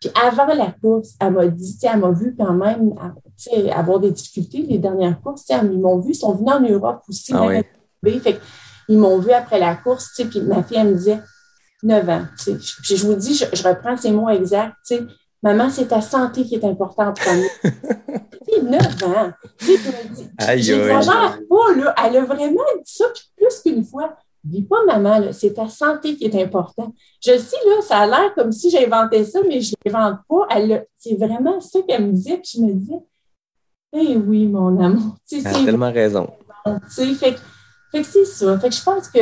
Puis avant la course, elle m'a dit, tu sais, elle m'a vu quand même avoir des difficultés les dernières courses. Tu sais, ils m'ont vu, ils sont venus en Europe aussi. Ah oui. Fait qu'ils m'ont vu après la course, tu sais, puis ma fille, elle me disait, neuf ans, tu sais. Puis je vous dis, je, je reprends ces mots exacts, tu sais, maman, c'est ta santé qui est importante pour nous. C'est neuf ans. Tu sais, puis j'exagère pas, là. Elle a vraiment dit ça, puis plus qu'une fois. Dis pas, maman, là, c'est ta santé qui est importante. Je sais, là, ça a l'air comme si j'inventais ça, mais je ne l'invente pas. Elle, c'est vraiment ça qu'elle me disait. Puis je me disais, eh oui, mon amour. Tu sais, elle a tellement raison. Fait, fait, fait que c'est ça. Fait que je pense que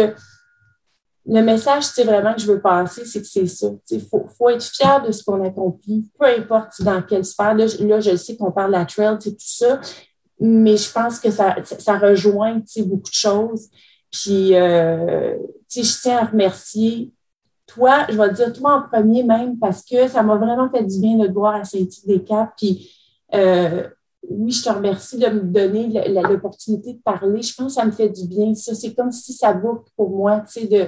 le message, c'est vraiment que je veux passer, c'est que c'est ça. Il faut, faut être fier de ce qu'on accomplit, peu importe dans quelle sphère. Là, je, là, je sais qu'on parle de la trail, tout ça, mais je pense que ça, ça rejoint beaucoup de choses. Puis, euh, tu sais, je tiens à remercier toi, je vais te dire toi en premier même, parce que ça m'a vraiment fait du bien de te voir à Saint-Tite-des-Caps. Puis, euh, oui, je te remercie de me donner la, la, l'opportunité de parler. Je pense que ça me fait du bien. Ça, c'est comme si ça boucle pour moi, tu sais, de,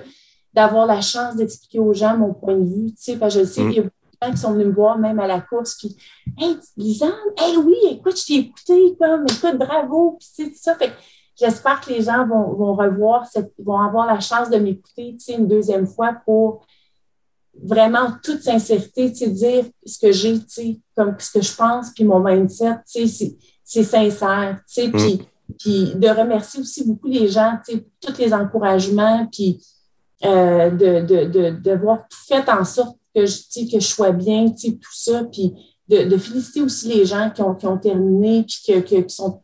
d'avoir la chance d'expliquer aux gens mon point de vue. Tu sais, parce que je sais qu'il y a beaucoup de gens qui sont venus me voir même à la course. Puis, hey, Lisanne, hey, oui, écoute, je t'ai écouté, comme, écoute, bravo. Puis, c'est ça. Fait que, j'espère que les gens vont, vont revoir, cette, vont avoir la chance de m'écouter une deuxième fois pour vraiment toute sincérité dire ce que j'ai, comme ce que je pense, puis mon mindset, c'est, c'est sincère. Puis mm. de remercier aussi beaucoup les gens pour tous les encouragements, puis euh, de, de, de, de voir tout fait en sorte que je, que je sois bien, tout ça, puis de, de féliciter aussi les gens qui ont, qui ont terminé, puis que, que, qui sont...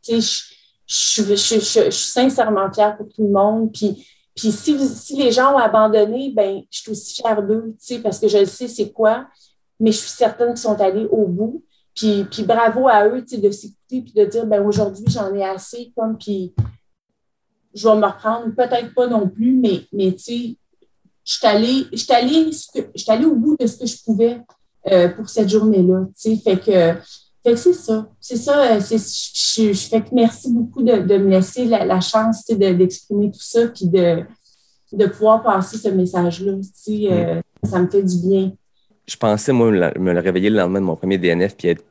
Je, je, je, je, je suis sincèrement fière pour tout le monde. Puis, puis si, si les gens ont abandonné, ben, je suis aussi fière d'eux, tu sais, parce que je le sais c'est quoi, mais je suis certaine qu'ils sont allés au bout. Puis, puis bravo à eux, tu sais, de s'écouter puis de dire, ben, aujourd'hui, j'en ai assez, comme, puis je vais me reprendre, peut-être pas non plus, mais, mais tu sais, je suis allée, je suis allée, je suis allée au bout de ce que je pouvais euh, pour cette journée-là, tu sais, fait que... Fait que c'est ça. C'est ça. C'est, je, je, je fais que merci beaucoup de, de me laisser la, la chance de, d'exprimer tout ça puis de, de pouvoir passer ce message-là. Tu sais, euh, ça me fait du bien. Je pensais, moi, me le réveiller le lendemain de mon premier D N F puis être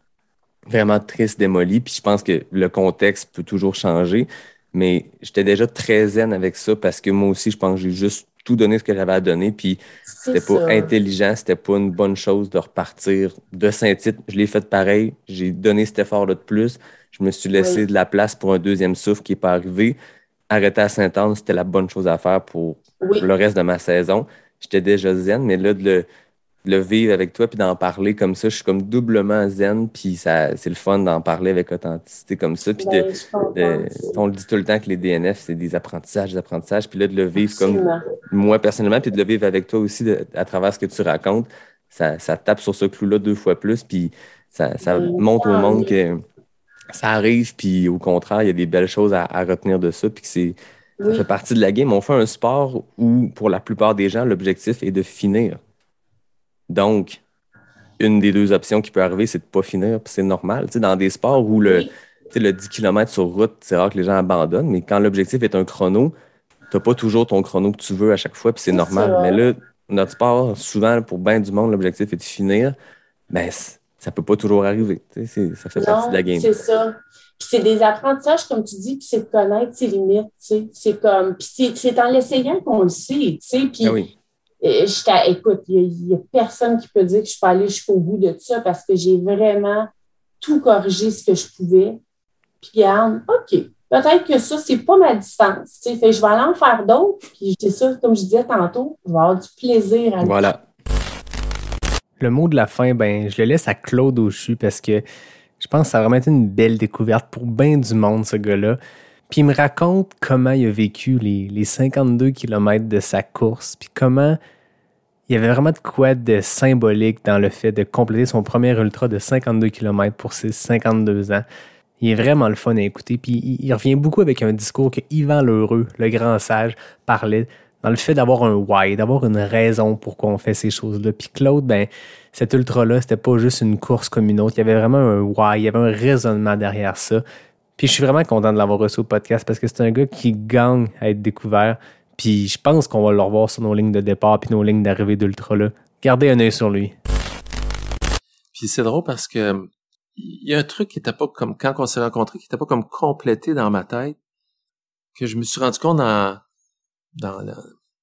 vraiment triste, démolie. Puis je pense que le contexte peut toujours changer. Mais j'étais déjà très zen avec ça parce que moi aussi, je pense que j'ai juste tout donné ce que j'avais à donner, puis c'était c'est pas ça. Intelligent, c'était pas une bonne chose de repartir de Saint-Tite. Je l'ai fait pareil, j'ai donné cet effort-là de plus, je me suis laissé oui. de la place pour un deuxième souffle qui n'est pas arrivé. Arrêter à Saint-Anne, c'était la bonne chose à faire pour oui. le reste de ma saison. J'étais déjà zen, mais là, de le, de le vivre avec toi puis d'en parler comme ça, je suis comme doublement zen, puis ça, c'est le fun d'en parler avec authenticité comme ça. Puis de, de, on le dit tout le temps que les D N F, c'est des apprentissages, des apprentissages. Puis là, de le vivre Absolument. Comme moi personnellement, puis de le vivre avec toi aussi de, à travers ce que tu racontes, ça, ça tape sur ce clou-là deux fois plus, puis ça, ça montre au monde que ça arrive, puis au contraire, il y a des belles choses à, à retenir de ça, puis que c'est, ça oui. fait partie de la game. On fait un sport où, pour la plupart des gens, l'objectif est de finir. Donc, une des deux options qui peut arriver, c'est de ne pas finir, puis c'est normal. Tu sais, dans des sports où le, oui. tu sais, le dix kilomètres sur route, c'est rare que les gens abandonnent, mais quand l'objectif est un chrono, tu n'as pas toujours ton chrono que tu veux à chaque fois, puis c'est oui, normal. C'est mais là, notre sport, souvent, pour bien du monde, l'objectif est de finir, bien, ça ne peut pas toujours arriver. Tu sais, c'est, ça fait non, partie de la game. C'est ça. Puis c'est des apprentissages, comme tu dis, puis c'est de connaître ses limites, tu sais. C'est comme... Puis c'est, c'est en l'essayant qu'on le sait, tu sais. Puis... Ah oui. Je écoute, il n'y a, a personne qui peut dire que je peux aller jusqu'au bout de ça parce que j'ai vraiment tout corrigé ce que je pouvais. Puis regarde, OK, peut-être que ça, c'est pas ma distance. Tu sais, fait, je vais aller en faire d'autres. Puis c'est ça, comme je disais tantôt, je vais avoir du plaisir à voilà. Le mot de la fin, ben, je le laisse à Claude Auchu parce que je pense que ça a vraiment été une belle découverte pour bien du monde, ce gars-là. Puis il me raconte comment il a vécu les, les cinquante-deux kilomètres de sa course, puis comment il y avait vraiment de quoi de symbolique dans le fait de compléter son premier ultra de cinquante-deux kilomètres pour ses cinquante-deux ans. Il est vraiment le fun à écouter, puis il, il revient beaucoup avec un discours que Yvan Lheureux, le grand sage, parlait dans le fait d'avoir un « why », d'avoir une raison pourquoi on fait ces choses-là. Puis Claude, ben, cet ultra-là, c'était pas juste une course comme une autre, il y avait vraiment un « why », il y avait un raisonnement derrière ça. Puis je suis vraiment content de l'avoir reçu au podcast parce que c'est un gars qui gagne à être découvert. Puis je pense qu'on va le revoir sur nos lignes de départ puis nos lignes d'arrivée d'ultra là. Gardez un œil sur lui. Puis c'est drôle parce que il y a un truc qui était pas comme quand on s'est rencontrés, qui était pas comme complété dans ma tête, que je me suis rendu compte dans dans, le,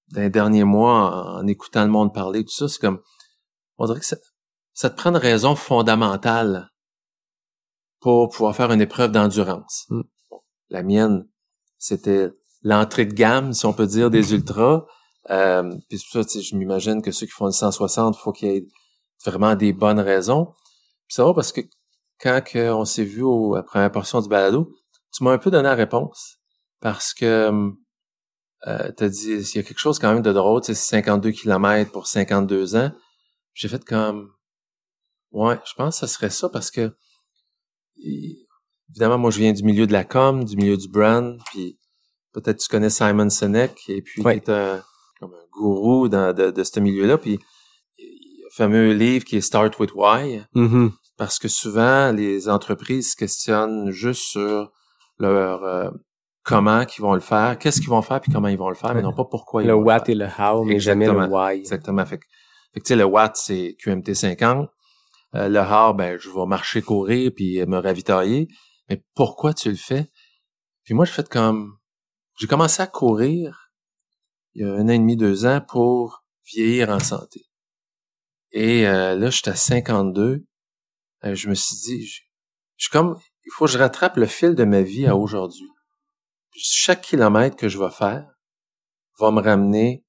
dans les derniers mois en, en écoutant le monde parler tout ça, c'est comme on dirait que ça, ça te prend une raison fondamentale pour pouvoir faire une épreuve d'endurance. Hmm. La mienne, c'était l'entrée de gamme, si on peut dire, des ultras. Euh, puis ça, je m'imagine que ceux qui font le cent soixante, il faut qu'il y ait vraiment des bonnes raisons. Puis ça va parce que quand que on s'est vu au, à la première portion du balado, tu m'as un peu donné la réponse parce que euh, t'as dit, il y a quelque chose quand même de drôle, c'est cinquante-deux kilomètres pour cinquante-deux ans. J'ai fait comme, ouais, je pense que ça serait ça parce que évidemment, moi, je viens du milieu de la com, du milieu du brand, puis peut-être tu connais Simon Sinek, et puis oui. qui est un, comme un gourou dans, de, de ce milieu-là, puis le fameux livre qui est « Start with Why mm-hmm. », parce que souvent, les entreprises se questionnent juste sur leur euh, comment qu'ils vont le faire, qu'est-ce qu'ils vont faire, puis comment ils vont le faire, mais non pas pourquoi ils le vont le faire. Le what et le how, mais exactement, jamais le why. Exactement. Fait que, fait que tu sais, le what, c'est Q M T cinquante. Euh, le hard, ben, je vais marcher, courir, puis me ravitailler. Mais pourquoi tu le fais? Puis moi, j'ai fait comme... J'ai commencé à courir il y a un an et demi, deux ans, pour vieillir en santé. Et euh, là, j'étais à cinquante-deux. Euh, je me suis dit... Je, je suis comme... Il faut que je rattrape le fil de ma vie à aujourd'hui. Puis chaque kilomètre que je vais faire va me ramener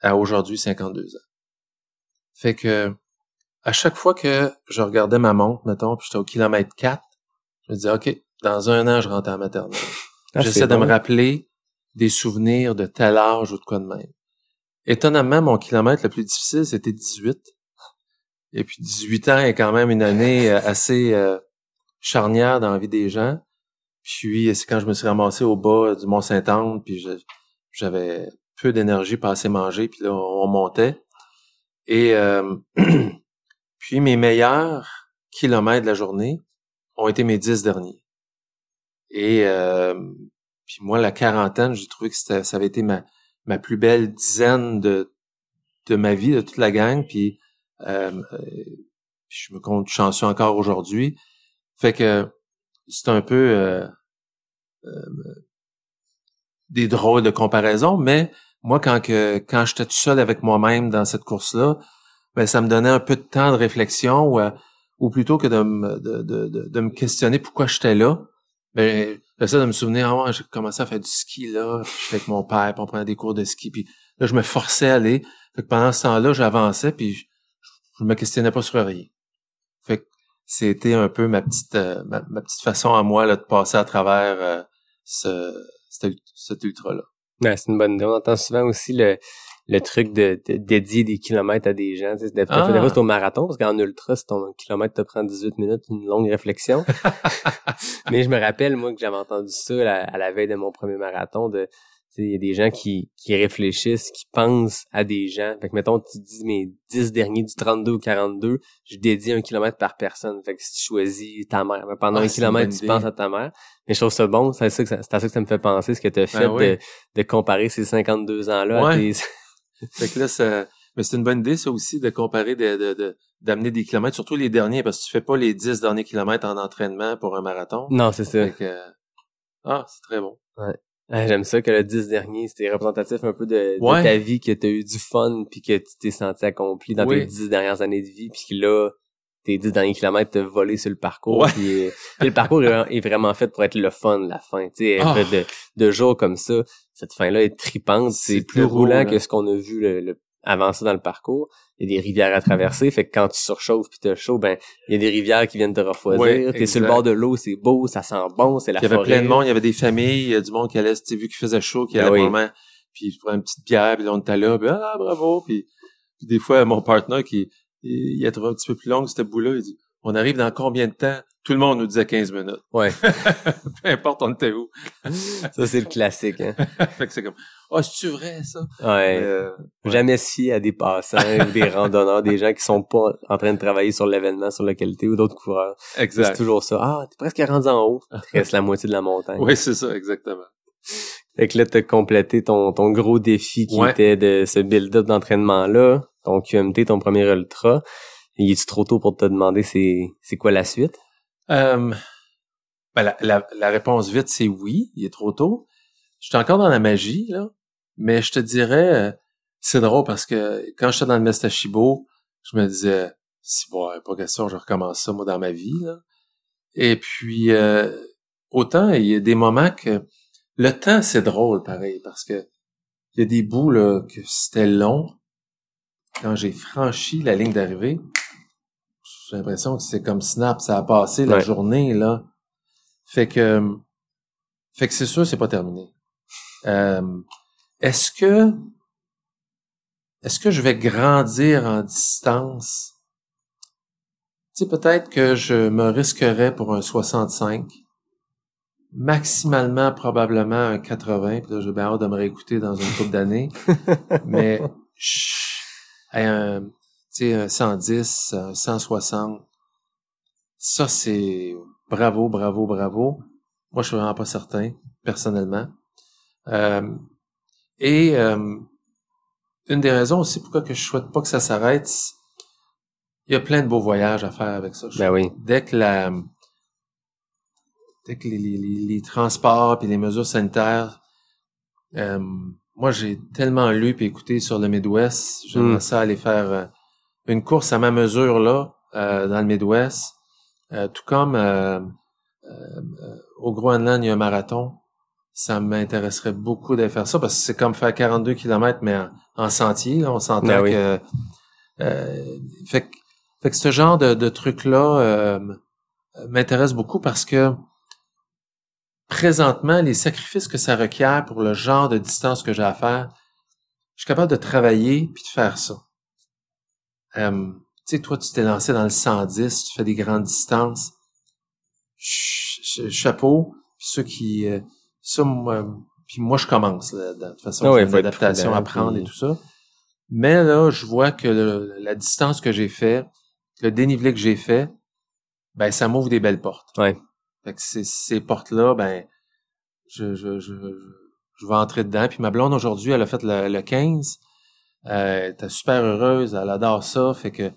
à aujourd'hui cinquante-deux ans. Fait que... À chaque fois que je regardais ma montre, mettons, puis j'étais au kilomètre quatre, je me disais, OK, dans un an, je rentre en maternelle. Ah, j'essaie de me rappeler des souvenirs de tel âge ou de quoi de même. Étonnamment, mon kilomètre le plus difficile, c'était dix-huit. Et puis dix-huit ans est quand même une année assez euh, charnière dans la vie des gens. Puis c'est quand je me suis ramassé au bas du Mont-Saint-Anne, puis je, j'avais peu d'énergie pour assez manger, puis là, on montait. Et... Euh, Puis mes meilleurs kilomètres de la journée ont été mes dix derniers. Et euh, puis moi, la quarantaine, j'ai trouvé que ça avait été ma, ma plus belle dizaine de, de ma vie, de toute la gang. Puis, euh, puis je me compte chanceux encore aujourd'hui. Fait que c'est un peu euh, euh, des drôles de comparaisons, mais moi, quand que quand j'étais tout seul avec moi-même dans cette course-là, ben ça me donnait un peu de temps de réflexion ou, ou plutôt que de me, de, de, de, de me questionner pourquoi j'étais là, ben j'essaie de me souvenir, ah ouais, j'ai commencé à faire du ski là, j'étais avec mon père, puis on prenait des cours de ski, puis là je me forçais à aller. Fait que pendant ce temps-là, j'avançais, puis je, je me questionnais pas sur rien. Fait que c'était un peu ma petite euh, ma, ma petite façon à moi là de passer à travers euh, ce cet, cet ultra là. Ouais, c'est une bonne idée. On entend souvent aussi le le truc de, de dédier des kilomètres à des gens. Tu sais, de, ah. de, de, de, c'est au marathon, parce qu'en ultra, si ton kilomètre te prend dix-huit minutes, une longue réflexion. Mais je me rappelle, moi, que j'avais entendu ça à, à la veille de mon premier marathon, de il y a des gens qui, qui réfléchissent, qui pensent à des gens. Fait que, mettons, tu dis mes dix derniers du trente-deux ou quarante-deux, je dédie un kilomètre par personne. Fait que si tu choisis ta mère, pendant ah, un kilomètre, tu penses à ta mère. Mais je trouve ça bon, c'est à ça que ça, c'est à ça, que ça me fait penser, ce que tu as fait ben oui. de, de comparer ces cinquante-deux ans-là ouais. à tes... Fait que là, ça... Mais c'est une bonne idée, ça aussi, de comparer, de, de, de, d'amener des kilomètres, surtout les derniers, parce que tu fais pas les dix derniers kilomètres en entraînement pour un marathon. Non, c'est ça. Fait que... Ah, c'est très bon. Ouais. Ah, j'aime ça que le dix dernier, c'était représentatif un peu de, de ouais. ta vie, que t'as eu du fun, puis que tu t'es senti accompli dans oui. tes dix dernières années de vie, puis que là, tes dix derniers kilomètres t'as volé sur le parcours. Ouais. Puis, puis le parcours est vraiment fait pour être le fun, la fin. Tu sais, oh. de, de jours comme ça, cette fin-là est tripante, c'est, c'est plus roulant là. Que ce qu'on a vu le, le avant ça dans le parcours. Il y a des rivières à traverser, fait que quand tu surchauffes puis t'as chaud, ben il y a des rivières qui viennent te refroidir. Ouais, t'es sur le bord de l'eau, c'est beau, ça sent bon, c'est la forêt. Il y avait plein de monde, il y avait des familles, du monde qui allait, tu vu qu'il faisait chaud, qui allait vraiment, puis prendre une petite bière, puis on était là, puis ah bravo, puis, puis des fois mon partenaire qui il, il a trouvé un petit peu plus long ce bout-là, il dit on arrive dans combien de temps? Tout le monde nous disait quinze minutes. Ouais. Peu importe, on était où. Ça, c'est le classique, hein. Fait que c'est comme, ah, oh, c'est-tu vrai, ça? Ouais. Euh, jamais ouais. se fier à des passants ou des randonneurs, des gens qui sont pas en train de travailler sur l'événement, sur la qualité ou d'autres coureurs. Exact. C'est toujours ça. Ah, t'es presque rendu en haut. Il reste la moitié de la montagne. Oui, c'est ça, exactement. Fait que là, t'as complété ton, ton gros défi qui ouais. était de ce build-up d'entraînement-là, ton Q M T, ton premier ultra. Il est-tu trop tôt pour te demander c'est, c'est quoi la suite? Euh, ben la, la, la réponse vite, c'est oui, il est trop tôt. Je suis encore dans la magie, là. Mais je te dirais, c'est drôle parce que quand j'étais dans le Mestachibo, je me disais, si bon, pas question, je recommence ça, moi, dans ma vie, là. Et puis, euh, autant, il y a des moments que... Le temps, c'est drôle, pareil, parce que il y a des bouts, là, que c'était long. Quand j'ai franchi la ligne d'arrivée... J'ai l'impression que c'est comme snap, ça a passé la ouais. journée, là. Fait que, fait que c'est sûr, c'est pas terminé. Euh, est-ce que, est-ce que je vais grandir en distance? Tu sais, peut-être que je me risquerais pour un soixante-cinq, maximalement, probablement un quatre-vingts, puis là, j'ai bien hâte de me réécouter dans une couple d'années. Mais, chut, un, tu sais, un cent dix, un cent soixante, ça c'est bravo, bravo, bravo. Moi, je suis vraiment pas certain, personnellement. Euh, et euh, une des raisons aussi pourquoi que je souhaite pas que ça s'arrête, il y a plein de beaux voyages à faire avec ça. Ben oui. Dès que la, dès que les, les, les transports puis les mesures sanitaires, euh, moi j'ai tellement lu puis écouté sur le Midwest, j'aimerais mm. ça aller faire euh, une course à ma mesure là euh, dans le Midwest, euh, tout comme euh, euh, au Groenland il y a un marathon, ça m'intéresserait beaucoup d'aller faire ça parce que c'est comme faire quarante-deux kilomètres mais en, en sentier là, on s'entend ben oui. que euh, fait que fait que ce genre de, de truc là euh, m'intéresse beaucoup parce que présentement les sacrifices que ça requiert pour le genre de distance que j'ai à faire, je suis capable de travailler puis de faire ça. Euh, tu sais, toi, tu t'es lancé dans le cent dix, tu fais des grandes distances. Ch- ch- chapeau. Puis ceux qui... Euh, ça, moi, puis moi, je commence, là, de toute façon, j'ai une adaptation à prendre et tout ça. Mais là, je vois que le, la distance que j'ai fait, le dénivelé que j'ai fait, ben, ça m'ouvre des belles portes. Ouais. Fait que ces, ces portes-là, ben, je, je, je, je vais entrer dedans. Puis ma blonde, aujourd'hui, elle a fait le, le quinze. Euh, elle était super heureuse, elle adore ça, fait que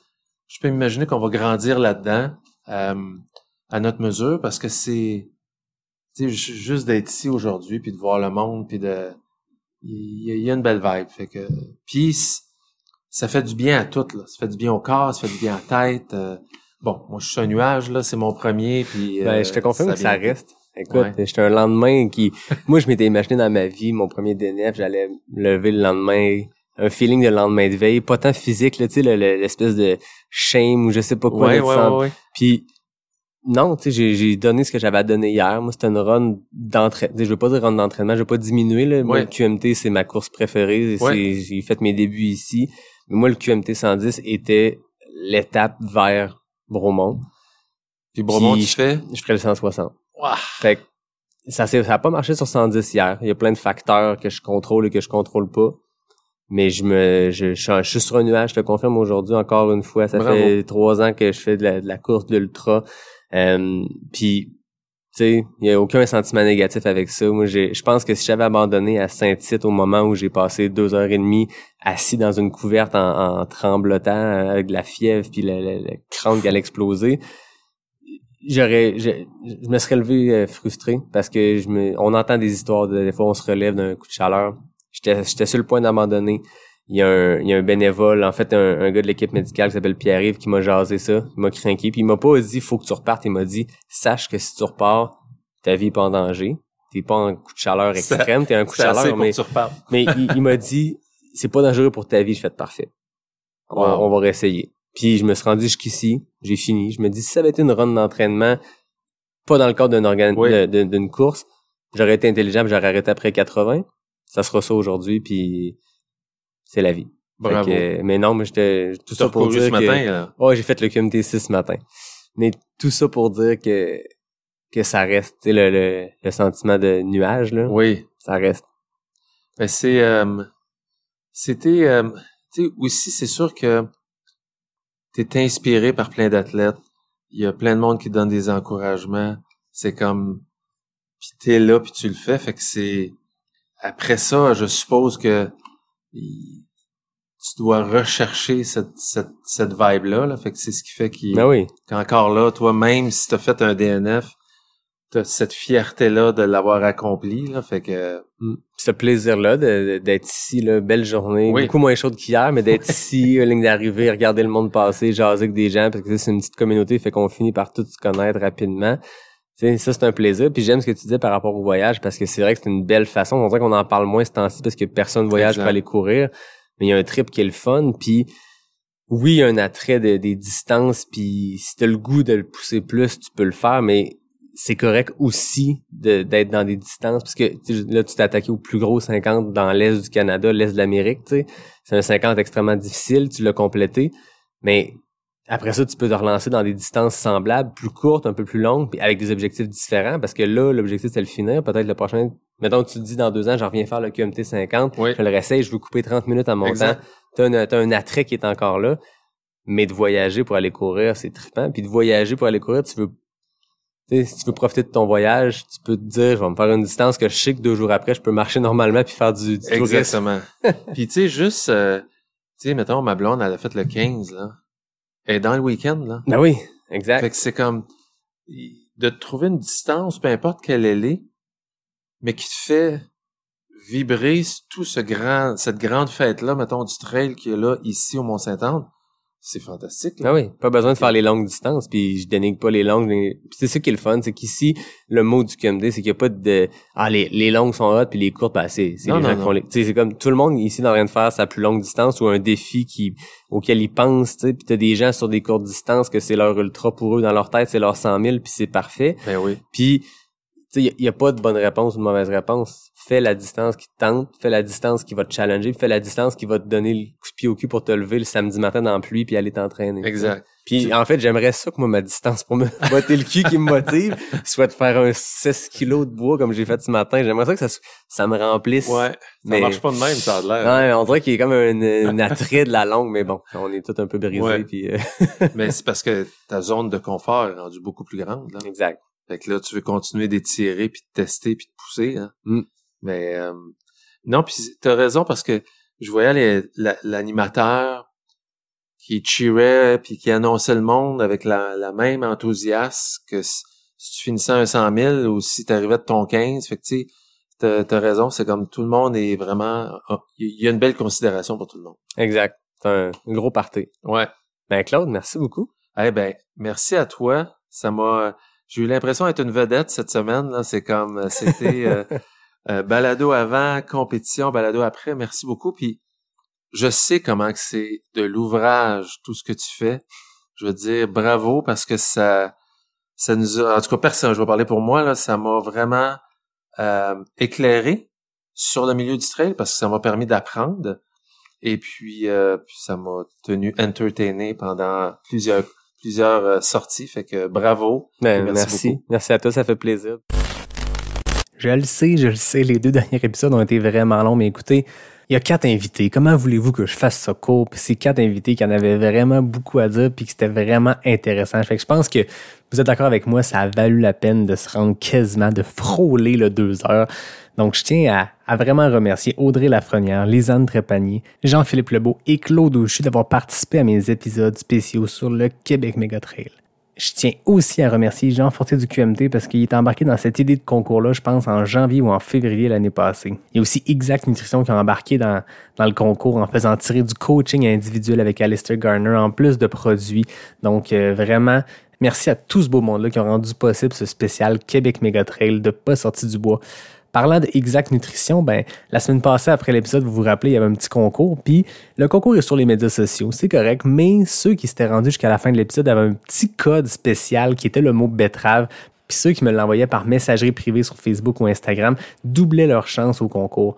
je peux m'imaginer qu'on va grandir là-dedans euh, à notre mesure parce que c'est juste d'être ici aujourd'hui puis de voir le monde puis de il y, y a une belle vibe, fait que puis ça fait du bien à tout là, ça fait du bien au corps, ça fait du bien à la tête. Euh, bon, moi je suis un nuage là, c'est mon premier puis euh, ben, je te confirme ça que ça reste. Écoute, ouais. j'étais un lendemain qui moi je m'étais imaginé dans ma vie mon premier D N F, j'allais me lever le lendemain. Un feeling de lendemain de veille, pas tant physique, là, tu sais, le, le, l'espèce de shame ou je sais pas quoi. Ouais, ouais, ouais, ouais. Puis Non, tu sais, j'ai, j'ai donné ce que j'avais à donner hier. Moi, c'était une run d'entraînement. Je veux pas dire run d'entraînement, je veux pas diminuer, là. Moi, ouais. le Q M T, c'est ma course préférée. C'est, ouais. J'ai fait mes débuts ici. Mais moi, le Q M T cent dix était l'étape vers Bromont. Puis Bromont, Puis, tu je, fais? Je ferais le cent soixante. Wow. Fait que ça s'est, ça a pas marché sur cent dix hier. Il y a plein de facteurs que je contrôle et que je contrôle pas. Mais je me, je, je, je suis sur un nuage, je te confirme aujourd'hui encore une fois. Ça Bravo. fait trois ans que je fais de la, de la course de l'ultra. Euh, puis, tu sais, il y a aucun sentiment négatif avec ça. Moi, j'ai, je pense que si j'avais abandonné à Saint-Tite au moment où j'ai passé deux heures et demie assis dans une couverte en, en tremblotant avec de la fièvre puis la, la, la crâne qui allait exploser, j'aurais, je, je me serais levé frustré parce que je me, on entend des histoires de, des fois on se relève d'un coup de chaleur. J'étais, j'étais sur le point d'abandonner. Il y a un, il y a un bénévole, en fait, un, un gars de l'équipe médicale qui s'appelle Pierre-Yves qui m'a jasé ça, il m'a craqué, puis il m'a pas dit « faut que tu repartes », il m'a dit « sache que si tu repars, ta vie est pas en danger, t'es pas en coup de chaleur extrême, t'es en coup de chaleur, mais, mais il, il m'a dit « c'est pas dangereux pour ta vie, je fais de parfait, on, wow. on va réessayer ». Puis je me suis rendu jusqu'ici, j'ai fini, je me dis si ça avait été une run d'entraînement, pas dans le cadre d'un organ... oui. d'une, d'une course, j'aurais été intelligent, j'aurais arrêté après quatre-vingts, ça sera ça aujourd'hui, puis... c'est la vie. Bravo. Que, mais non, mais j'étais... Tout ça pour dire ce que... matin, là. Oh, j'ai fait le Q M T six ce matin. Mais tout ça pour dire que que ça reste, tu sais, le, le, le sentiment de nuage, là. Oui. Ça reste. Ben, c'est... Euh, c'était... Euh, tu sais, aussi, c'est sûr que t'es inspiré par plein d'athlètes. Il y a plein de monde qui donne des encouragements. C'est comme... Puis t'es là, puis tu le fais. Fait que c'est... Après ça, je suppose que... tu dois rechercher cette cette cette vibe là, là. Fait que c'est ce qui fait qu'il, ben oui. qu'encore là, toi, même si t'as fait un D N F, t'as cette fierté là de l'avoir accompli, là. Fait que mm. ce plaisir là d'être ici, là, belle journée, oui. beaucoup moins chaude qu'hier, mais d'être ici, ligne d'arrivée, regarder le monde passer, jaser avec des gens, parce que c'est une petite communauté, fait qu'on finit par tout se connaître rapidement. T'sais, ça, c'est un plaisir. Puis j'aime ce que tu disais par rapport au voyage, parce que c'est vrai que c'est une belle façon. On dirait qu'on en parle moins ce temps-ci parce que personne voyage pour aller courir. Mais il y a un trip qui est le fun. Puis oui, il y a un attrait de, des distances. Puis si t'as le goût de le pousser plus, tu peux le faire. Mais c'est correct aussi de, d'être dans des distances. Parce que là, tu t'es attaqué au plus gros cinquante dans l'Est du Canada, l'Est de l'Amérique. T'sais. C'est un cinquante extrêmement difficile. Tu l'as complété. Mais... après ça, tu peux te relancer dans des distances semblables, plus courtes, un peu plus longues, puis avec des objectifs différents, parce que là, l'objectif, c'est le finir. Peut-être le prochain... Mettons, tu te dis, dans deux ans, j'en reviens faire le Q M T cinquante, oui. je le réessaye, je veux couper trente minutes à mon exact. temps. T'as un, t'as un attrait qui est encore là, mais de voyager pour aller courir, c'est trippant. Puis de voyager pour aller courir, tu veux... T'sais, si tu veux profiter de ton voyage, tu peux te dire, je vais me faire une distance que je sais que deux jours après, je peux marcher normalement puis faire du, du exactement. Tourisme. Puis tu sais, juste... Euh, tu sais, mettons, ma blonde, elle a fait le quinze, là. Et dans le week-end, là. Ben oui, exact. Fait que c'est comme de trouver une distance, peu importe quelle elle est, mais qui te fait vibrer tout ce grand, cette grande fête-là, mettons, du trail qui est là, ici, au Mont-Saint-Anne. C'est fantastique, là. Ben oui, pas besoin de faire les longues distances, puis je dénigre pas les longues. Les... Puis c'est ça qui est le fun, c'est qu'ici, le mot du Q M D, c'est qu'il y a pas de... Ah, les, les longues sont hot, puis les courtes, ben c'est... c'est non, les non, gens non. Qui les... Tu sais, c'est comme tout le monde ici est en train de faire sa plus longue distance ou un défi qui... auquel ils pensent, tu sais, puis t'as des gens sur des courtes distances que c'est leur ultra pour eux, dans leur tête, c'est leur cent mille, puis c'est parfait. Ben oui. Puis, tu sais, il y, y a pas de bonne réponse ou de mauvaise réponse. Fais la distance qui te tente, fais la distance qui va te challenger, fais la distance qui va te donner le coup de pied au cul pour te lever le samedi matin dans la pluie puis aller t'entraîner. Exact. Puis c'est... en fait, j'aimerais ça que moi, ma distance pour me botter le cul qui me motive, soit de faire un seize kilos de bois comme j'ai fait ce matin. J'aimerais ça que ça, ça me remplisse. Ouais, ça mais... marche pas de même, ça a l'air. Non, on dirait qu'il y a comme un, un attrait de la longue, mais bon, on est tous un peu brisés. Ouais. Puis euh... mais c'est parce que ta zone de confort est rendue beaucoup plus grande. Là. Exact. Fait que là, tu veux continuer d'étirer, puis de tester, puis de pousser. Hein. Mm. Mais euh, non, puis t'as raison parce que je voyais les, la, l'animateur qui cheerait puis qui annonçait le monde avec la, la même enthousiasme que si, si tu finissais un cent mille ou si t'arrivais de ton quinze. Fait que tu sais, t'as, t'as raison, c'est comme tout le monde est vraiment... Il oh, y a une belle considération pour tout le monde. Exact. C'est un gros party. Ouais. Ben Claude, merci beaucoup. Eh hey, ben, merci à toi. Ça m'a... J'ai eu l'impression d'être une vedette cette semaine. Là. C'est comme... C'était... euh, Euh, balado avant, compétition, balado après, merci beaucoup. Puis je sais comment que c'est de l'ouvrage, tout ce que tu fais. Je veux dire bravo parce que ça ça nous a, en tout cas personne, je vais parler pour moi, là, ça m'a vraiment euh, éclairé sur le milieu du trail parce que ça m'a permis d'apprendre. Et puis, euh, puis ça m'a tenu entertainé pendant plusieurs plusieurs euh, sorties. Fait que bravo. Ben, merci. Merci, merci à toi, ça fait plaisir. Je le sais, je le sais, les deux derniers épisodes ont été vraiment longs, mais écoutez, il y a quatre invités. Comment voulez-vous que je fasse ça court? Puis c'est quatre invités qui en avaient vraiment beaucoup à dire puis que c'était vraiment intéressant. Fait que je pense que vous êtes d'accord avec moi, ça a valu la peine de se rendre quasiment, de frôler le deux heures. Donc, je tiens à, à vraiment remercier Audrey Lafrenière, Lisanne Trépanier, Jean-Philippe Lebeau et Claude Auchu d'avoir participé à mes épisodes spéciaux sur le Québec Méga Trail. Je tiens aussi à remercier Jean Fortier du Q M T parce qu'il est embarqué dans cette idée de concours-là, je pense, en janvier ou en février l'année passée. Il y a aussi Exact Nutrition qui a embarqué dans, dans le concours en faisant tirer du coaching individuel avec Alistair Garner en plus de produits. Donc, euh, vraiment... merci à tout ce beau monde-là qui ont rendu possible ce spécial Québec Méga Trail de Pas sorti du bois. Parlant d'Exact Nutrition, ben la semaine passée, après l'épisode, vous vous rappelez, il y avait un petit concours, puis le concours est sur les médias sociaux, c'est correct, mais ceux qui s'étaient rendus jusqu'à la fin de l'épisode avaient un petit code spécial qui était le mot betterave, puis ceux qui me l'envoyaient par messagerie privée sur Facebook ou Instagram doublaient leur chance au concours.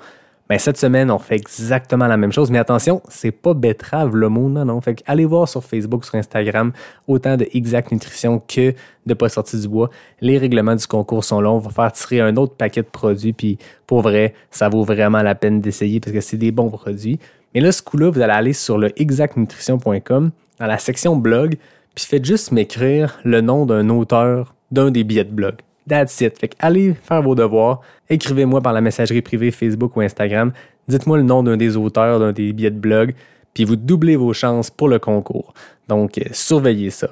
Ben, cette semaine, on fait exactement la même chose. Mais attention, c'est pas betterave le mot, non, non. Fait que allez voir sur Facebook, sur Instagram, autant de Exact Nutrition que de Pas sorti du bois. Les règlements du concours sont là. On va faire tirer un autre paquet de produits. Puis, pour vrai, ça vaut vraiment la peine d'essayer parce que c'est des bons produits. Mais là, ce coup-là, vous allez aller sur le exact nutrition point com, dans la section blog, puis faites juste m'écrire le nom d'un auteur d'un des billets de blog. That's it. Fait que allez faire vos devoirs. Écrivez-moi par la messagerie privée Facebook ou Instagram. Dites-moi le nom d'un des auteurs, d'un des billets de blog, puis vous doublez vos chances pour le concours. Donc, euh, surveillez ça.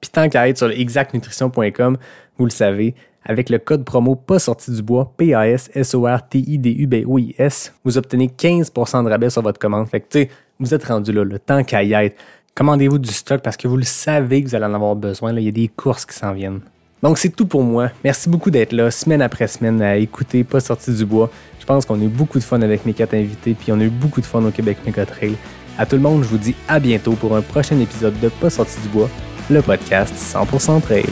Puis tant qu'à être sur le exact nutrition point com, vous le savez, avec le code promo Pas sorti du bois, P A S S O R T I D U B O I S, vous obtenez quinze pour cent de rabais sur votre commande. Fait que, tu sais, vous êtes rendu là, le temps qu'à y être. Commandez-vous du stock parce que vous le savez que vous allez en avoir besoin. Là, il y a des courses qui s'en viennent. Donc, c'est tout pour moi. Merci beaucoup d'être là, semaine après semaine, à écouter Pas sorti du bois. Je pense qu'on a eu beaucoup de fun avec mes quatre invités, puis on a eu beaucoup de fun au Québec Méga Trail. À tout le monde, je vous dis à bientôt pour un prochain épisode de Pas sorti du bois, le podcast cent pour cent Trail.